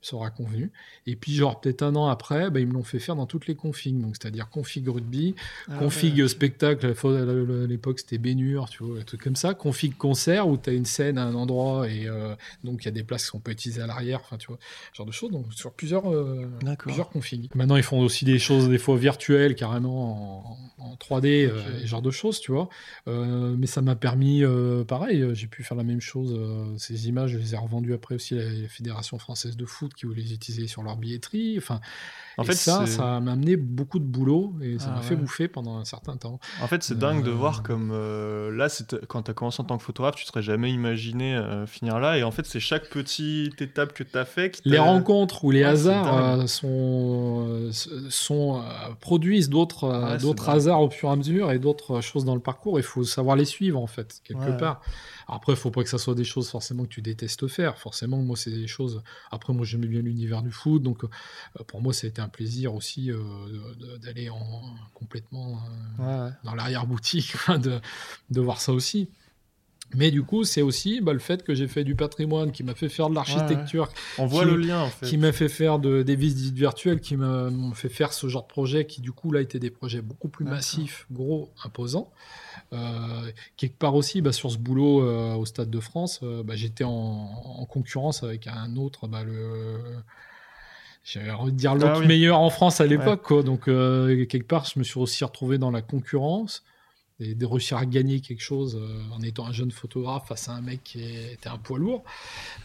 Ça aura convenu. Et puis, genre, peut-être un an après, bah, ils me l'ont fait faire dans toutes les configs. Donc, c'est-à-dire config rugby, ah, config ouais, spectacle, à l'époque, c'était Bénure, tu vois, des trucs comme ça. Config concert, où tu as une scène à un endroit et euh, donc il y a des places qui sont pas utilisées à l'arrière, enfin, tu vois, ce genre de choses. Donc, sur plusieurs, euh, plusieurs configs. Maintenant, ils font aussi des choses, des fois virtuelles, carrément en, en trois D, okay, euh, ce genre de choses, tu vois. Euh, mais ça m'a permis, euh, pareil, j'ai pu faire la même chose. Euh, ces images, je les ai revendues après aussi à la Fédération française de foot, qui voulaient les utiliser sur leur billetterie. Enfin, en et fait, ça, c'est... ça m'a amené beaucoup de boulot et ça ah, m'a fait ouais, bouffer pendant un certain temps. En fait, c'est euh... dingue de voir comme euh, là, c'est... quand tu as commencé en tant que photographe, tu ne serais jamais imaginé euh, finir là. Et en fait, c'est chaque petite étape que tu as fait qui t'a... Les rencontres ou les ouais, hasards euh, sont, euh, sont, euh, produisent d'autres, euh, ouais, d'autres hasards au fur et à mesure et d'autres choses dans le parcours. Il faut savoir les suivre, en fait, quelque ouais, part. Après, il ne faut pas que ça soit des choses forcément que tu détestes faire. Forcément, moi, c'est des choses... Après, moi, j'aimais bien l'univers du foot, donc euh, pour moi, ça a été un plaisir aussi euh, de, d'aller en, complètement euh, ouais, dans l'arrière-boutique, de, de voir ça aussi. Mais du coup, c'est aussi bah, le fait que j'ai fait du patrimoine, qui m'a fait faire de l'architecture, ouais, ouais, on voit qui, le lien, en fait, qui m'a fait faire de, des visites virtuelles, qui m'a, m'a fait faire ce genre de projet qui, du coup, là, étaient des projets beaucoup plus d'accord, massifs, gros, imposants. Euh, quelque part aussi, bah, sur ce boulot euh, au Stade de France, euh, bah, j'étais en, en concurrence avec un autre, bah, le... j'avais envie de dire l'autre ah, oui, meilleur en France à l'époque. Ouais. Quoi. Donc, euh, quelque part, je me suis aussi retrouvé dans la concurrence. Et de réussir à gagner quelque chose euh, en étant un jeune photographe face à un mec qui était un poids lourd.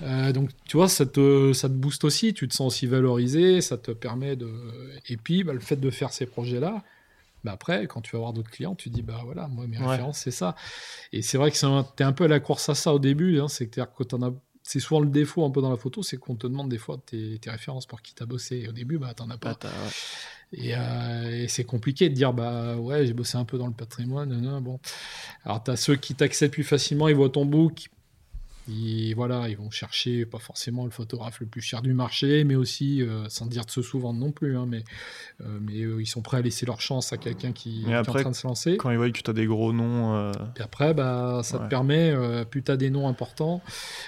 Euh, donc, tu vois, ça te, ça te booste aussi. Tu te sens aussi valorisé. Ça te permet de... Et puis, bah, le fait de faire ces projets-là, bah après, quand tu vas voir d'autres clients, tu dis, bah voilà, moi, mes ouais, références, c'est ça. Et c'est vrai que un, t'es un peu à la course à ça au début. Hein, c'est que t'es-à-dire que t'en as... C'est souvent le défaut un peu dans la photo, c'est qu'on te demande des fois tes, tes références pour qui t'as bossé. Et au début, bah, t'en as pas. Bah, et, euh, et c'est compliqué de dire, bah ouais, j'ai bossé un peu dans le patrimoine. Non, non, bon. Alors, t'as ceux qui t'acceptent plus facilement, ils voient ton book. Ils, voilà, ils vont chercher pas forcément le photographe le plus cher du marché, mais aussi, euh, sans dire de se sous-vendre non plus, hein, mais, euh, mais euh, ils sont prêts à laisser leur chance à quelqu'un qui, qui après, est en train de se lancer. Quand ils voient que tu as des gros noms... Euh... Puis après, bah, ça ouais, te permet, euh, plus tu as des noms importants,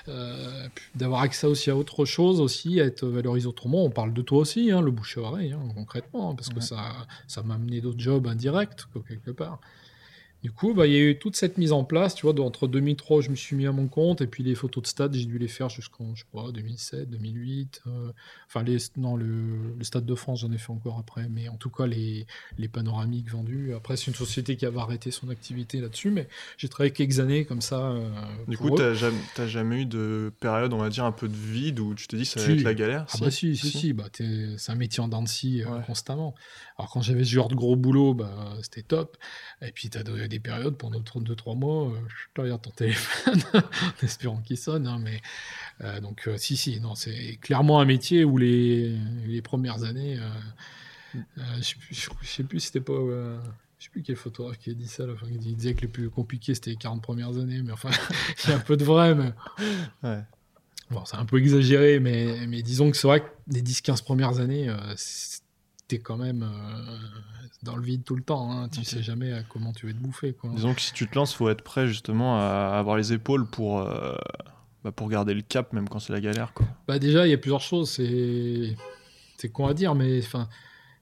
euh, d'avoir accès aussi à autre chose, aussi, à être valorisé autrement. On parle de toi aussi, hein, le bouche à oreille, hein, concrètement, parce ouais, que ça, ça m'a amené d'autres jobs indirects, quelque part. Du coup, bah, il y a eu toute cette mise en place, tu vois, entre deux mille trois, où je me suis mis à mon compte, et puis les photos de stade, j'ai dû les faire jusqu'en, je crois, deux mille sept, deux mille huit. Euh, enfin, les, non, le, le Stade de France, j'en ai fait encore après, mais en tout cas, les, les panoramiques vendus. Après, c'est une société qui avait arrêté son activité là-dessus, mais j'ai travaillé quelques années comme ça. Euh, du coup, t'as jamais, t'as jamais eu de période, on va dire, un peu de vide où tu t'es dit ça va si, être la galère? Ah, si, bah si, si, si, si. Bah, t'es, c'est un métier en dents de scie euh, ouais, constamment. Alors, quand j'avais ce genre de gros boulot, bah, c'était top. Et puis, t'as donné des périodes pendant deux trois mois, euh, je regarde ton téléphone en espérant qu'il sonne, hein, mais euh, donc euh, si si non, c'est clairement un métier où les les premières années euh, euh, je ne sais plus c'était pas euh, je sais plus quel photographe qui a dit ça là, enfin, il disait que les plus compliqués c'était les quarante premières années, mais enfin il y a un peu de vrai, mais ouais. Bon, c'est un peu exagéré, mais mais disons que c'est vrai que les dix quinze premières années euh, c'était quand même euh, dans le vide tout le temps. Hein. Tu okay. sais jamais comment tu vas te bouffer. Quoi. Disons que si tu te lances, il faut être prêt justement à avoir les épaules pour, euh, bah, pour garder le cap, même quand c'est la galère. Quoi. Bah déjà, il y a plusieurs choses. C'est, c'est con à dire, mais enfin...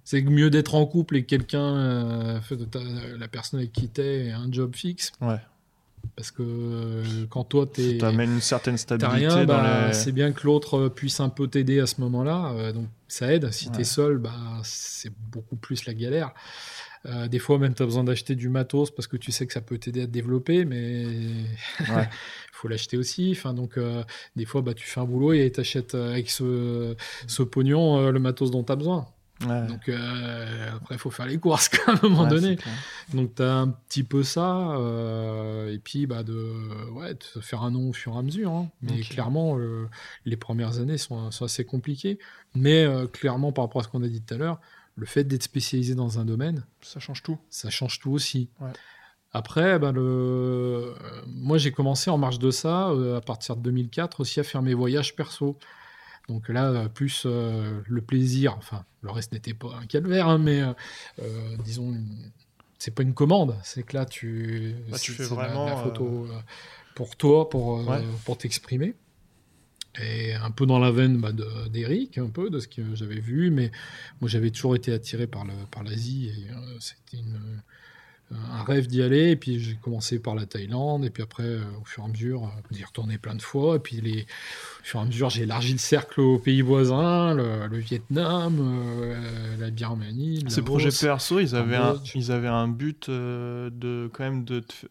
C'est mieux d'être en couple et que quelqu'un, euh, la personne avec qui t'es, un job fixe. Ouais. Parce que euh, quand toi, t'es, ça t'amène une certaine stabilité. T'as rien, dans bah, les... c'est bien que l'autre puisse un peu t'aider à ce moment-là. Euh, donc ça aide. Si ouais. t'es seul, bah, c'est beaucoup plus la galère. Euh, des fois, même, t'as besoin d'acheter du matos parce que tu sais que ça peut t'aider à te développer, mais il ouais. faut l'acheter aussi. Enfin, donc, euh, des fois, bah, tu fais un boulot et t'achètes avec ce, ce pognon euh, le matos dont t'as besoin. Ouais. Donc euh, après il faut faire les courses à un moment ouais, donné, donc t'as un petit peu ça euh, et puis bah de ouais de faire un nom au fur et à mesure hein. Mais okay. clairement euh, les premières années sont, sont assez compliquées, mais euh, clairement par rapport à ce qu'on a dit tout à l'heure, le fait d'être spécialisé dans un domaine, ça change tout, ça change tout aussi ouais. Après bah, le moi j'ai commencé en marge de ça euh, à partir de deux mille quatre aussi à faire mes voyages perso. Donc là, plus euh, le plaisir, enfin, le reste n'était pas un calvaire, hein, mais euh, euh, disons, une... c'est pas une commande, c'est que là, tu, bah, tu fais vraiment la, la photo euh... pour toi, pour, ouais. euh, pour t'exprimer. Et un peu dans la veine bah, de, d'Eric, un peu, de ce que j'avais vu, mais moi, j'avais toujours été attiré par, le, par l'Asie, et euh, c'était une, un rêve d'y aller, et puis j'ai commencé par la Thaïlande, et puis après, euh, au fur et à mesure, euh, j'y retournais plein de fois, et puis les... au fur et à mesure, j'ai élargi le cercle aux pays voisins, le, le Vietnam, euh, la Birmanie, la Ces Laos, projets perso, ils avaient, un, ils avaient un but euh, de, quand même de... Te...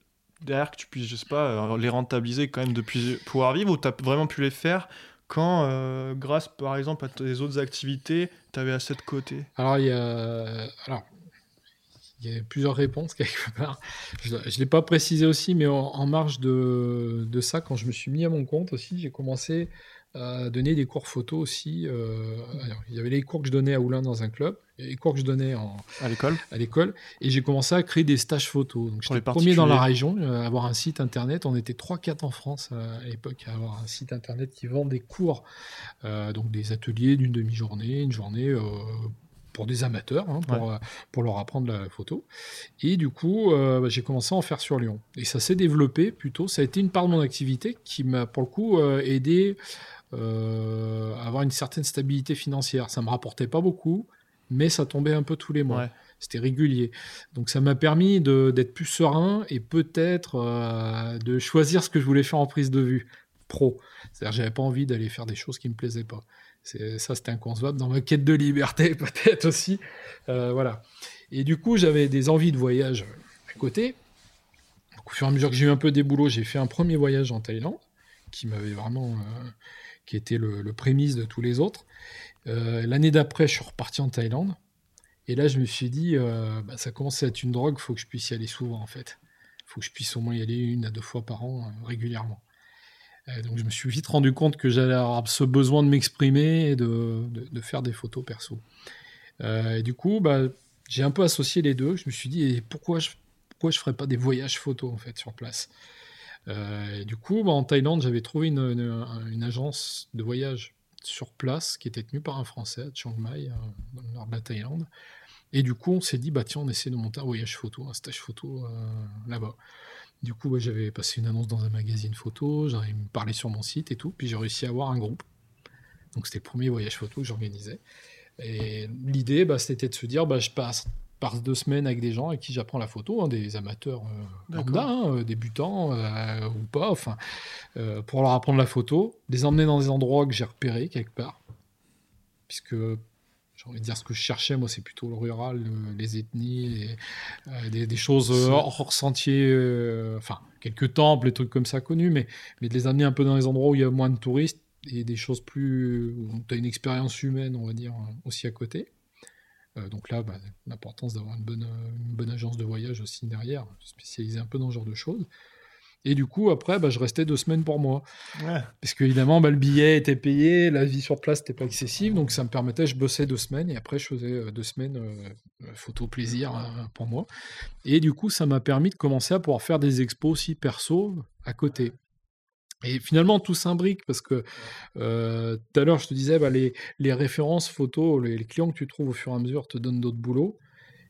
derrière que tu puisses, je sais pas, les rentabiliser quand même, de pu... pouvoir vivre, ou t'as vraiment pu les faire quand, euh, grâce par exemple à tes autres activités, t'avais assez de côté? Alors, il y a... Alors... Il y a plusieurs réponses quelque part. Je ne l'ai pas précisé aussi, mais en, en marge de, de ça, quand je me suis mis à mon compte aussi, j'ai commencé à donner des cours photo aussi. Euh, alors, il y avait les cours que je donnais à Oulin dans un club, les cours que je donnais en, à, l'école. à l'école, et j'ai commencé à créer des stages photo. Donc, j'étais le premier dans la région à avoir un site internet. On était trois quatre en France à l'époque à avoir un site internet qui vend des cours, euh, donc des ateliers d'une demi-journée, une journée... Euh, pour des amateurs, hein, pour, ouais. euh, pour leur apprendre la photo. Et du coup, euh, bah, j'ai commencé à en faire sur Lyon. Et ça s'est développé plutôt. Ça a été une part de mon activité qui m'a, pour le coup, euh, aidé euh, à avoir une certaine stabilité financière. Ça ne me rapportait pas beaucoup, mais ça tombait un peu tous les mois. Ouais. C'était régulier. Donc, ça m'a permis de, d'être plus serein et peut-être euh, de choisir ce que je voulais faire en prise de vue pro. C'est-à-dire que je n'avais pas envie d'aller faire des choses qui ne me plaisaient pas. C'est, ça, c'était inconcevable dans ma quête de liberté, peut-être aussi. Euh, voilà. Et du coup, j'avais des envies de voyage à côté. Donc, au fur et à mesure que j'ai eu un peu des boulots, j'ai fait un premier voyage en Thaïlande, qui m'avait vraiment, euh, qui était le, le prémisse de tous les autres. Euh, l'année d'après, je suis reparti en Thaïlande. Et là, je me suis dit, euh, bah, ça commence à être une drogue, il faut que je puisse y aller souvent, en fait. Il faut que je puisse au moins y aller une à deux fois par an, euh, régulièrement. Donc, je me suis vite rendu compte que j'allais avoir ce besoin de m'exprimer et de, de, de faire des photos perso. Euh, et du coup, bah, j'ai un peu associé les deux. Je me suis dit, et pourquoi je pourquoi je ferais pas des voyages photos en fait, sur place? euh, et du coup, bah, en Thaïlande, j'avais trouvé une, une, une agence de voyage sur place qui était tenue par un Français à Chiang Mai, dans le nord de la Thaïlande. Et du coup, on s'est dit, bah, tiens, on essaie de monter un voyage photo, un stage photo euh, là-bas. Du coup, bah, j'avais passé une annonce dans un magazine photo, j'avais parlé sur mon site et tout, puis j'ai réussi à avoir un groupe. Donc, c'était le premier voyage photo que j'organisais. Et l'idée, bah, c'était de se dire, bah, je passe, passe deux semaines avec des gens avec qui j'apprends la photo, hein, des amateurs euh, lambda, hein, débutants euh, ou pas, enfin, euh, pour leur apprendre la photo, les emmener dans des endroits que j'ai repérés quelque part, puisque... J'ai envie de dire ce que je cherchais, moi, c'est plutôt le rural, le, les ethnies, les, euh, des, des choses euh, hors, hors sentier, euh, enfin, quelques temples, des trucs comme ça connus, mais, mais de les amener un peu dans les endroits où il y a moins de touristes et des choses plus... où tu as une expérience humaine, on va dire, aussi à côté. Euh, donc là, bah, l'importance d'avoir une bonne, une bonne agence de voyage aussi derrière, spécialisée un peu dans ce genre de choses. Et du coup, après, bah, je restais deux semaines pour moi. Ouais. Parce qu'évidemment, bah, le billet était payé, la vie sur place n'était pas excessive, donc ça me permettait, je bossais deux semaines, et après, je faisais deux semaines euh, photo plaisir euh, pour moi. Et du coup, ça m'a permis de commencer à pouvoir faire des expos aussi perso à côté. Et finalement, tout s'imbrique, parce que euh, tout à l'heure, je te disais, bah, les, les références photos, les, les clients que tu trouves au fur et à mesure te donnent d'autres boulots.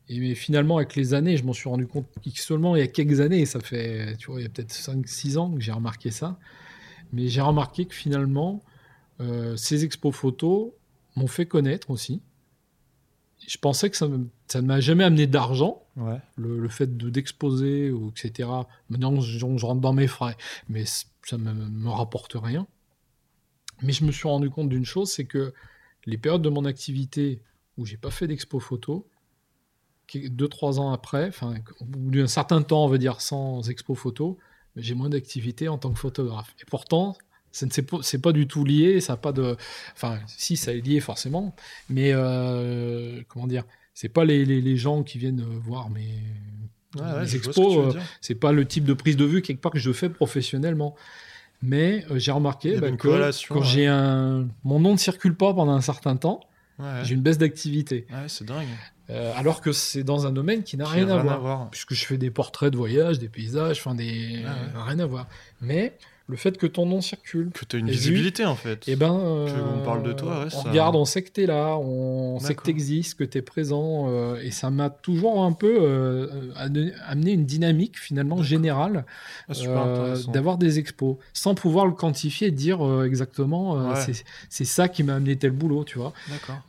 Et mais finalement, avec les années, je m'en suis rendu compte seulement il y a quelques années, ça fait, tu vois, il y a peut-être cinq six ans que j'ai remarqué ça. Mais j'ai remarqué que finalement, euh, ces expos photos m'ont fait connaître aussi. Je pensais que ça, me, ça ne m'a jamais amené d'argent, ouais. le, le fait de, d'exposer, ou et cetera. Maintenant, je, je rentre dans mes frais, mais ça ne me, me rapporte rien. Mais je me suis rendu compte d'une chose, c'est que les périodes de mon activité où je n'ai pas fait d'expo photo, deux trois ans après, enfin, au bout d'un certain temps, on va dire, sans expo photo, j'ai moins d'activité en tant que photographe. Et pourtant, ce n'est pas, c'est pas du tout lié, ça a pas de... Enfin, si, ça est lié forcément, mais euh, comment dire, c'est pas les, les, les gens qui viennent voir mes, ah, mes ouais, expos, ce c'est pas le type de prise de vue quelque part que je fais professionnellement. Mais euh, j'ai remarqué bah, que quand ouais. j'ai un... mon nom ne circule pas pendant un certain temps, ouais. j'ai une baisse d'activité. Ouais, c'est dingue. Euh, alors que c'est dans un domaine qui n'a qui rien, rien à, voir, à voir, puisque je fais des portraits de voyage, des paysages, enfin des... Ah ouais. rien à voir. Mais le fait que ton nom circule... Que tu as une visibilité, vu, en fait. Eh ben, euh, que on parle de toi, ouais, on ça... regarde, on sait que tu es là, on D'accord. sait que tu existes, que tu es présent, euh, et ça m'a toujours un peu euh, amené une dynamique, finalement, D'accord. générale, ah, euh, d'avoir des expos, sans pouvoir le quantifier et dire euh, exactement, euh, ouais. c'est, c'est ça qui m'a amené tel boulot, tu vois.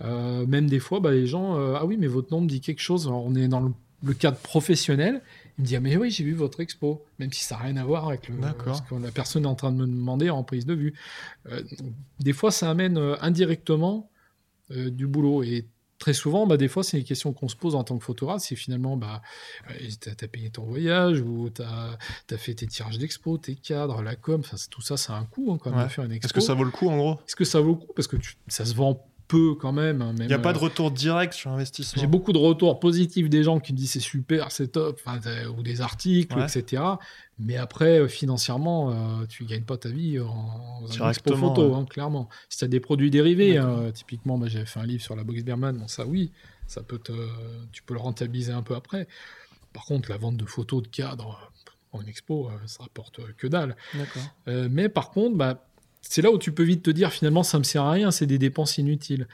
Euh, même des fois, bah, les gens, euh, ah oui, mais votre nom me dit quelque chose, alors, on est dans le, le cadre professionnel. Il me dit ah, mais oui, j'ai vu votre expo, même si ça n'a rien à voir avec le, euh, ce que la personne est en train de me demander en prise de vue. Euh, des fois, ça amène euh, indirectement euh, du boulot. Et très souvent, bah, des fois, c'est une question qu'on se pose en tant que photographe. C'est finalement, bah, euh, tu as payé ton voyage ou tu as fait tes tirages d'expo, tes cadres, la com. Tout ça, ça a un coût hein, quand même ouais. faire une expo. Est-ce que ça vaut le coup en gros Est-ce que ça vaut le coup Parce que tu, ça se vend peu quand même. Hein, même il n'y a pas de retour direct sur investissement. J'ai beaucoup de retours positifs des gens qui me disent c'est super, c'est top, ou des articles, ouais. et cetera. Mais après, financièrement, euh, tu ne gagnes pas ta vie en, en expo photo, ouais. hein, clairement. Si tu as des produits dérivés, euh, typiquement, bah, j'avais fait un livre sur la boxe birmane, bon, ça oui, ça peut te, tu peux le rentabiliser un peu après. Par contre, la vente de photos de cadres en expo, euh, ça rapporte que dalle. Euh, mais par contre, bah, c'est là où tu peux vite te dire, finalement, ça ne me sert à rien, c'est des dépenses inutiles.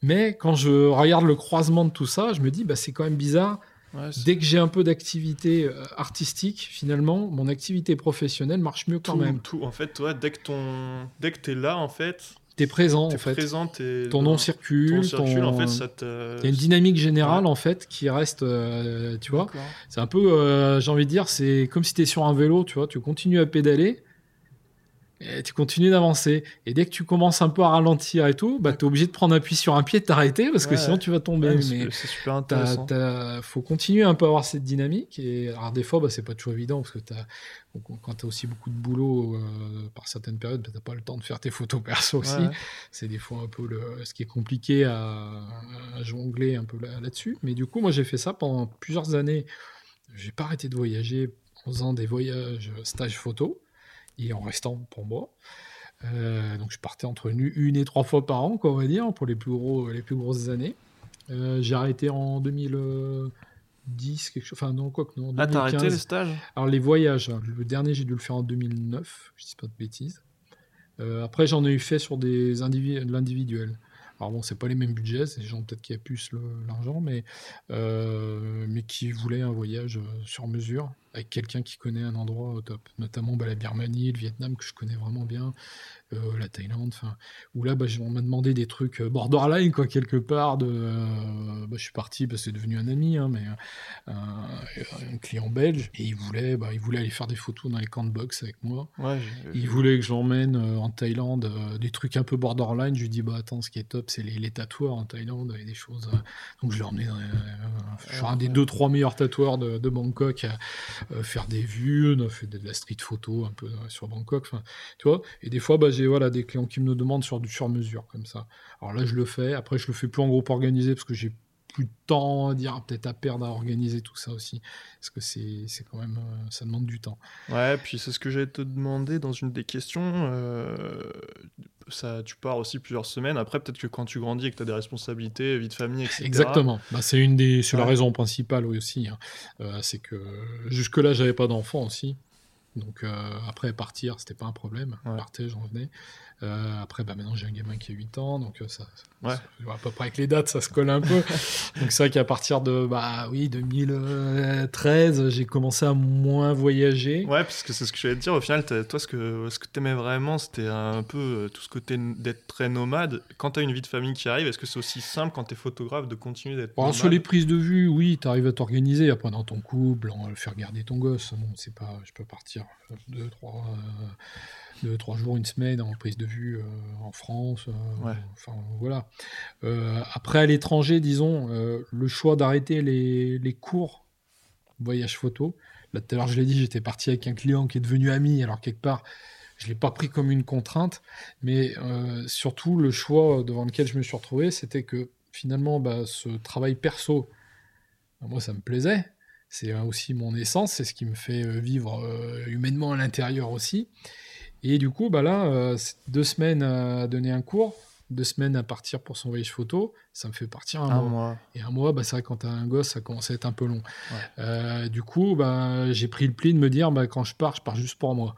Mais quand je regarde le croisement de tout ça, je me dis, bah, c'est quand même bizarre. Ouais, Dès que j'ai un peu d'activité artistique, finalement, mon activité professionnelle marche mieux quand tout, même. Tout. En fait, toi, dès que, ton... dès que t'es là, en fait... T'es présent, t'es en fait. Présent, t'es... Ton nom circule. Ton circule, ton... en fait, ça te... Il y a une dynamique générale, ouais. en fait, qui reste, euh, tu vois. D'accord. C'est un peu, euh, j'ai envie de dire, c'est comme si t'es sur un vélo, tu vois. Tu continues à pédaler. Et tu continues d'avancer. Et dès que tu commences un peu à ralentir et tout, bah, tu es obligé de prendre appui sur un pied, de t'arrêter, parce que ouais, sinon tu vas tomber. Ouais, mais c'est super intéressant. Il faut continuer un peu à avoir cette dynamique. Et, alors, des fois, bah, c'est pas toujours évident, parce que t'as, quand tu as aussi beaucoup de boulot euh, par certaines périodes, bah, tu n'as pas le temps de faire tes photos perso aussi. Ouais. C'est des fois un peu le, ce qui est compliqué à, à jongler un peu là, là-dessus. Mais du coup, moi, j'ai fait ça pendant plusieurs années. J'ai pas arrêté de voyager en faisant des voyages stage photo. Et en restant pour moi. Euh, donc je partais entre une, une et trois fois par an, quoi, on va dire, pour les plus, gros, les plus grosses années. Euh, j'ai arrêté en deux mille dix, quelque chose. Enfin, non, quoi que non. deux mille quinze. Ah, t'as arrêté les stages ? Alors, les voyages, le dernier, j'ai dû le faire en deux mille neuf, je dis pas de bêtises. Euh, après, j'en ai eu fait sur des individu- de l'individuel. Alors bon, c'est pas les mêmes budgets, c'est des gens peut-être qui a plus le, l'argent, mais, euh, mais qui voulaient un voyage sur mesure avec quelqu'un qui connaît un endroit au top. Notamment bah, la Birmanie, le Vietnam, que je connais vraiment bien, euh, la Thaïlande, où là, bah, on m'a demandé des trucs borderline, quoi, quelque part. De, euh, bah, je suis parti, bah, c'est devenu un ami, hein, mais euh, un client belge, et il voulait, bah, il voulait aller faire des photos dans les camps de boxe avec moi. Ouais, j'ai... Il voulait que j'emmène euh, en Thaïlande euh, des trucs un peu borderline. Je lui dis, bah, attends, ce qui est top, c'est les, les tatoueurs en Thaïlande et des choses. Donc je l'ai emmené dans les, euh, je suis un des deux trois meilleurs tatoueurs de, de Bangkok à euh, faire des vues, on a fait de la street photo un peu euh, sur Bangkok, enfin, tu vois. Et des fois, bah, j'ai voilà des clients qui me demandent sur du sur mesure comme ça. Alors là, je le fais. Après, je le fais plus en groupe organisé parce que j'ai plus de temps à dire, peut-être à perdre à organiser tout ça aussi, parce que c'est c'est quand même euh, ça demande du temps. Ouais, puis c'est ce que j'allais te demander dans une des questions. Euh... Ça, tu pars aussi plusieurs semaines. Après, peut-être que quand tu grandis et que tu as des responsabilités, vie de famille, et cetera. Exactement. Bah, c'est une des, c'est ouais. la raison principale oui, aussi. Hein. Euh, c'est que jusque-là, j'avais pas d'enfant aussi. Donc euh, après partir, c'était pas un problème. Ouais. Partais, j'en revenais. Euh, après, bah maintenant j'ai un gamin qui a huit ans, donc ça, ouais. ça, à peu près avec les dates, ça se colle un peu. Donc c'est vrai qu'à partir de bah oui deux mille treize, j'ai commencé à moins voyager. Ouais, parce que c'est ce que je voulais te dire. Au final, toi, ce que ce que t'aimais vraiment, c'était un peu tout ce côté d'être très nomade. Quand t'as une vie de famille qui arrive, est-ce que c'est aussi simple quand t'es photographe de continuer d'être bon, nomade? Sur les prises de vue, oui, t'arrives à t'organiser. Après, dans ton couple, on va le faire garder ton gosse. Bon, c'est pas, je peux partir deux, trois. Euh... Deux, trois jours, une semaine en prise de vue euh, en France. Euh, ouais. Enfin, voilà. Euh, après, à l'étranger, disons, euh, le choix d'arrêter les, les cours voyage photo. Là, tout à l'heure, je l'ai dit, j'étais parti avec un client qui est devenu ami. Alors, quelque part, je ne l'ai pas pris comme une contrainte. Mais euh, surtout, le choix devant lequel je me suis retrouvé, c'était que finalement, bah, ce travail perso, bah, moi, ça me plaisait. C'est aussi mon essence. C'est ce qui me fait vivre euh, humainement à l'intérieur aussi. Et du coup, bah là, euh, deux semaines à donner un cours, deux semaines à partir pour son voyage photo, ça me fait partir un, un mois. mois. Et un mois, bah, c'est vrai, quand t'as un gosse, ça commence à être un peu long. Ouais. Euh, du coup, bah, j'ai pris le pli de me dire, bah, quand je pars, je pars juste pour moi.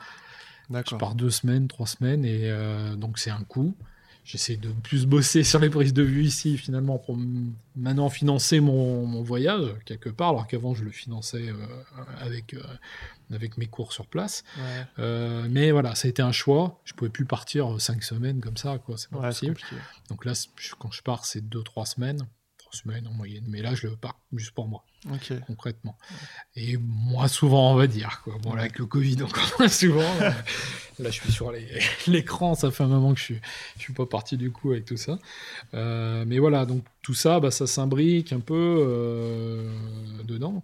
D'accord. Je pars deux semaines, trois semaines, et euh, donc c'est un coup. J'essaie de plus bosser sur les prises de vue ici, finalement, pour m- maintenant financer mon, mon voyage, quelque part, alors qu'avant, je le finançais euh, avec, euh, avec mes cours sur place. Ouais. Euh, mais voilà, ça a été un choix. Je ne pouvais plus partir cinq semaines comme ça, quoi. C'est pas ouais, possible. C'est compliqué. Donc là, je, quand je pars, c'est deux, trois semaines. Trois semaines en moyenne. Mais là, je le pars juste pour moi, okay. concrètement. Et moins souvent, on va dire, quoi. Bon, là, avec le Covid, encore moins souvent. Là. Là, je suis sur les... l'écran, ça fait un moment que je ne suis... Je suis pas parti du coup avec tout ça. Euh, mais voilà, donc tout ça, bah, ça s'imbrique un peu euh, dedans.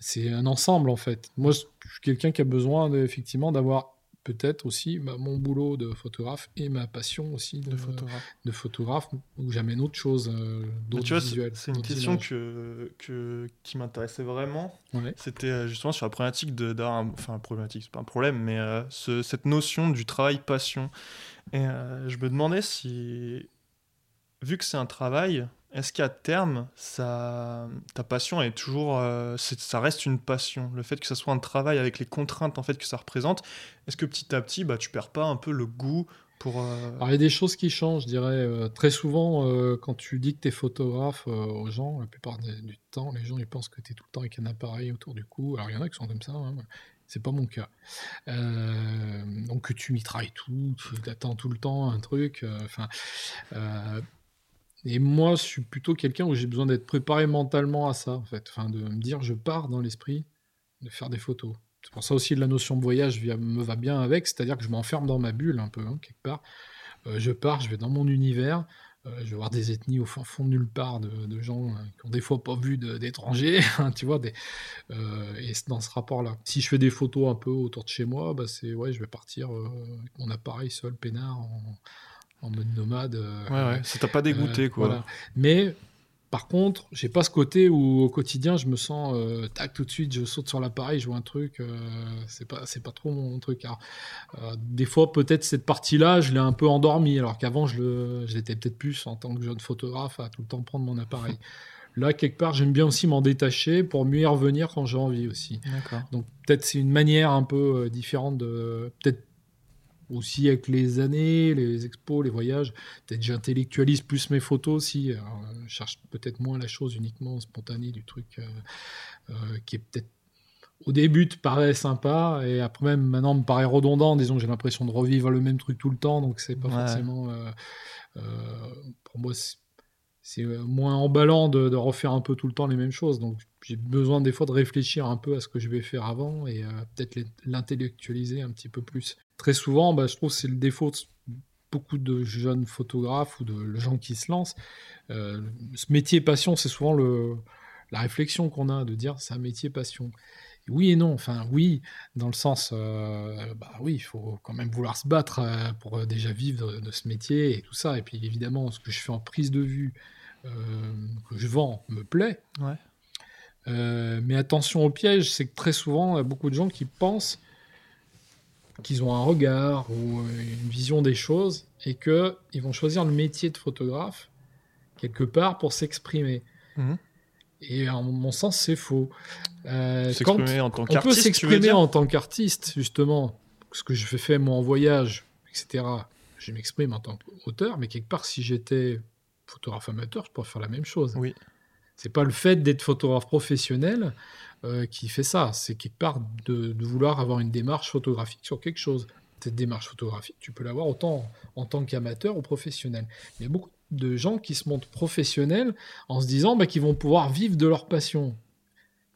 C'est un ensemble, en fait. Moi, je suis quelqu'un qui a besoin, effectivement, d'avoir peut-être aussi bah, mon boulot de photographe et ma passion aussi de, de, photographe. de photographe, où j'amène autre chose, euh, d'autres tu vois, visuels. C'est une question que, que, qui m'intéressait vraiment. Ouais. C'était justement sur la problématique de, d'avoir un, enfin, problématique, c'est pas un problème, mais euh, ce, cette notion du travail-passion. Et euh, je me demandais si, vu que c'est un travail, est-ce qu'à terme, ça, ta passion est toujours, euh, c'est, ça reste une passion. Le fait que ça soit un travail avec les contraintes en fait que ça représente, est-ce que petit à petit, bah, tu perds pas un peu le goût pour euh... Alors, il y a des choses qui changent, je dirais. Euh, très souvent, euh, quand tu dis que t'es photographe euh, aux gens, la plupart des, du temps, les gens ils pensent que t'es tout le temps avec un appareil autour du cou. Alors il y en a qui sont comme ça. Hein, ouais. C'est pas mon cas. Euh, donc tu m'y travailles tout, tu attends tout le temps un truc. Enfin. Euh, euh, Et moi, je suis plutôt quelqu'un où j'ai besoin d'être préparé mentalement à ça, en fait. Enfin, de me dire, je pars dans l'esprit de faire des photos. C'est pour ça aussi que la notion de voyage via, me va bien avec, c'est-à-dire que je m'enferme dans ma bulle un peu, hein, quelque part. Euh, je pars, je vais dans mon univers, euh, je vais voir des ethnies au fin fond de nulle part, de, de gens hein, qui ont des fois pas vu de, d'étrangers, hein, tu vois, des, euh, et c'est dans ce rapport-là. Si je fais des photos un peu autour de chez moi, bah c'est, ouais, je vais partir euh, avec mon appareil seul, peinard, en... en mode nomade. Euh, ouais, ouais, ça t'a pas dégoûté, euh, quoi. Voilà. Mais, par contre, j'ai pas ce côté où, au quotidien, je me sens, euh, tac, tout de suite, je saute sur l'appareil, je vois un truc, euh, c'est pas, c'est pas trop mon truc. Alors, euh, des fois, peut-être, cette partie-là, je l'ai un peu endormie, alors qu'avant, je, le, je l'étais peut-être plus, en tant que jeune photographe, à tout le temps prendre mon appareil. Là, quelque part, j'aime bien aussi m'en détacher pour mieux y revenir quand j'ai envie aussi. D'accord. Donc, peut-être, c'est une manière un peu euh, différente de... Peut-être aussi avec les années, les expos, les voyages, peut-être j'intellectualise plus mes photos aussi. Alors, je cherche peut-être moins la chose uniquement spontanée du truc euh, euh, qui est peut-être au début te paraît sympa et après même maintenant me paraît redondant. Disons que j'ai l'impression de revivre le même truc tout le temps, donc c'est pas ouais. forcément euh, euh, pour moi c'est, c'est moins emballant de, de refaire un peu tout le temps les mêmes choses. Donc j'ai besoin des fois de réfléchir un peu à ce que je vais faire avant et euh, peut-être l'intellectualiser un petit peu plus. Très souvent, bah, je trouve que c'est le défaut de beaucoup de jeunes photographes ou de, de gens qui se lancent. Euh, ce métier passion, c'est souvent le, la réflexion qu'on a de dire c'est un métier passion. Oui et non, enfin oui, dans le sens, euh, bah oui, il faut quand même vouloir se battre euh, pour déjà vivre de, de ce métier et tout ça. Et puis évidemment, ce que je fais en prise de vue, euh, que je vends, me plaît. Ouais. Euh, mais attention au piège, c'est que très souvent, il y a beaucoup de gens qui pensent qu'ils ont un regard ou une vision des choses et qu'ils vont choisir le métier de photographe quelque part pour s'exprimer. Mmh. Et en mon sens, c'est faux. Euh, s'exprimer en tant qu'artiste, on peut s'exprimer en tant qu'artiste, justement. Ce que je fais, fait, moi, en voyage, et cetera. Je m'exprime en tant qu'auteur, mais quelque part, si j'étais photographe amateur, je pourrais faire la même chose. Oui. C'est pas le fait d'être photographe professionnel euh, qui fait ça. C'est quelque part de, de vouloir avoir une démarche photographique sur quelque chose. Cette démarche photographique, tu peux l'avoir autant en, en tant qu'amateur ou professionnel. Il y a beaucoup de gens qui se montrent professionnels en se disant bah, qu'ils vont pouvoir vivre de leur passion.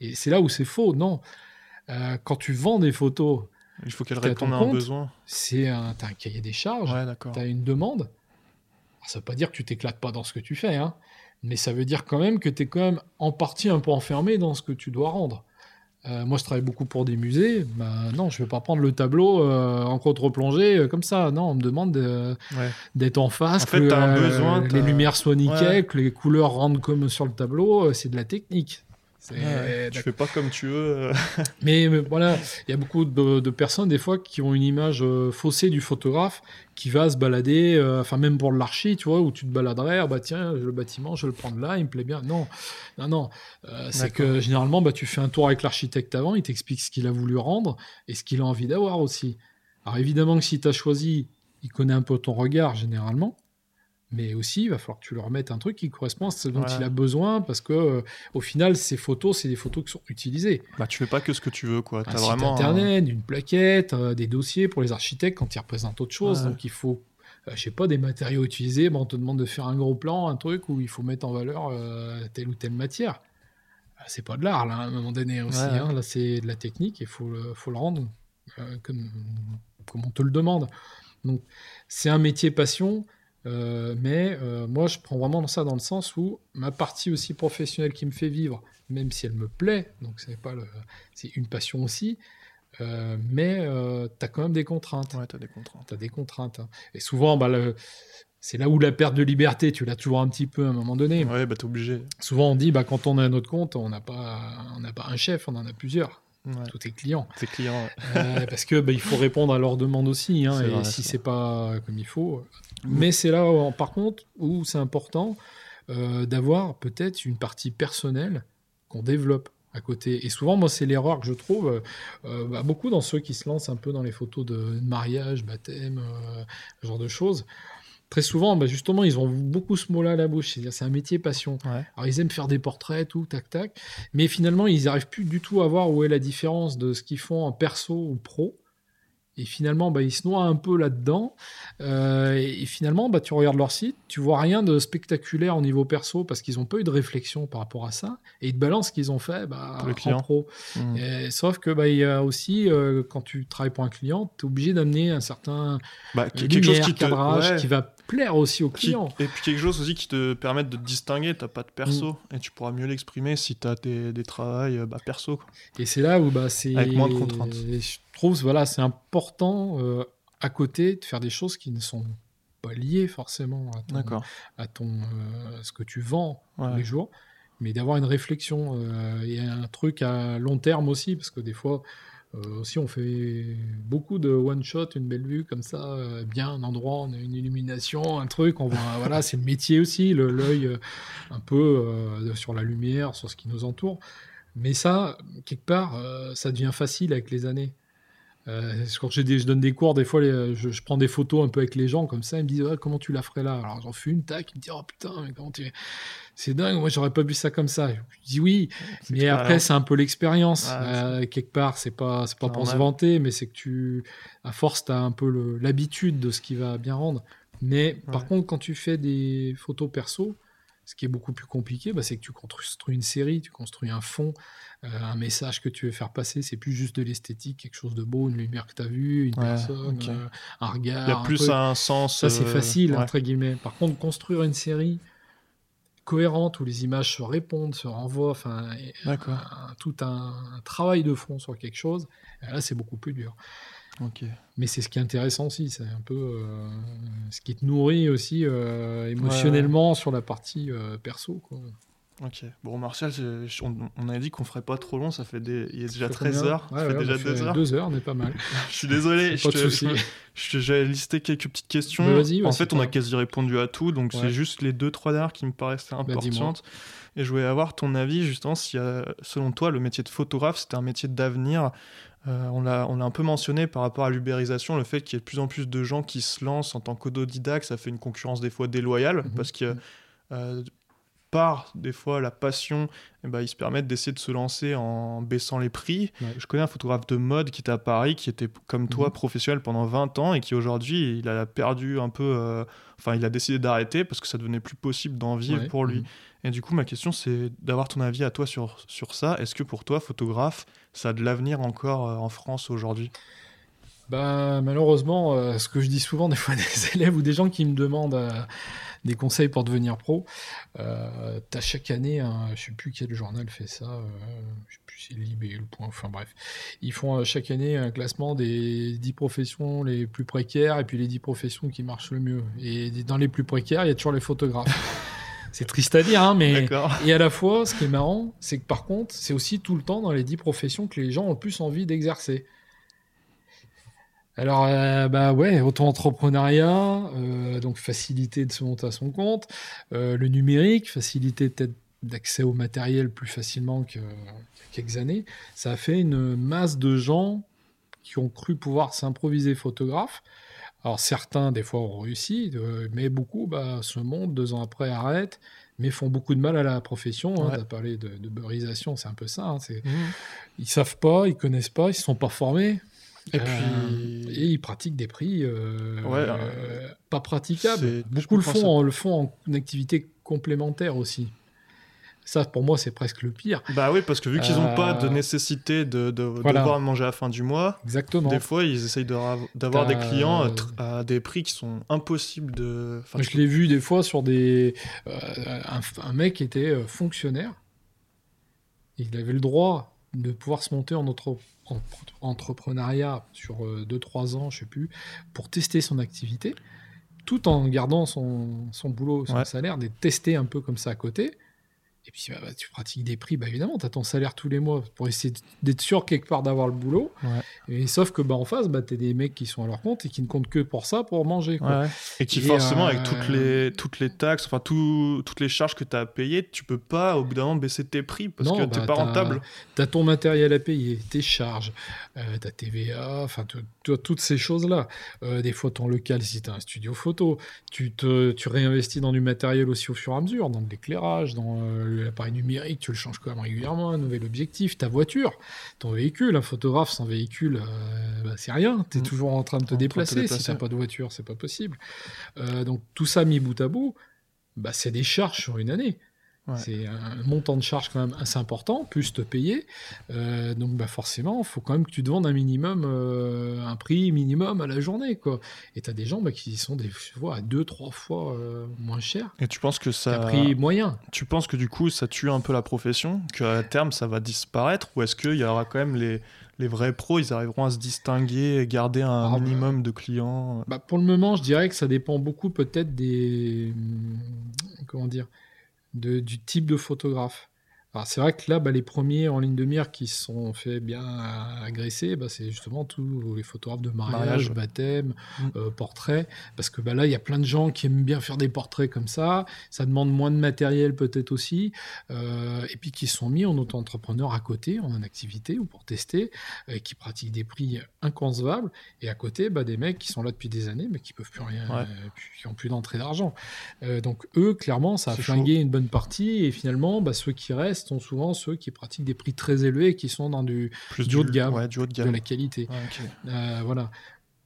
Et c'est là où c'est faux, non. Euh, quand tu vends des photos... Il faut qu'elles répondent à un besoin. C'est un, t'as un cahier des charges, ouais, tu as une demande. Ça ne veut pas dire que tu t'éclates pas dans ce que tu fais, hein, mais ça veut dire quand même que tu es quand même en partie un peu enfermé dans ce que tu dois rendre. Euh, moi, je travaille beaucoup pour des musées. Bah, non, je ne vais pas prendre le tableau euh, en contre-plongée euh, comme ça. Non, on me demande de, ouais. d'être en face, en fait, que t'as un besoin, euh, t'as... les lumières soient nickel, ouais. que les couleurs rentrent comme sur le tableau. Euh, c'est de la technique. C'est... Ouais, tu fais pas comme tu veux. mais, mais voilà, il y a beaucoup de, de personnes, des fois, qui ont une image euh, faussée du photographe qui va se balader, enfin, euh, même pour de l'archi, tu vois, où tu te baladerais, ah, bah tiens, le bâtiment, je vais le prendre là, il me plaît bien. Non, non, non. Euh, c'est que généralement, bah, tu fais un tour avec l'architecte avant, il t'explique ce qu'il a voulu rendre et ce qu'il a envie d'avoir aussi. Alors évidemment que si tu as choisi, il connaît un peu ton regard généralement. Mais aussi, il va falloir que tu leur mettes un truc qui correspond à ce dont voilà. il a besoin, parce que euh, au final, ces photos, c'est des photos qui sont utilisées. Bah, tu fais pas que ce que tu veux, quoi. T'as un vraiment site internet, un... une plaquette, euh, des dossiers pour les architectes quand ils représentent autre chose. Ouais. Donc il faut, euh, je sais pas, des matériaux utilisés. Bah, on te demande de faire un gros plan, un truc où il faut mettre en valeur euh, telle ou telle matière. C'est pas de l'art, là, à un moment donné aussi. Ouais. Hein, là, c'est de la technique et il faut, euh, faut le rendre euh, comme, comme on te le demande. Donc c'est un métier passion. Euh, mais euh, moi, je prends vraiment ça dans le sens où ma partie aussi professionnelle qui me fait vivre, même si elle me plaît, donc c'est pas le, c'est une passion aussi, euh, mais euh, t'as quand même des contraintes. Ouais, t'as des contraintes. T'as des contraintes. Hein. Et souvent, bah, le, c'est là où la perte de liberté, tu l'as toujours un petit peu à un moment donné. Ouais, bah t'es obligé. Souvent, on dit, bah quand on a notre compte, on n'a pas, on n'a pas un chef, on en a plusieurs. Ouais. Tous tes clients. Tes clients. Ouais. Euh, parce que bah, il faut répondre à leurs demandes aussi, hein, et vrai, si c'est, c'est pas comme il faut. Mmh. Mais c'est là, où, par contre, où c'est important euh, d'avoir peut-être une partie personnelle qu'on développe à côté. Et souvent, moi, c'est l'erreur que je trouve euh, bah, beaucoup dans ceux qui se lancent un peu dans les photos de mariage, baptême, euh, ce genre de choses. Très souvent, bah, justement, ils ont beaucoup ce mot-là à la bouche. C'est-à-dire, c'est un métier passion. Ouais. Alors, ils aiment faire des portraits, tout, tac, tac. Mais finalement, ils n'arrivent plus du tout à voir où est la différence de ce qu'ils font en perso ou pro. Et finalement, bah, ils se noient un peu là-dedans. Euh, et, et finalement, bah, tu regardes leur site, tu vois rien de spectaculaire au niveau perso parce qu'ils n'ont pas eu de réflexion par rapport à ça. Et ils te balancent ce qu'ils ont fait bah, en pro. Mmh. Et, sauf que bah, il y a aussi, euh, quand tu travailles pour un client, tu es obligé d'amener un certain bah, euh, lumière, chose qui te... cadrage ouais. qui va plaire aussi au client. Et puis quelque chose aussi qui te permette de te distinguer. Tu n'as pas de perso mmh. et tu pourras mieux l'exprimer si tu as des, des travails bah, perso. Quoi. Et c'est là où bah, c'est... Avec moins de contraintes. Et je trouve, voilà, c'est important euh, à côté de faire des choses qui ne sont pas liées forcément à, ton, D'accord. à ton, euh, ce que tu vends ouais. tous les jours, mais d'avoir une réflexion euh, et un truc à long terme aussi, parce que des fois euh, aussi on fait beaucoup de one shot, une belle vue comme ça, euh, bien un endroit, on a une illumination, un truc, on voit, voilà, c'est le métier aussi, le, l'œil euh, un peu euh, sur la lumière, sur ce qui nous entoure, mais ça, quelque part, euh, ça devient facile avec les années. Euh, quand j'ai des, je donne des cours, des fois les, je, je prends des photos un peu avec les gens comme ça, ils me disent ah, comment tu la ferais là. Alors j'en fais une, tac, ils me disent oh putain, mais comment tu... c'est dingue, moi j'aurais pas vu ça comme ça. Je dis oui, c'est mais après rien. C'est un peu l'expérience ouais, euh, c'est... quelque part, c'est pas, c'est pas c'est pour normal. Se vanter, mais c'est que tu, à force, t'as un peu le, l'habitude de ce qui va bien rendre. Mais ouais. par contre, quand tu fais des photos perso, ce qui est beaucoup plus compliqué, bah, c'est que tu construis une série, tu construis un fond, euh, un message que tu veux faire passer. C'est plus juste de l'esthétique, quelque chose de beau, une lumière que tu as vue, une ouais, personne, okay. euh, un regard. Il y a un plus truc. Un sens. Ça, c'est euh... facile, ouais. entre guillemets. Par contre, construire une série cohérente où les images se répondent, se renvoient, enfin, tout un, un travail de fond sur quelque chose, là, c'est beaucoup plus dur. Okay. Mais c'est ce qui est intéressant aussi, c'est un peu euh, ce qui te nourrit aussi euh, émotionnellement ouais, ouais. sur la partie euh, perso. Quoi. Ok. Bon, Martial, on, on a dit qu'on ferait pas trop long, ça fait des... il est déjà treize heures, ouais, ça fait ouais, déjà deux heures. deux heures, on est pas mal. Je suis désolé, je te... j'ai listé quelques petites questions. Ouais, en fait, on a quasi répondu à tout, donc ouais. c'est juste les deux trois dernières qui me paraissaient importantes. Bah, Et je voulais avoir ton avis, justement, si, euh, selon toi, le métier de photographe, c'était un métier d'avenir. Euh, on, l'a, on l'a un peu mentionné par rapport à l'ubérisation, le fait qu'il y ait de plus en plus de gens qui se lancent en tant qu'autodidacte, ça fait une concurrence des fois déloyale, mmh. parce que euh, par des fois la passion, eh ben, ils se permettent d'essayer de se lancer en baissant les prix. Ouais. Je connais un photographe de mode qui était à Paris, qui était comme toi, mmh. professionnel pendant vingt ans, et qui aujourd'hui, il a perdu un peu... Euh, enfin, il a décidé d'arrêter parce que ça devenait plus possible d'en vivre ouais. pour lui. Mmh. Et du coup, ma question, c'est d'avoir ton avis à toi sur, sur ça. Est-ce que pour toi, photographe, ça a de l'avenir encore euh, en France aujourd'hui ? Bah, malheureusement, euh, ce que je dis souvent des fois à des élèves ou des gens qui me demandent euh, des conseils pour devenir pro, euh, t'as chaque année, hein, je ne sais plus quel journal fait ça, euh, je ne sais plus si c'est Libé ou le Point, enfin bref, ils font euh, chaque année un classement des dix professions les plus précaires et puis les dix professions qui marchent le mieux. Et dans les plus précaires, il y a toujours les photographes. C'est triste à dire, hein, mais... D'accord. Et à la fois, ce qui est marrant, c'est que par contre, c'est aussi tout le temps dans les dix professions que les gens ont le plus envie d'exercer. Alors, euh, bah ouais, auto-entrepreneuriat, euh, donc facilité de se monter à son compte, euh, le numérique, facilité peut-être d'accès au matériel plus facilement qu'il y a quelques années, ça a fait une masse de gens qui ont cru pouvoir s'improviser photographe. Alors certains, des fois, ont réussi, euh, mais beaucoup bah, se montent, deux ans après, arrêtent, mais font beaucoup de mal à la profession. Hein, ouais. Tu as parlé de, de beurisation, c'est un peu ça. Hein, c'est... Mmh. Ils ne savent pas, ils ne connaissent pas, ils ne se sont pas formés. Et, euh, puis... et ils pratiquent des prix euh, ouais, euh, euh, pas praticables. C'est... Beaucoup le font, ça... en, le font en une activité complémentaire aussi. Ça, pour moi, c'est presque le pire. Bah oui, parce que vu qu'ils n'ont euh... pas de nécessité de, de, voilà. de devoir manger à la fin du mois, Exactement. des fois, ils essayent de ra- d'avoir T'as... des clients à, tr- à des prix qui sont impossibles de... Enfin, je tu... l'ai vu des fois sur des... Euh, un, un mec était fonctionnaire. Il avait le droit de pouvoir se monter en, entre... en entrepreneuriat sur deux trois ans, je ne sais plus, pour tester son activité, tout en gardant son, son boulot, son ouais. salaire, de tester un peu comme ça à côté. Et puis, bah, bah, tu pratiques des prix, bah, évidemment, tu as ton salaire tous les mois pour essayer d'être sûr quelque part d'avoir le boulot. Ouais. Et, sauf que bah, en face, bah, tu as des mecs qui sont à leur compte et qui ne comptent que pour ça, pour manger. Quoi. Ouais. Et qui et forcément, euh... avec toutes les, toutes les taxes, enfin tout, toutes les charges que tu as à payer, tu peux pas, au bout d'un moment, baisser tes prix parce non, que bah, tu n'es pas t'as, rentable. Tu as ton matériel à payer, tes charges, euh, ta T V A, enfin toutes ces choses-là. Euh, des fois, ton local, si tu as un studio photo, tu, te, tu réinvestis dans du matériel aussi au fur et à mesure, dans de l'éclairage, dans... Euh, l'appareil numérique, tu le changes quand même régulièrement, un nouvel objectif, ta voiture, ton véhicule, un photographe sans véhicule, euh, bah, c'est rien, t'es mmh. toujours en train de te déplacer, déplacer, si t'as pas de voiture, c'est pas possible. Euh, donc tout ça mis bout à bout, bah, c'est des charges sur une année. Ouais. C'est un montant de charge quand même assez important, plus te payer. Euh, donc bah forcément, il faut quand même que tu te vendes un minimum, euh, un prix minimum à la journée, quoi. Et tu as des gens bah, qui sont des fois à deux, trois fois euh, moins chers. Et tu penses que ça... T'as prix moyen. Tu penses que du coup, ça tue un peu la profession, qu'à terme, ça va disparaître, ou est-ce qu'il y aura quand même les... Les vrais pros, ils arriveront à se distinguer et garder un ah, minimum de clients. Bah, pour le moment, je dirais que ça dépend beaucoup peut-être des... Comment dire ? De, du type de photographe. Alors c'est vrai que là, bah, les premiers en ligne de mire qui se sont fait bien agresser, bah, c'est justement tous les photographes de mariage, mariage. baptême, mmh. euh, portrait, parce que bah, là, il y a plein de gens qui aiment bien faire des portraits comme ça, ça demande moins de matériel peut-être aussi, euh, et puis qui sont mis en auto-entrepreneur à côté, en activité ou pour tester, euh, qui pratiquent des prix inconcevables, et à côté, bah, des mecs qui sont là depuis des années, mais qui peuvent plus rien, ouais. euh, qui n'ont plus d'entrée d'argent. Euh, donc eux, clairement, ça a c'est flingué chaud. Une bonne partie, et finalement, bah, ceux qui restent, sont souvent ceux qui pratiquent des prix très élevés et qui sont dans du, Plus du, haut, de gamme, ouais, du haut de gamme, de la qualité. Ouais, okay. euh, voilà.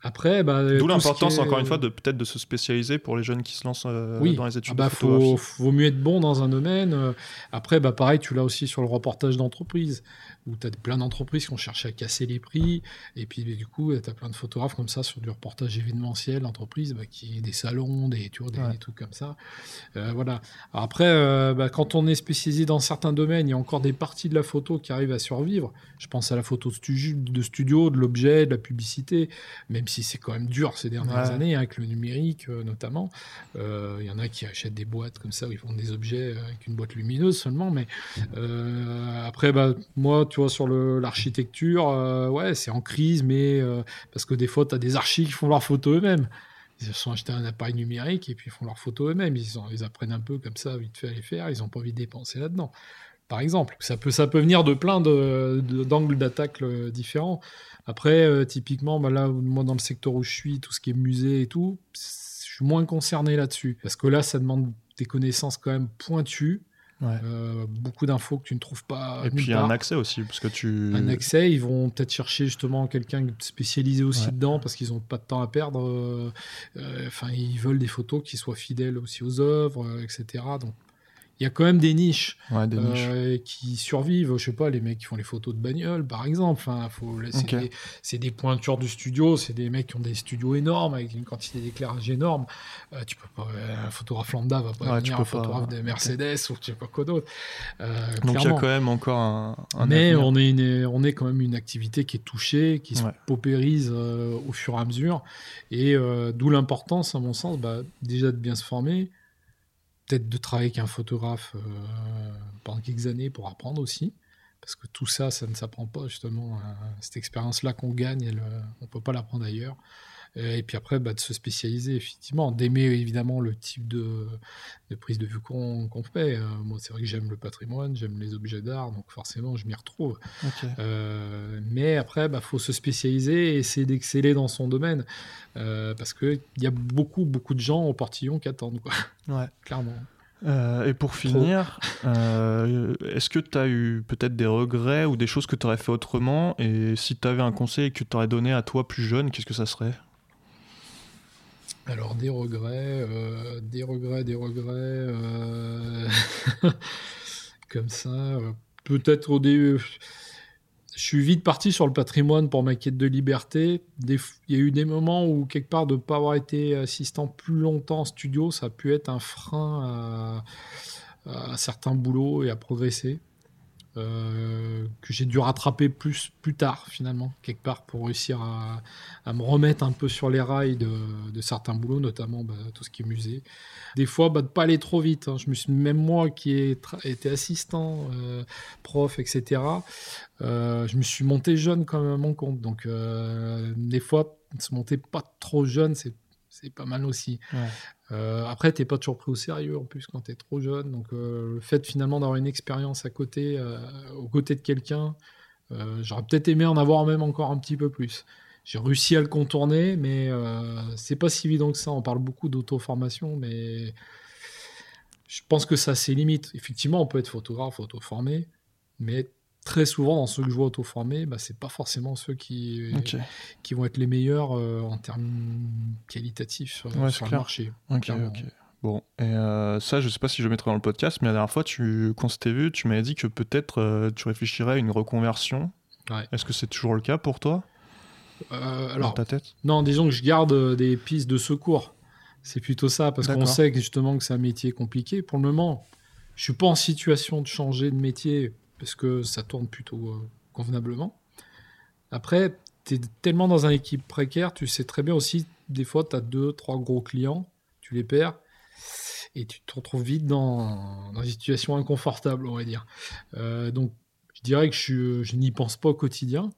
Après, bah, d'où l'importance est... encore une fois de peut-être de se spécialiser pour les jeunes qui se lancent euh, oui. dans les études. Ah bah, de photo. Faut, vaut mieux être bon dans un domaine. Après, bah, pareil, tu l'as aussi sur le reportage d'entreprise où tu as plein d'entreprises qui ont cherché à casser les prix. Et puis, bah, du coup, tu as plein de photographes comme ça sur du reportage événementiel d'entreprise, bah, qui des salons, des tours, des, ouais. des trucs comme ça. Euh, voilà. Alors après, euh, bah, quand on est spécialisé dans certains domaines, il y a encore des parties de la photo qui arrivent à survivre. Je pense à la photo de studio, de, studio, de l'objet, de la publicité, même si c'est quand même dur ces dernières ouais. années, hein, avec le numérique euh, notamment. Il euh, y en a qui achètent des boîtes comme ça, où ils vendent des objets avec une boîte lumineuse seulement. Mais euh, après, bah, moi, tu vois, sur le, l'architecture, euh, ouais, c'est en crise, mais euh, parce que des fois, tu as des archis qui font leurs photos eux-mêmes. Ils se sont achetés un appareil numérique et puis ils font leurs photos eux-mêmes. Ils, en, ils apprennent un peu comme ça, vite fait à les faire. Ils n'ont pas envie de dépenser là-dedans, par exemple. Ça peut, ça peut venir de plein de, de, d'angles d'attaque différents. Après, euh, typiquement, bah là, moi, dans le secteur où je suis, tout ce qui est musée et tout, je suis moins concerné là-dessus. Parce que là, ça demande des connaissances quand même pointues. Ouais. Euh, beaucoup d'infos que tu ne trouves pas. Et puis il y a un accès aussi, parce que tu... Un accès, ils vont peut-être chercher justement quelqu'un spécialisé aussi ouais. dedans, parce qu'ils n'ont pas de temps à perdre. Euh, euh, enfin, ils veulent des photos qui soient fidèles aussi aux œuvres, euh, et cetera. Donc, il y a quand même des niches, ouais, des niches. Euh, qui survivent. Je sais pas, les mecs qui font les photos de bagnoles, par exemple. Enfin, faut, là, c'est, okay. des, c'est des pointures du studio. C'est des mecs qui ont des studios énormes avec une quantité d'éclairage énorme. Euh, tu peux pas, euh, un photographe lambda va pas ouais, devenir un pas, photographe ouais. de Mercedes okay. ou je sais pas quoi d'autre. Euh, Donc il y a quand même encore un. un Mais avenir. on est une, on est quand même une activité qui est touchée, qui se ouais. paupérise euh, au fur et à mesure. Et euh, d'où l'importance, à mon sens, bah, déjà de bien se former. Peut-être de travailler avec un photographe euh, pendant quelques années pour apprendre aussi, parce que tout ça, ça ne s'apprend pas justement. Hein, cette expérience-là qu'on gagne, elle, on peut pas l'apprendre ailleurs. Et puis après, bah, de se spécialiser, effectivement, d'aimer évidemment le type de, de prise de vue qu'on, qu'on fait. Euh, moi, c'est vrai que j'aime le patrimoine, j'aime les objets d'art, donc forcément, je m'y retrouve. Okay. Euh, mais après, bah, faut se spécialiser et essayer d'exceller dans son domaine, euh, parce qu'il y a beaucoup, beaucoup de gens au portillon qui attendent, quoi. Ouais. Clairement. Euh, et pour finir, euh, est-ce que tu as eu peut-être des regrets ou des choses que tu aurais fait autrement ? Et si tu avais un conseil que tu aurais donné à toi plus jeune, qu'est-ce que ça serait ? Alors, des regrets, euh, des regrets, des regrets, euh... comme ça, euh, peut-être au début, je suis vite parti sur le patrimoine pour ma quête de liberté. Des... Il y a eu des moments où, quelque part, de ne pas avoir été assistant plus longtemps en studio, ça a pu être un frein à, à certains boulots et à progresser, euh, que j'ai dû rattraper plus, plus tard, finalement, quelque part, pour réussir à, à me remettre un peu sur les rails de, de certains boulots, notamment bah, tout ce qui est musée. Des fois, bah, de ne pas aller trop vite. Hein. Je me suis, même moi, qui ai tra- été assistant, euh, prof, et cetera, euh, je me suis monté jeune quand même à mon compte. Donc, euh, des fois, se monter pas trop jeune, c'est, c'est pas mal aussi. Ouais. Euh, après, t'es pas toujours pris au sérieux en plus quand t'es trop jeune, donc euh, le fait finalement d'avoir une expérience à côté, euh, aux côtés de quelqu'un, euh, j'aurais peut-être aimé en avoir même encore un petit peu plus. J'ai réussi à le contourner, mais euh, c'est pas si évident que ça. On parle beaucoup d'auto-formation, mais je pense que ça a ses limites. Effectivement, on peut être photographe, auto-formé, mais très souvent, dans ceux que je vois auto-formés, bah, c'est pas forcément ceux qui, okay. qui vont être les meilleurs euh, en termes qualitatifs euh, ouais, sur clair. le marché. Okay, okay. Bon, et euh, ça, je sais pas si je le mettrai dans le podcast, mais la dernière fois, tu, quand on s'était vu, tu m'avais dit que peut-être euh, tu réfléchirais à une reconversion. Ouais. Est-ce que c'est toujours le cas pour toi euh, dans alors, ta tête ? Non, disons que je garde des pistes de secours. C'est plutôt ça, parce D'accord. qu'on sait que, justement que c'est un métier compliqué. Pour le moment, je suis pas en situation de changer de métier, parce que ça tourne plutôt euh, convenablement. Après, tu es tellement dans un équipe précaire, tu sais très bien aussi, des fois, tu as deux, trois gros clients, tu les perds, et tu te retrouves vite dans, dans une situation inconfortable, on va dire. Euh, donc, je dirais que je, je n'y pense pas au quotidien.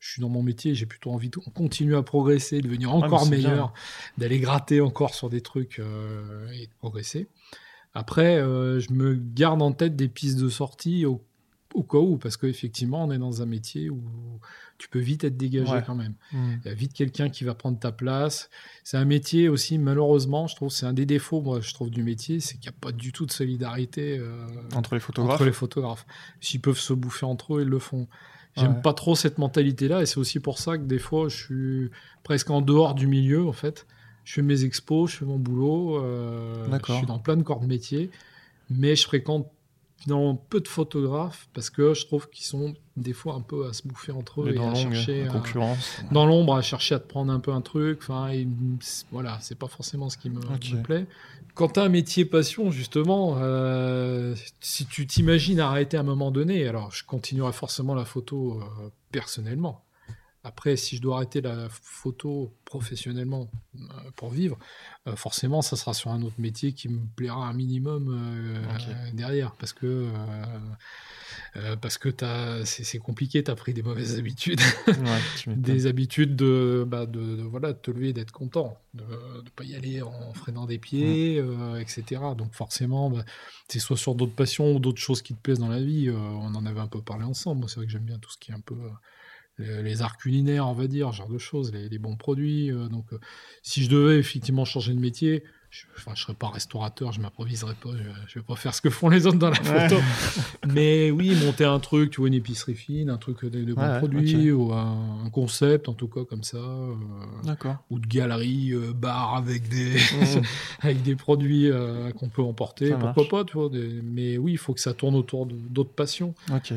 Je suis dans mon métier, j'ai plutôt envie de continuer à progresser, devenir encore ah, meilleur, bien. d'aller gratter encore sur des trucs euh, et de progresser. Après, euh, je me garde en tête des pistes de sortie au au cas où, parce qu'effectivement, on est dans un métier où tu peux vite être dégagé ouais. quand même. Mmh. Il y a vite quelqu'un qui va prendre ta place. C'est un métier aussi, malheureusement, je trouve, c'est un des défauts, moi, je trouve, du métier, c'est qu'il n'y a pas du tout de solidarité euh, entre les photographes. Entre les photographes. S'ils peuvent se bouffer entre eux, ils le font. J'aime ouais. pas trop cette mentalité-là, et c'est aussi pour ça que des fois, je suis presque en dehors du milieu, en fait. Je fais mes expos, je fais mon boulot, euh, je suis dans plein de corps de métier, mais je fréquente finalement peu de photographes, parce que je trouve qu'ils sont des fois un peu à se bouffer entre eux et à chercher à, dans l'ombre, à chercher à te prendre un peu un truc. Enfin, et, voilà, c'est pas forcément ce qui me, okay. me plaît. Quand t'as un métier passion, justement, euh, si tu t'imagines arrêter à un moment donné, alors je continuerai forcément la photo euh, personnellement. Après, si je dois arrêter la photo professionnellement pour vivre, euh, forcément, ça sera sur un autre métier qui me plaira un minimum euh, okay. euh, derrière. Parce que, euh, euh, parce que t'as, c'est, c'est compliqué, tu as pris des mauvaises habitudes. Ouais, tu m'étonnes. Des habitudes de, bah, de, de, de voilà, te lever et d'être content, de ne pas y aller en freinant des pieds, ouais. euh, et cetera. Donc forcément, bah, c'est soit sur d'autres passions ou d'autres choses qui te plaisent dans la vie. Euh, on en avait un peu parlé ensemble. Moi, c'est vrai que j'aime bien tout ce qui est un peu... Euh, les arts culinaires, on va dire, genre de choses, les, les bons produits. Euh, donc, euh, si je devais effectivement changer de métier, je ne serais pas restaurateur, je ne m'improviserais pas, je ne vais pas faire ce que font les autres dans la photo. Ouais. Mais oui, monter un truc, tu vois, une épicerie fine, un truc de, de bons ouais, produits, okay. ou un, un concept, en tout cas, comme ça. Euh, D'accord. Ou de galerie, euh, bar avec des, mmh. avec des produits euh, qu'on peut emporter. Ça Pourquoi marche. Pas, tu vois. Des, mais oui, il faut que ça tourne autour de, d'autres passions. Ok.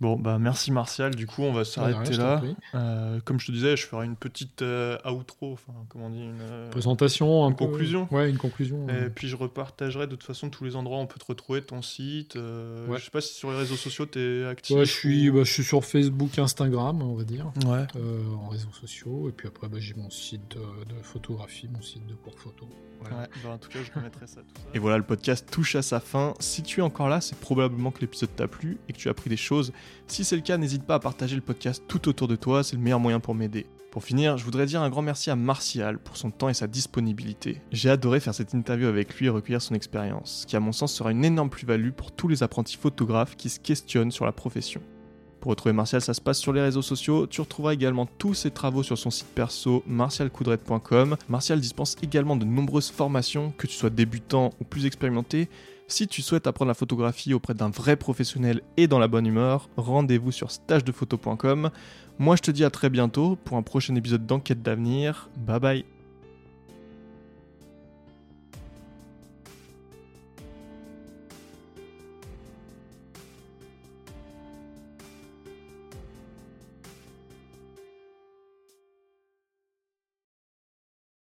Bon, bah merci Martial, du coup on va s'arrêter là. Euh, comme je te disais, je ferai une petite euh, outro, enfin comment on dit, une euh, présentation, un une peu, conclusion. Ouais, une conclusion. Et ouais. puis je repartagerai de toute façon tous les endroits où on peut te retrouver, ton site. Euh, ouais. Je sais pas si sur les réseaux sociaux t'es actif. Ouais, je suis, ou... bah, je suis sur Facebook, Instagram, on va dire, ouais. euh, en réseaux sociaux. Et puis après, bah, j'ai mon site de, de photographie, mon site de cours photo. Voilà. Ouais, bah, en tout cas, je remettrai ça, tout ça. Et voilà, le podcast touche à sa fin. Si tu es encore là, c'est probablement que l'épisode t'a plu et que tu as appris des choses. Si c'est le cas, n'hésite pas à partager le podcast tout autour de toi, c'est le meilleur moyen pour m'aider. Pour finir, je voudrais dire un grand merci à Martial pour son temps et sa disponibilité. J'ai adoré faire cette interview avec lui et recueillir son expérience, qui à mon sens sera une énorme plus-value pour tous les apprentis photographes qui se questionnent sur la profession. Pour retrouver Martial, ça se passe sur les réseaux sociaux. Tu retrouveras également tous ses travaux sur son site perso martial couderette point com. Martial dispense également de nombreuses formations, que tu sois débutant ou plus expérimenté. Si tu souhaites apprendre la photographie auprès d'un vrai professionnel et dans la bonne humeur, rendez-vous sur stage de photo point com. Moi, je te dis à très bientôt pour un prochain épisode d'Enquête d'avenir. Bye bye.